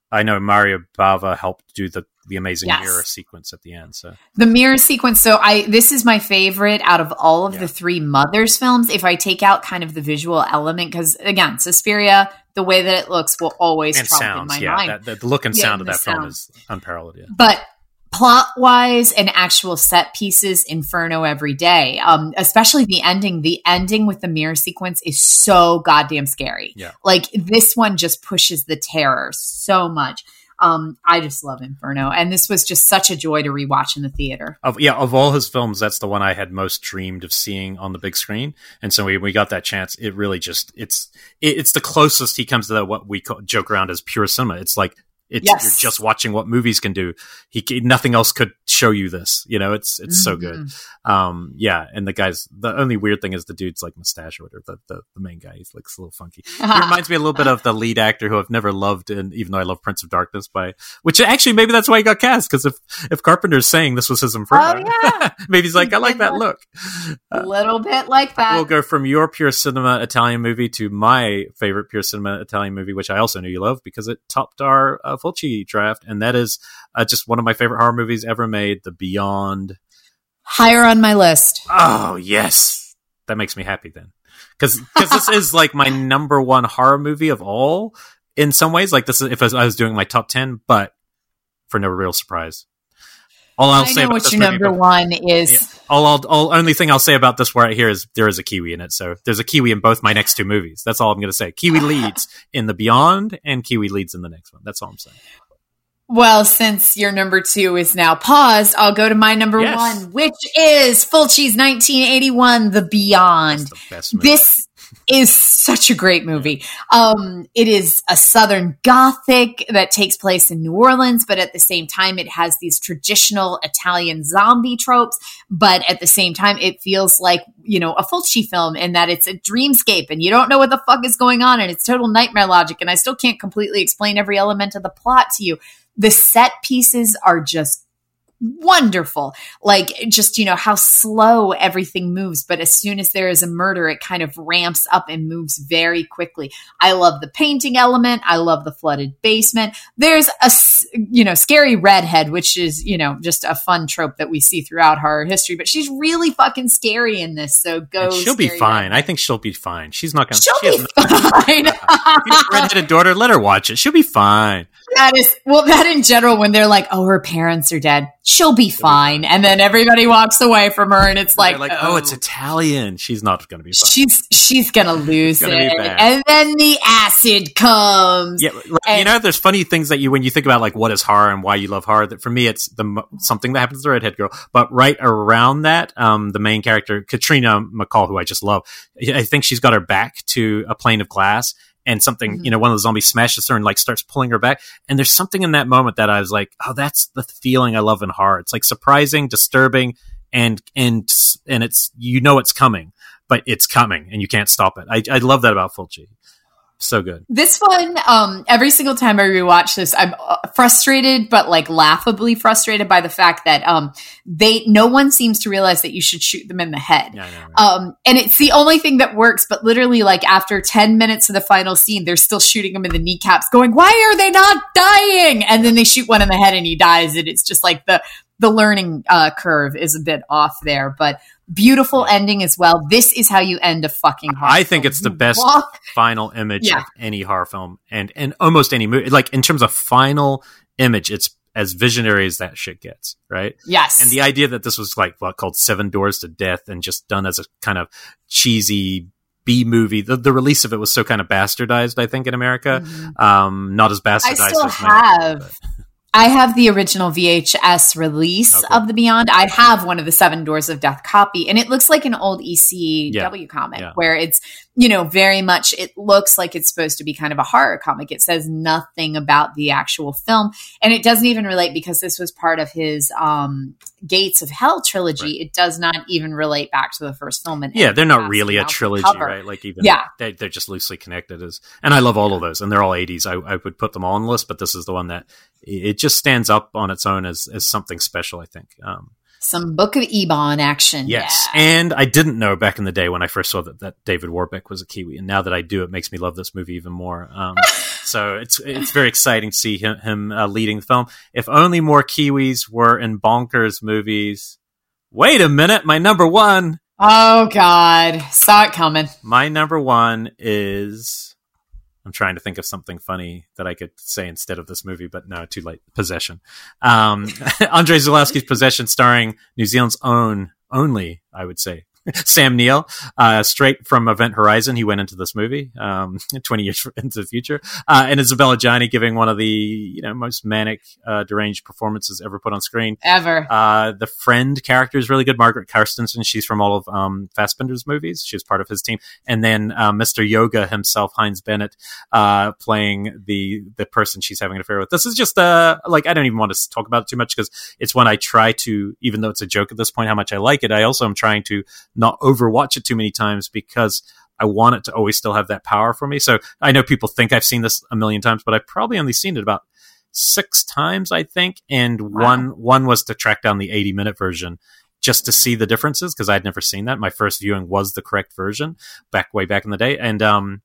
I know Mario Bava helped do the, the amazing yes. mirror sequence at the end. So the mirror sequence. So I this is my favorite out of all of yeah. the three Mothers films. If I take out kind of the visual element, because again, Suspiria, the way that it looks will always and trump sounds, in my yeah, mind. That, that, the look and yeah, sound and of that sound. Film is unparalleled. Yeah. But plot-wise and actual set pieces, Inferno every day, um, especially the ending. The ending with the mirror sequence is so goddamn scary. Yeah. Like, this one just pushes the terror so much. Um, I just love Inferno. And this was just such a joy to rewatch in the theater. Of, yeah, of all his films, that's the one I had most dreamed of seeing on the big screen. And so we, we got that chance. It really just, it's it, it's the closest he comes to that, what we call, joke around as pure cinema. It's like, it's, yes. You're just watching what movies can do. He nothing else could show you this. You know, it's it's mm-hmm. so good. Um, yeah, and the guys. The only weird thing is the dude's like mustache or whatever. The, the the main guy, he looks a little funky. He reminds me a little bit of the lead actor who I've never loved, and even though I love Prince of Darkness, by which actually maybe that's why he got cast, because if if Carpenter's saying this was his Inferno, oh, yeah. maybe he's like, I like that look. A little bit like that. Uh, we'll go from your pure cinema Italian movie to my favorite pure cinema Italian movie, which I also knew you love because it topped our. Uh, Fulci draft, and that is uh, just one of my favorite horror movies ever made, The Beyond. Higher on my list. Oh, yes. That makes me happy then. Because this is like my number one horror movie of all, in some ways. Like, this is if I was doing my top ten, but for no real surprise. All I'll I say know about what this your movie, number but, one is. Yeah, all, all, all, only thing I'll say about this right here is there is a Kiwi in it. So there's a Kiwi in both my next two movies. That's all I'm going to say. Kiwi leads in The Beyond, and Kiwi leads in the next one. That's all I'm saying. Well, since your number two is now paused, I'll go to my number yes. one, which is Fulci's nineteen eighty-one, The Beyond. That's the best movie. This is such a great movie. Um, it is a Southern Gothic that takes place in New Orleans, but at the same time, it has these traditional Italian zombie tropes. But at the same time, it feels like, you know, a Fulci film in that it's a dreamscape and you don't know what the fuck is going on. And it's total nightmare logic. And I still can't completely explain every element of the plot to you. The set pieces are just wonderful. Like, just, you know, how slow everything moves. But as soon as there is a murder, it kind of ramps up and moves very quickly. I love the painting element. I love the flooded basement. There's a, you know, scary redhead, which is, you know, just a fun trope that we see throughout horror history, but she's really fucking scary in this. So go. And she'll be fine. Redhead. I think she'll be fine. She's not going to. She'll she be fine. If you have a redheaded daughter, let her watch it. She'll be fine. That is, well, that in general, when they're like, oh, her parents are dead. She'll be fine. And then everybody walks away from her and it's like, like oh. oh, it's Italian. She's not going to be fine. She's she's going to lose gonna it. And then the acid comes. Yeah, like, and- you know, there's funny things that you, when you think about like what is horror and why you love horror, that for me, it's the something that happens to the redhead girl. But right around that, um, the main character, Katrina McCall, who I just love, I think she's got her back to a plane of glass. And something, mm-hmm. you know, one of the zombies smashes her and like starts pulling her back. And there's something in that moment that I was like, oh, that's the feeling I love in horror. It's like surprising, disturbing, and and and it's, you know, it's coming, but it's coming and you can't stop it. I, I love that about Fulci. So good. This one, um, every single time I rewatch this, I'm frustrated, but like laughably frustrated by the fact that um, they no one seems to realize that you should shoot them in the head. Yeah, I know, right? Um, and it's the only thing that works. But literally, like after ten minutes of the final scene, they're still shooting them in the kneecaps, going, "Why are they not dying?" And then they shoot one in the head, and he dies. And it's just like the the learning uh, curve is a bit off there, but. Beautiful ending as well. This is how you end a fucking horror I film. think it's the you best walk. final image yeah. of any horror film and, and almost any movie. Like, in terms of final image, it's as visionary as that shit gets, right? Yes. And the idea that this was like what called Seven Doors to Death and just done as a kind of cheesy B-movie. The, the release of it was so kind of bastardized, I think, in America. Mm-hmm. Um, not as bastardized I still as have. America, but. I have the original V H S release okay. of The Beyond. I have one of the Seven Doors of Death copy, and it looks like an old E C W yeah. comic yeah. where it's, you know, very much, it looks like it's supposed to be kind of a horror comic. It says nothing about the actual film, and it doesn't even relate because this was part of his um, Gates of Hell trilogy. Right. It does not even relate back to the first film. And yeah, they're not really a trilogy, cover. right? Like even yeah. they, they're just loosely connected. As, and I love all of those, and they're all eighties. I, I would put them all on the list, but this is the one that it just stands up on its own as, as something special, I think. Um, Some Book of Ebon action. Yes. Yeah. And I didn't know back in the day when I first saw that, that David Warbeck was a Kiwi. And now that I do, it makes me love this movie even more. Um, so it's it's very exciting to see him, him uh, leading the film. If only more Kiwis were in bonkers movies. Wait a minute. My number one. Oh, God. Saw it coming. My number one is... I'm trying to think of something funny that I could say instead of this movie, but no, too late. Possession. Um, Andrzej Zulawski's Possession, starring New Zealand's own, only, I would say, Sam Neill, uh, straight from Event Horizon. He went into this movie um, twenty years into the future. Uh, and Isabella Gianni giving one of the you know most manic, uh, deranged performances ever put on screen. Ever. Uh, the friend character is really good. Margaret Carstensen, she's from all of um, Fassbender's movies. She was part of his team. And then uh, Mister Yoga himself, Heinz Bennett, uh, playing the, the person she's having an affair with. This is just, uh, like, I don't even want to talk about it too much because it's one I try to, even though it's a joke at this point, how much I like it, I also am trying to not overwatch it too many times because I want it to always still have that power for me. So I know people think I've seen this a million times, but I've probably only seen it about six times, I think. And wow. one one was to track down the eighty-minute version just to see the differences because I'd never seen that. My first viewing was the correct version back way back in the day. And, um,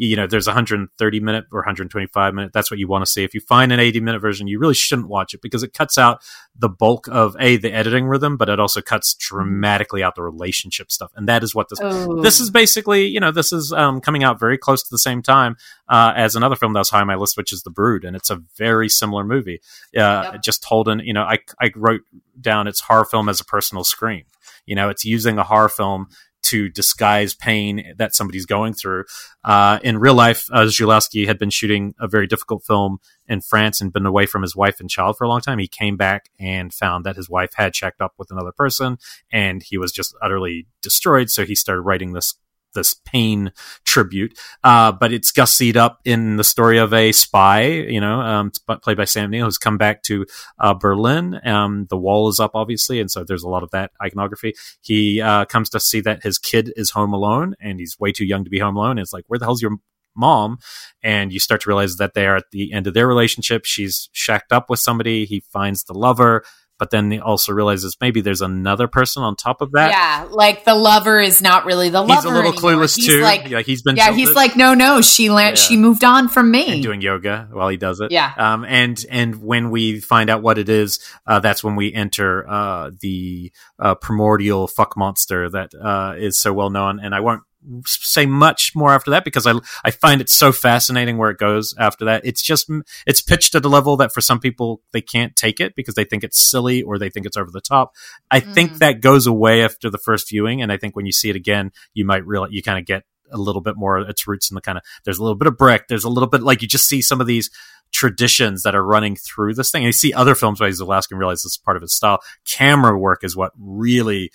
you know, there's a one hundred thirty minute or one hundred twenty-five minute. That's what you want to see. If you find an eighty minute version, you really shouldn't watch it because it cuts out the bulk of a the editing rhythm, but it also cuts dramatically out the relationship stuff. And that is what this oh. this is basically. You know, this is um, coming out very close to the same time uh, as another film that was high on my list, which is The Brood, and it's a very similar movie. Uh, yep. Just told in, you know, I I wrote down its horror film as a personal scream. You know, it's using a horror film to disguise pain that somebody's going through. Uh, in real life, uh, Zulawski had been shooting a very difficult film in France and been away from his wife and child for a long time. He came back and found that his wife had shacked up with another person and he was just utterly destroyed. So he started writing this this pain tribute. Uh, but it's gussied up in the story of a spy, you know, um, played by Sam Neill, who's come back to uh, Berlin. Um, the wall is up, obviously, and so there's a lot of that iconography. He uh, comes to see that his kid is home alone, and he's way too young to be home alone. And it's like, where the hell's your mom? And you start to realize that they are at the end of their relationship. She's shacked up with somebody. He finds the lover. But then he also realizes maybe there's another person on top of that. Yeah, like the lover is not really the lover. He's a little anymore. clueless he's too. Like, yeah, he's been. Yeah, tilted. He's like, no, no, she la- yeah. she moved on from me. And doing yoga while he does it. Yeah. Um. And and when we find out what it is, uh, that's when we enter uh the uh, primordial fuck monster that uh is so well known. And I won't say much more after that because I I find it so fascinating where it goes after that. It's just it's pitched at a level that for some people they can't take it because they think it's silly or they think it's over the top. I mm. think that goes away after the first viewing, and I think when you see it again, you might realize you kind of get a little bit more its roots in the kind of there's a little bit of brick, there's a little bit like you just see some of these traditions that are running through this thing. And you see other films by Zulawski and realize this is part of his style. Camera work is what really,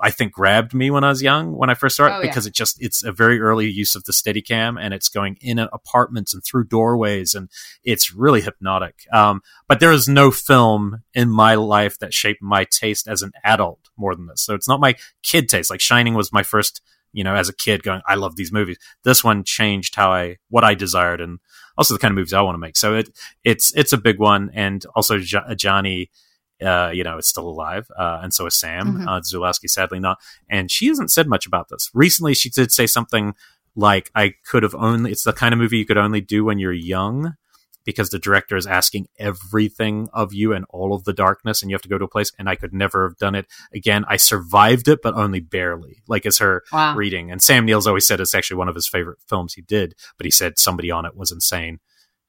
I think, grabbed me when I was young, when I first started, oh, yeah. because it just, it's a very early use of the Steadicam and it's going in apartments and through doorways and it's really hypnotic. Um, but there is no film in my life that shaped my taste as an adult more than this. So it's not my kid taste. Like Shining was my first, you know, as a kid going, I love these movies. This one changed how I, what I desired and also the kind of movies I want to make. So it, it's, it's a big one. And also Jo- Johnny, Uh, you know, it's still alive. Uh, and so is Sam. Mm-hmm. Uh, Zulawski, sadly not. And she hasn't said much about this. Recently, she did say something like, I could have only, it's the kind of movie you could only do when you're young because the director is asking everything of you and all of the darkness and you have to go to a place. And I could never have done it again. I survived it, but only barely, like is her wow. reading. And Sam Neill's always said it's actually one of his favorite films he did, but he said somebody on it was insane.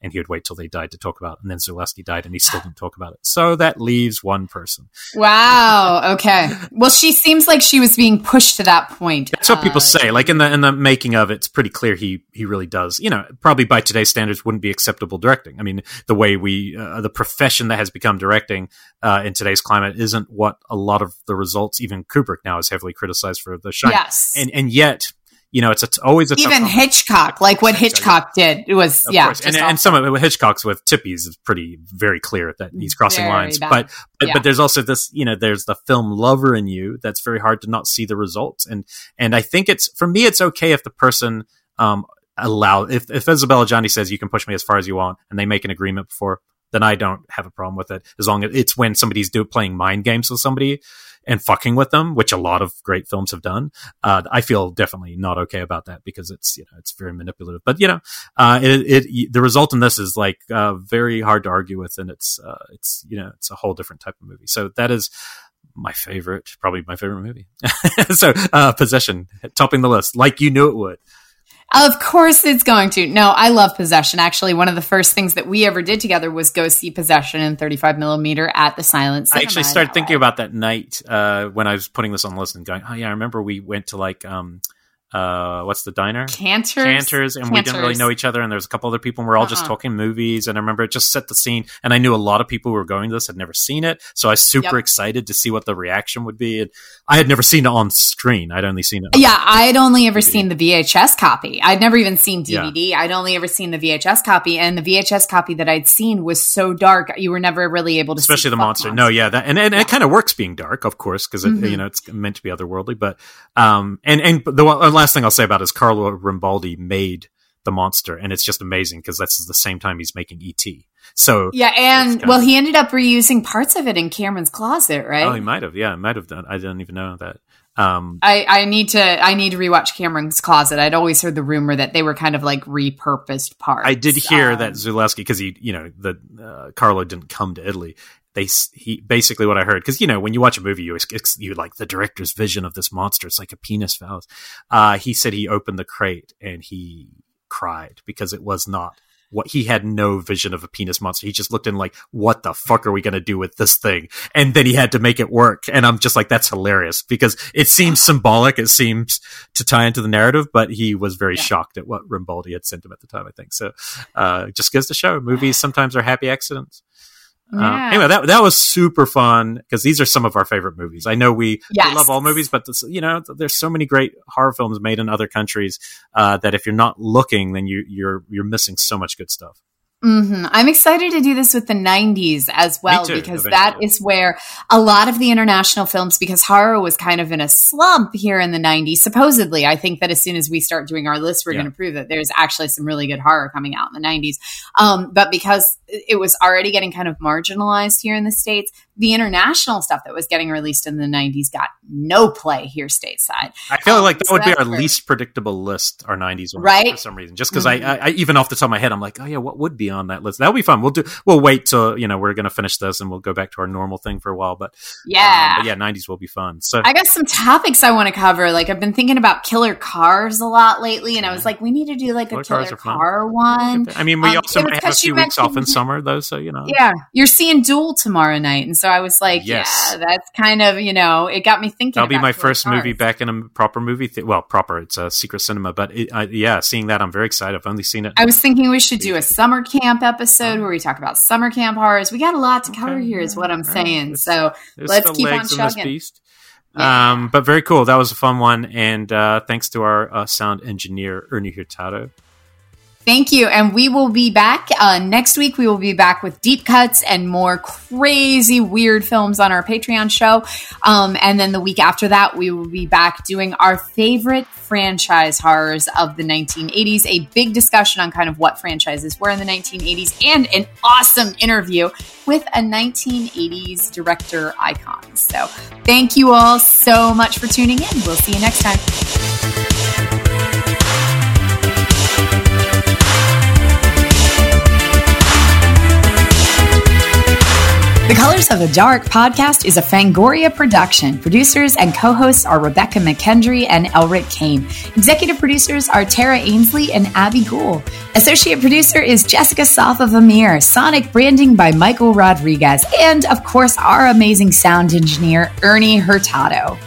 And he would wait till they died to talk about it. And then Zulawski died and he still didn't talk about it. So that leaves one person. Wow. Okay. Well, she seems like she was being pushed to that point. That's what uh, people say. Like in the in the making of, it's pretty clear he he really does. You know, probably by today's standards wouldn't be acceptable directing. I mean, the way we, uh, the profession that has become directing uh, in today's climate isn't what a lot of the results, even Kubrick now is heavily criticized for The Shining. Yes. And, and yet... You know, it's a t- always a even tough Hitchcock, like what Hitchcock did. It was, of yeah. course. And, and some of it with Hitchcock's with Tippies is pretty, very clear that he's crossing very lines. Bad. But, but, yeah. but there's also this, you know, there's the film lover in you that's very hard to not see the results. And, and I think it's, for me, it's okay if the person, um, allow, if, if Isabella Gianni says you can push me as far as you want and they make an agreement before, then I don't have a problem with it. As long as it's when somebody's do playing mind games with somebody and fucking with them, which a lot of great films have done. Uh, I feel definitely not okay about that because it's, you know, it's very manipulative, but you know, uh, it, it, the result in this is like, uh, very hard to argue with. And it's, uh, it's, you know, it's a whole different type of movie. So that is my favorite, probably my favorite movie. So, uh, Possession topping the list like you knew it would. Of course it's going to. No, I love Possession. Actually, one of the first things that we ever did together was go see Possession in thirty-five millimeter at the Silent Cinema. I actually started thinking way. about that night uh, when I was putting this on the list and going, oh, yeah, I remember we went to like, um, uh, what's the diner? Cantors. Cantors. And Cantors. We didn't really know each other. And there's a couple other people. And we're all uh-huh. just talking movies. And I remember it just set the scene. And I knew a lot of people who were going to this had never seen it. So I was super yep. excited to see what the reaction would be. And I had never seen it on screen. I'd only seen it. Yeah, I'd only ever D V D. Seen the V H S copy. I'd never even seen D V D. Yeah. I'd only ever seen the V H S copy, and the V H S copy that I'd seen was so dark you were never really able to Especially see Especially the monster. monster. No, yeah, that, and and yeah. it kind of works being dark, of course, because mm-hmm. you know it's meant to be otherworldly. But um, and and the one, last thing I'll say about it is Carlo Rambaldi made the monster, and it's just amazing because that's the same time he's making E T. So yeah, and well, of, he ended up reusing parts of it in Cameron's closet, right? Oh, he might have. Yeah, might have done. I didn't even know that. Um, I, I need to I need to rewatch Cameron's Closet. I'd always heard the rumor that they were kind of like repurposed parts. I did hear um, that Zulewski, because he, you know, the uh, Carlo didn't come to Italy. They he basically what I heard, because you know when you watch a movie you you like the director's vision of this monster. It's like a penis phallus. Uh, he said he opened the crate and he cried because it was not. What he had no vision of a penis monster. He just looked in like, what the fuck are we going to do with this thing? And then he had to make it work. And I'm just like, that's hilarious because it seems symbolic. It seems to tie into the narrative, but he was very yeah. shocked at what Rambaldi had sent him at the time, I think. So uh, just goes to show movies sometimes are happy accidents. Yeah. Uh, anyway, that that was super fun because these are some of our favorite movies. I know we, yes. we love all movies, but this, you know, there's so many great horror films made in other countries uh, that if you're not looking, then you, you're you're missing so much good stuff. Mm-hmm. I'm excited to do this with the nineties as well, too, because eventually. That is where a lot of the international films, because horror was kind of in a slump here in the nineties, supposedly. I think that as soon as we start doing our list, we're yeah. going to prove that there's actually some really good horror coming out in the nineties. Um, but because it was already getting kind of marginalized here in the States, the international stuff that was getting released in the nineties got no play here stateside. I feel um, like that so would be our for, least predictable list, our nineties one, right? For some reason. Just because mm-hmm. I, I, even off the top of my head, I'm like, oh yeah, what would be on that list? That'll be fun. We'll do. We'll wait till you know we're going to finish this, and we'll go back to our normal thing for a while. But yeah, um, but yeah, nineties will be fun. So I got some topics I want to cover. Like I've been thinking about killer cars a lot lately, and I was like, we need to do like killer a killer car one. I mean, we um, also might have a few weeks off in summer though, so you know. Yeah, you're seeing Duel tomorrow night, and so I was like, yes. yeah, that's kind of you know, it got me thinking. That'll about be my first cars. Movie back in a proper movie. Th- well, proper. It's a secret cinema, but it, I, yeah, seeing that, I'm very excited. I've only seen it. I was thinking we should do a summer camp episode where we talk about summer camp horrors. We got a lot to cover okay, here is what I'm right. saying. So There's let's keep on chugging. Yeah. Um, but very cool. That was a fun one. And uh, thanks to our uh, sound engineer, Ernie Hurtado. Thank you. And we will be back uh, next week. We will be back with deep cuts and more crazy, weird films on our Patreon show. Um, and then the week after that, we will be back doing our favorite franchise horrors of the nineteen eighties, a big discussion on kind of what franchises were in the nineteen eighties, and an awesome interview with a nineteen eighties director icon. So thank you all so much for tuning in. We'll see you next time. The Colors of the Dark podcast is a Fangoria production. Producers and co-hosts are Rebecca McKendry and Elric Kane. Executive producers are Tara Ainsley and Abby Gould. Associate producer is Jessica Soff of Amir. Sonic branding by Michael Rodriguez. And, of course, our amazing sound engineer, Ernie Hurtado.